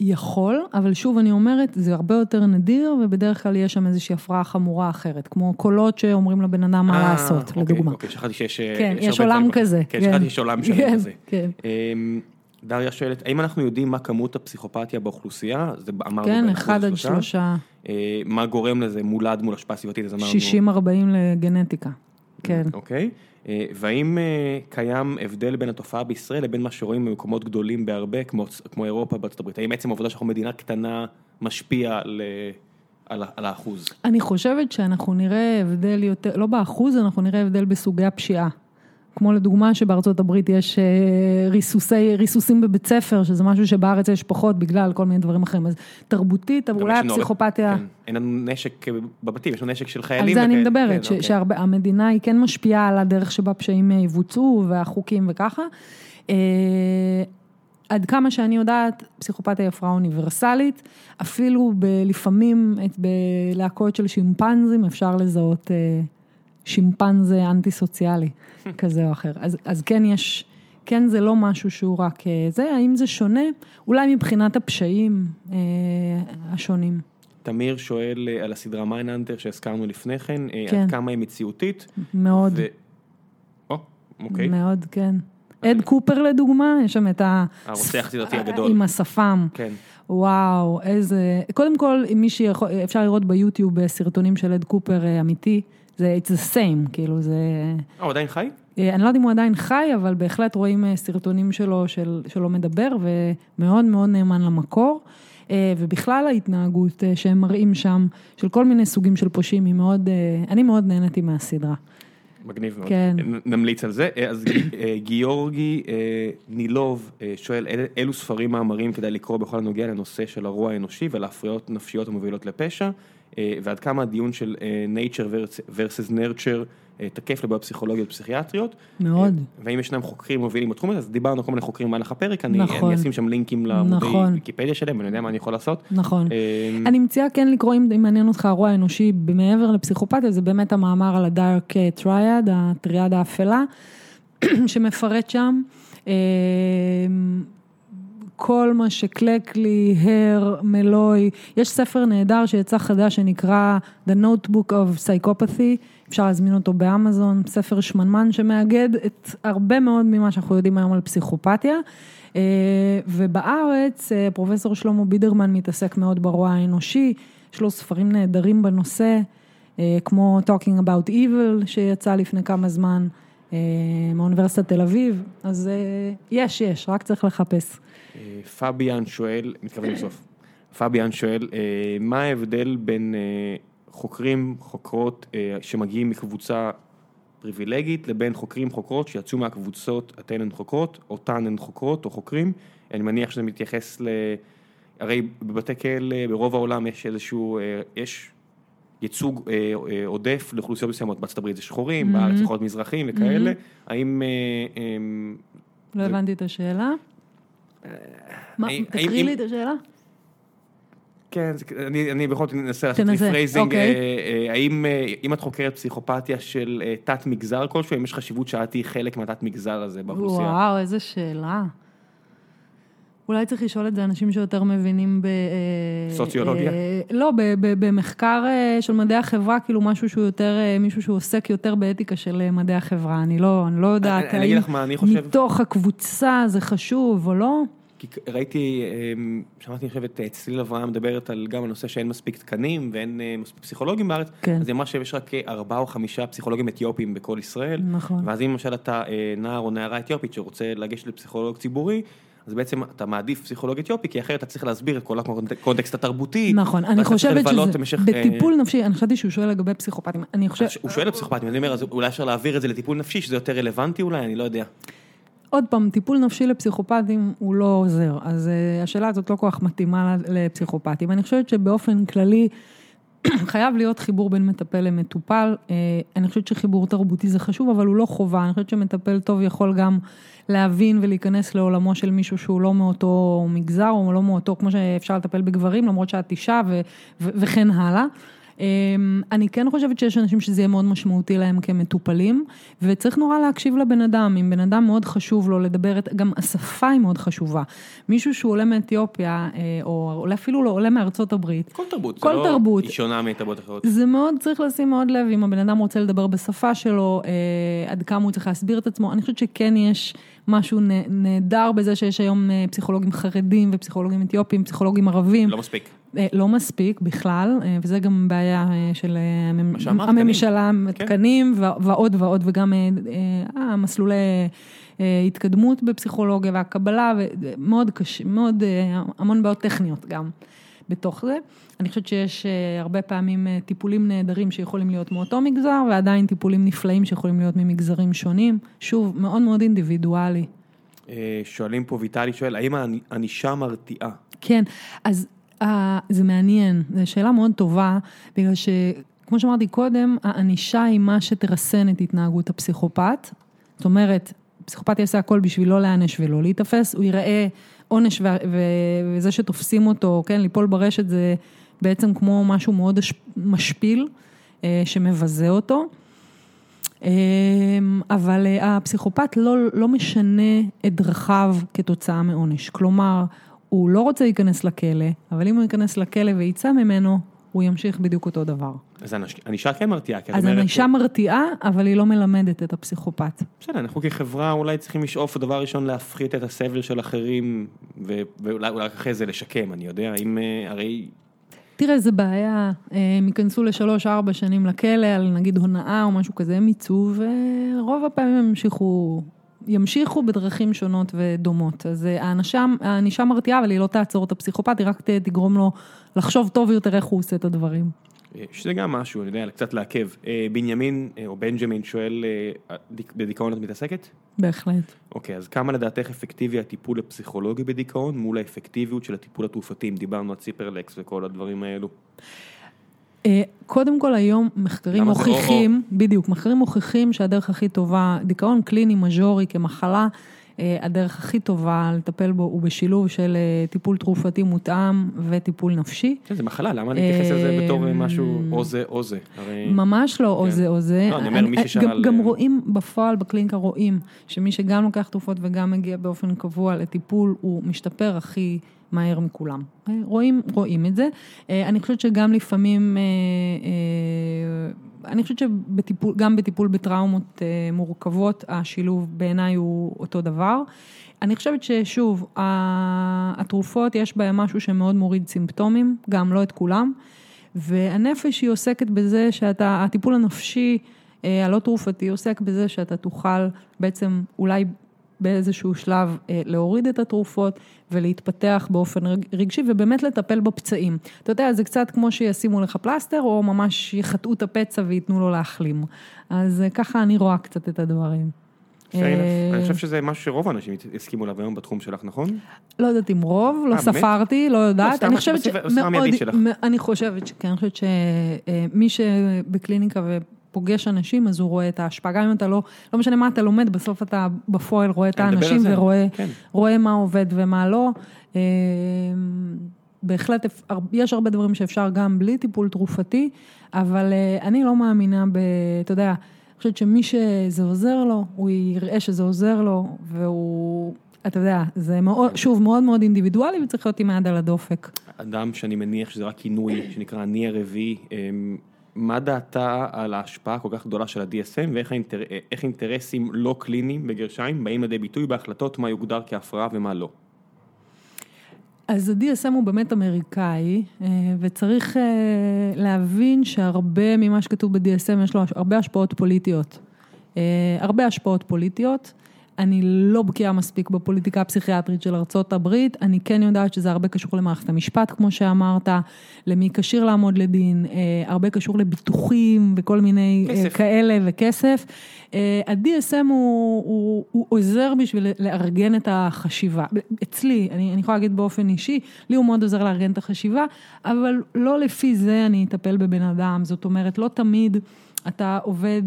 יכול, אבל שוב אני אומרת, זה הרבה יותר נדיר, ובדרך כלל יש שם איזושהי הפרעה חמורה אחרת, כמו קולות שאומרים לבן אדם מה לעשות, אוקיי, לדוגמה. אוקיי, שחלתי שיש... כן, יש עולם כזה. כן, שחלתי יש עולם כזה. כן. דריה שואלת, האם אנחנו יודעים מה כמות הפסיכופתיה באוכלוסייה? זה אמרנו בין 1-3. מה גורם לזה מולד מול השפעה סביבתית? 60-40 לגנטיקה. כן. אוקיי. והאם קיים הבדל בין התופעה בישראל לבין מה שרואים במקומות גדולים בהרבה, כמו אירופה, בארצות הברית? האם עצם העובדה שאנחנו מדינה קטנה משפיע על האחוז? אני חושבת שאנחנו נראה הבדל יותר, לא באחוז, אנחנו נראה הבדל בסוגי הפשיעה. כמו לדוגמה שבארצות הברית יש ריסוסים בבית ספר, שזה משהו שבארץ יש פחות בגלל כל מיני דברים אחרים. אז תרבותית, אבל אולי הפסיכופתיה... אין לנו נשק בבתים, יש לנו נשק של חיילים. על זה אני מדברת, שהמדינה היא כן משפיעה על הדרך שבה פשעים יבוצעו, והחוקים וככה. עד כמה שאני יודעת, פסיכופתיה הפרעה אוניברסלית, אפילו לפעמים בלהקות של שימפנזים אפשר לזהות... שימפנזה אנטי-סוציאלי, כזה או אחר. אז כן יש, כן זה לא משהו שהוא רק זה, האם זה שונה? אולי מבחינת הפשעים השונים. תמיר שואל על הסדרה Mind Hunter שהזכרנו לפני כן, עד כמה היא מציאותית. מאוד. אוקיי. מאוד, כן. אד קופר לדוגמה, יש שם את הרוצח סדרתי הגדול. עם השפם. כן. וואו, איזה... קודם כל, אפשר לראות ביוטיוב בסרטונים של אד קופר אמיתי, זה it's the same, כאילו זה... הוא עדיין חי? אני לא יודע אם הוא עדיין חי, אבל בהחלט רואים סרטונים שלו מדבר, ומאוד מאוד נאמן למקור, ובכלל ההתנהגות שהם מראים שם, של כל מיני סוגים של פושעים, היא מאוד... אני מאוד נהנתי מהסדרה. מגניב מאוד. כן. נמליץ על זה. אז גיאורגי נילוב שואל, אילו ספרים מאמרים כדאי לקרוא בכל הנוגע לנושא של הרוע האנושי, ולהפרעות נפשיות המובילות לפשע, ועד כמה הדיון של nature versus nurture תקף לבעיות פסיכולוגיות ופסיכיאטריות. מאוד. ואם ישנם חוקרים מובילים בתחום הזה, אז דיברנו כל מיני חוקרים מעל הפרק, אני אשים שם לינקים לעמודי ויקיפדיה שלהם, ואני יודע מה אני יכול לעשות. נכון. אני מציעה כן לקרוא, אם מעניין אותך הרוע האנושי, מעבר לפסיכופתיה, זה באמת המאמר על ה-Dark Triad, הטריאדה האפלה, שמפרט שם, כל מה שקלקלי, הר, מלואי, יש ספר נהדר שיצא חדש שנקרא The Notebook of Psychopathy, אפשר להזמין אותו באמזון, ספר שמנמן שמאגד את הרבה מאוד ממה שאנחנו יודעים היום על פסיכופתיה, ובארץ פרופסור שלמה בידרמן מתעסק מאוד ברוע האנושי, יש לו ספרים נהדרים בנושא, כמו Talking About Evil שיצא לפני כמה זמן, מאוניברסיטת תל אביב, אז יש, רק צריך לחפש. פאביאן שואל, מתכוון לסוף, פאביאן שואל, מה ההבדל בין חוקרים, חוקרות שמגיעים מקבוצה פריבילגית, לבין חוקרים, חוקרות שיצאו מהקבוצות, אתן הן חוקרות, אותן הן חוקרות או חוקרים, אני מניח שזה מתייחס הרי בבתי כלא ברוב העולם יש איזשהו, יש ייצוג עודף לאוכלוסיות מסוימות, בארצות הברית זה שחורים, בארץ יכול להיות מזרחים וכאלה, האם... לא הבנתי את השאלה. תקריא לי את השאלה. כן, אני בכל זאת אנסה לעשות פרייזינג, האם את חוקרת פסיכופתיה של תת מגזר כלשהו, אם יש חשיבות שאת היא חלק מהתת מגזר הזה באוכלוסייה? וואו, איזה שאלה. אולי צריך לשאול את זה אנשים שיותר מבינים ב... סוציולוגיה? לא, במחקר של מדעי החברה, כאילו משהו שהוא יותר, מישהו שהוא עוסק יותר באתיקה של מדעי החברה. אני לא יודעת, האם מתוך הקבוצה זה חשוב או לא? כי ראיתי, שמעתי אני חושבת, צליל אברהם מדברת על גם הנושא שאין מספיק תקנים ואין מספיק פסיכולוגים בארץ, אז היא אמרה שיש רק 4 או 5 פסיכולוגים אתיופים בכל ישראל, ואז אם למשל אתה נער או נערה אתיופית שרוצה לגשת לפסיכולוג ציבורי, אז בעצם אתה מעדיף פסיכולוג אתיופי, כי אחרת אתה צריך להסביר את כל הקונטקסט התרבותי. נכון, אני חושבת שזה בטיפול נפשי, אני חושבת שהוא שואל לגבי פסיכופטים. הוא שואל לפסיכופטים, אני אומר, אולי אפשר להעביר את זה לטיפול נפשי, שזה יותר רלוונטי אולי, אני לא יודע. עוד פעם, טיפול נפשי לפסיכופטים הוא לא עוזר, אז השאלה הזאת לא כל כך מתאימה לפסיכופטים. אני חושבת שבאופן כללי חייב להיות חיבור בין מטפל למטופל. אני חושבת שחיבור תרבותי זה חשוב, אבל הוא לא חובה. אני חושבת שמטפל טוב יכול גם להבין ולהיכנס לעולמו של מישהו שהוא לא מאותו מגזר, או לא מאותו, כמו שאפשר לטפל בגברים, למרות שאת אישה וכן הלאה. אני כן חושבת שיש אנשים שזה יהיה מאוד משמעותי להם כמטופלים, וצריך נורא להקשיב לבן אדם. אם בן אדם מאוד חשוב לו לדבר, גם השפה היא מאוד חשובה. מישהו שהוא עולה מאתיופיה, או אפילו לא עולה מארצות הברית. כל תרבות, זה לא שונה מתרבות אחרות. זה מאוד צריך לשים מאוד לב, אם הבן אדם רוצה לדבר בשפה שלו, עד כמה הוא צריך להסביר את עצמו. אני חושבת שכן יש משהו נהדר בזה שיש היום פסיכולוגים חרדים ופסיכולוגים אתיופים, פסיכולוגים ערבים. לא מספיק. לא מספיק בכלל, וזה גם בעיה של הממשלה, תקנים ועוד ועוד, וגם המסלולי התקדמות בפסיכולוגיה והקבלה, ומאוד קשה, מאוד המון בעיות טכניות גם בתוך זה. אני חושבת שיש הרבה פעמים טיפולים נהדרים שיכולים להיות מאותו מגזר, ועדיין טיפולים נפלאים שיכולים להיות ממגזרים שונים, שוב, מאוד מאוד אינדיבידואלי. שואלים פה, ויטלי שואל, האם האנישה מרתיעה? כן, אז זה מעניין, זו שאלה מאוד טובה, בגלל שכמו שאמרתי קודם, האנישה היא מה שתרסן את התנהגות הפסיכופת, זאת אומרת, פסיכופת יעשה הכל בשביל לא להענש ולא להתאפס, הוא יראה עונש וזה שתופסים אותו, כן, ליפול ברשת זה בעצם כמו משהו מאוד משפיל, שמבזה אותו, אבל הפסיכופת לא משנה את דרכיו כתוצאה מעונש, כלומר, הוא לא רוצה להיכנס לכלא, אבל אם הוא ייכנס לכלא וייצא ממנו, הוא ימשיך בדיוק אותו דבר. אז האנישה כן מרתיעה. אז האנישה מרתיעה, אבל היא לא מלמדת את הפסיכופת. בסדר, אנחנו כחברה אולי צריכים לשאוף, דבר ראשון, להפחית את הסבל של אחרים, ואולי אחרי זה לשקם, אני יודע, אם הרי... תראה, זה בעיה, הם ייכנסו 3-4 שנים לכלא, על נגיד הונאה או משהו כזה, הם ייצאו, ורוב הפעמים הם ימשיכו בדרכים שונות ודומות. אז האנישה מרתיעה, אבל היא לא תעצור את הפסיכופת, היא רק תגרום לו לחשוב טוב יותר איך הוא עושה את הדברים. שזה גם משהו, אני יודע, קצת לעכב. בנימין או בנג'מין שואל, בדיכאון את מתעסקת? בהחלט. אוקיי, אז כמה לדעתך אפקטיבי הטיפול הפסיכולוגי בדיכאון מול האפקטיביות של הטיפול התרופתי? דיברנו על ציפרלקס וכל הדברים האלו. קודם כל היום מחקרים מוכיחים, בדיוק, מחקרים מוכיחים שהדרך הכי טובה, דיכאון קליני מז'ורי כמחלה, הדרך הכי טובה לטפל בו הוא בשילוב של טיפול תרופתי מותאם וטיפול נפשי. זה מחלה, למה להתייחס לזה בתור משהו או זה או זה? ממש לא או זה או זה. גם רואים בפועל, בקליניקה רואים, שמי שגם לוקח תרופות וגם מגיע באופן קבוע לטיפול, הוא משתפר הכי מהר מכולם. רואים את זה. אני חושבת שגם לפעמים, אני חושבת שגם בטיפול בטראומות מורכבות, השילוב בעיניי הוא אותו דבר. אני חושבת ששוב, התרופות יש בהן משהו שמאוד מוריד סימפטומים, גם לא את כולם, והנפש היא עוסקת בזה שהטיפול הנפשי הלא תרופתי עוסק בזה שאתה תוכל בעצם אולי באיזשהו שלב להוריד את התרופות ולהתפתח באופן רגשי ובאמת לטפל בפצעים. אתה יודע, זה קצת כמו שישימו לך פלסטר או ממש יחטאו את הפצע ויתנו לו להחלים. אז ככה אני רואה קצת את הדברים. אני חושב שזה משהו שרוב האנשים הסכימו להביום בתחום שלך, נכון? לא יודעת אם רוב, לא ספרתי, לא יודעת. אני חושבת שכן, אני חושבת שמי שבקליניקה פוגש אנשים, אז הוא רואה את ההשפעה. גם אם אתה לא משנה מה אתה לומד, בסוף אתה בפועל רואה את האנשים ורואה מה עובד ומה לא. בהחלט, יש הרבה דברים שאפשר גם בלי טיפול תרופתי, אבל אני לא מאמינה אתה יודע, אני חושבת שמי שזה עוזר לו, הוא יראה שזה עוזר לו, והוא... אתה יודע, זה שוב מאוד מאוד אינדיבידואלי, וצריך להיות עם היד על הדופק. אדם שאני מניח שזה רק כינוי, שנקרא אני הרביעי, מה דעתה על ההשפעה כל כך גדולה של ה-DSM, ואיך אינטרסים לא קליניים בגרשיים באים לידי ביטוי בהחלטות מה יוגדר כהפרעה ומה לא? אז ה-DSM הוא באמת אמריקאי, וצריך להבין שהרבה ממה שכתוב ב-DSM יש לו הרבה השפעות פוליטיות. אני לא בקיאה מספיק בפוליטיקה הפסיכיאטרית של ארצות הברית, אני כן יודעת שזה הרבה קשור למערכת המשפט, כמו שאמרת, למי קשיר לעמוד לדין, הרבה קשור לביטוחים וכל מיני כאלה וכסף. ה-DSM הוא עוזר בשביל לארגן את החשיבה. אצלי, אני יכולה להגיד באופן אישי, לי הוא מאוד עוזר לארגן את החשיבה, אבל לא לפי זה אני אטפל בבן אדם, זאת אומרת, לא תמיד אתה עובד,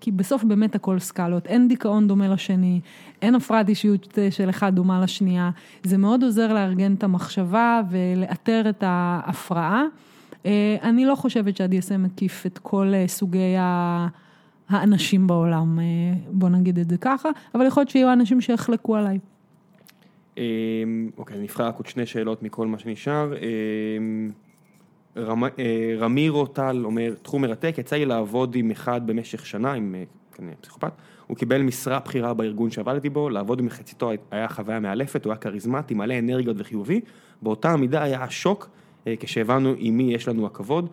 כי בסוף באמת הכל סקלות, אין דיכאון דומה לשני, אין הפרעת אישיות של אחד דומה לשנייה, זה מאוד עוזר לארגן את המחשבה ולאתר את ההפרעה. אני לא חושבת שה-DSM מקיף את כל סוגי האנשים בעולם, בוא נגיד את זה ככה, אבל יכול להיות שיהיו אנשים שיחלקו עליי. אוקיי, נבחר רק עוד שני שאלות מכל מה שנשאר. רמירו טל אומר, תחום מרתק, יצא לי לעבוד עם אחד במשך שנה, עם פסיכופת, הוא קיבל משרה בחירה בארגון שעבדתי בו, לעבוד עם מחציתו היה חוויה מאלפת, הוא היה כריזמטי, מלא אנרגיות וחיובי, באותה המידה היה השוק, כשהבנו עם מי יש לנו הכבוד,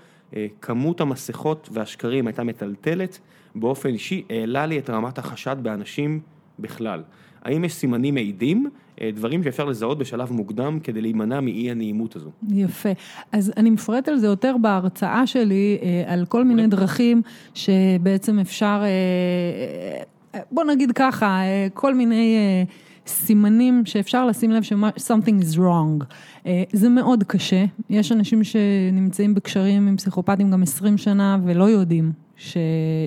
כמות המסכות והשקרים הייתה מטלטלת, באופן אישי העלה לי את רמת החשד באנשים בכלל. האם יש סימנים מעידים, דברים שאפשר לזהות בשלב מוקדם כדי להימנע מאי הנעימות הזו? יפה. אז אני מפרט על זה יותר בהרצאה שלי, על כל מיני דרכים שבעצם אפשר, בוא נגיד ככה, כל מיני סימנים שאפשר לשים לב ש-something is wrong. זה מאוד קשה. יש אנשים שנמצאים בקשרים עם פסיכופטים גם 20 שנה ולא יודעים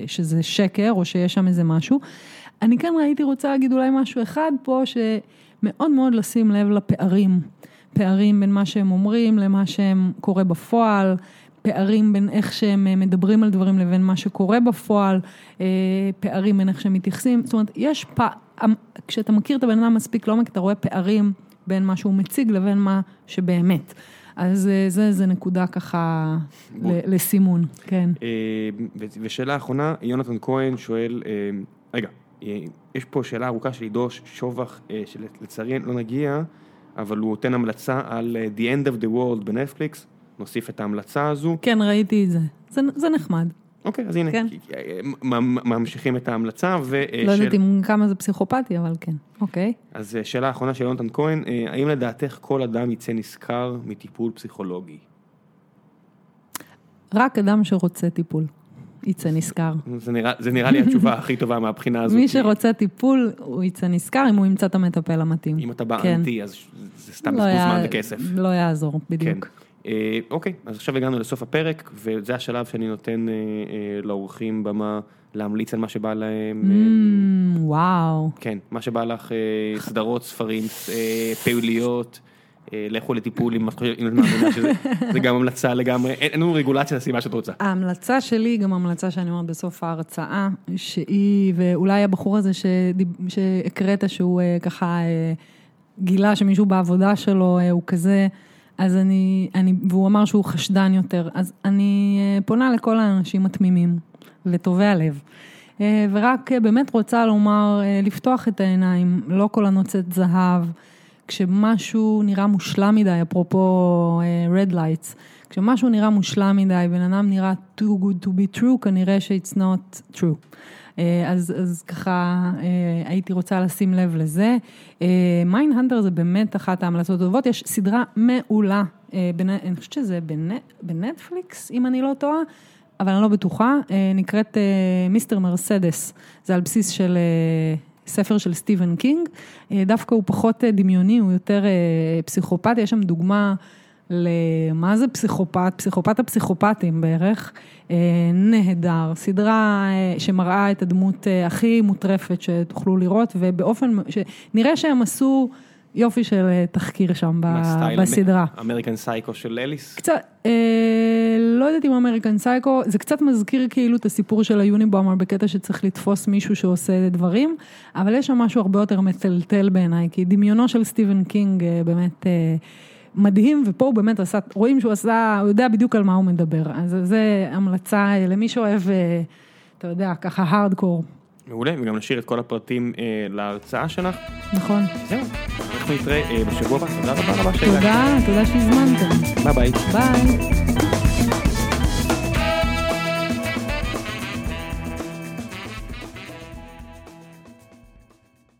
שזה שקר או שיש שם איזה משהו. אני כאן הייתי רוצה להגיד אולי משהו אחד פה, שמאוד מאוד לשים לב לפערים. פערים בין מה שהם אומרים למה שהם קורה בפועל, פערים בין איך שהם מדברים על דברים לבין מה שקורה בפועל, פערים בין איך שהם מתייחסים. זאת אומרת, יש כשאתה מכיר את הבן אדם מספיק לעומק, אתה רואה פערים בין מה שהוא מציג לבין מה שבאמת. אז זה נקודה ככה לסימון. כן. ושאלה האחרונה, יונתן כהן שואל, רגע, יש פה שאלה ארוכה של עידו שובח, שלצערי לא נגיע, אבל הוא נותן המלצה על The End of the World בנטפליקס, נוסיף את ההמלצה הזו. כן, ראיתי את זה. זה נחמד. אוקיי, אז הנה, ממשיכים את ההמלצה. לא יודעת אם כמה זה פסיכופתי, אבל כן. אוקיי. אז שאלה האחרונה של יונתן כהן, האם לדעתך כל אדם יצא נשכר מטיפול פסיכולוגי? רק אדם שרוצה טיפול. יצא נזכר. זה נראה לי התשובה הכי טובה מהבחינה הזאת. מי שרוצה טיפול, הוא יצא נזכר, אם הוא ימצא את המטפל המתאים. אם אתה באנטי, אז זה סתם בזבוז זמן וכסף. לא יעזור, בדיוק. אוקיי, אז עכשיו הגענו לסוף הפרק, וזה השלב שאני נותן לאורחים במה להמליץ על מה שבא להם. וואו. כן, מה שבא לך, סדרות, ספרים, פעילויות, לכו לטיפול, אם את מאמינה שזה גם המלצה לגמרי, אין לנו רגולציה לסיבה שאת רוצה. ההמלצה שלי היא גם המלצה שאני אומרת בסוף ההרצאה, שהיא, ואולי הבחור הזה שהקראת שהוא ככה גילה שמישהו בעבודה שלו הוא כזה, אז והוא אמר שהוא חשדן יותר, אז אני פונה לכל האנשים התמימים וטובי הלב. ורק באמת רוצה לומר, לפתוח את העיניים, לא כל הנוצת זהב, כשמשהו נראה מושלם מדי, אפרופו red lights, כשמשהו נראה מושלם מדי, בן אדם נראה too good to be true, כנראה ש-it's not true. אז ככה הייתי רוצה לשים לב לזה. Mind Hunter זה באמת אחת ההמלצות הטובות, יש סדרה מעולה, אני חושבת שזה בנטפליקס, אם אני לא טועה, אבל אני לא בטוחה, נקראת מיסטר מרסדס, זה על בסיס של ספר של סטיבן קינג, דווקא הוא פחות דמיוני, הוא יותר פסיכופת, יש שם דוגמה למה זה פסיכופת, פסיכופת הפסיכופתים בערך, נהדר, סדרה שמראה את הדמות הכי מוטרפת שתוכלו לראות, ובאופן שנראה שהם עשו יופי של תחקיר שם בסדרה. אמריקן סייקו של אליס? קצת, לא יודעת אם אמריקן סייקו, זה קצת מזכיר כאילו את הסיפור של היוני בומר, בקטע שצריך לתפוס מישהו שעושה דברים, אבל יש שם משהו הרבה יותר מטלטל בעיניי, כי דמיונו של סטיבן קינג באמת מדהים, ופה הוא באמת עשה, רואים שהוא עשה, הוא יודע בדיוק על מה הוא מדבר, אז זה המלצה למי שאוהב, אתה יודע, ככה הארדקור. מעולה, וגם נשאיר את כל הפרטים להרצאה שלך. נכון. זהו, אנחנו נתראה בשבוע הבא. תודה רבה שהזמנתם. ביי ביי. ביי.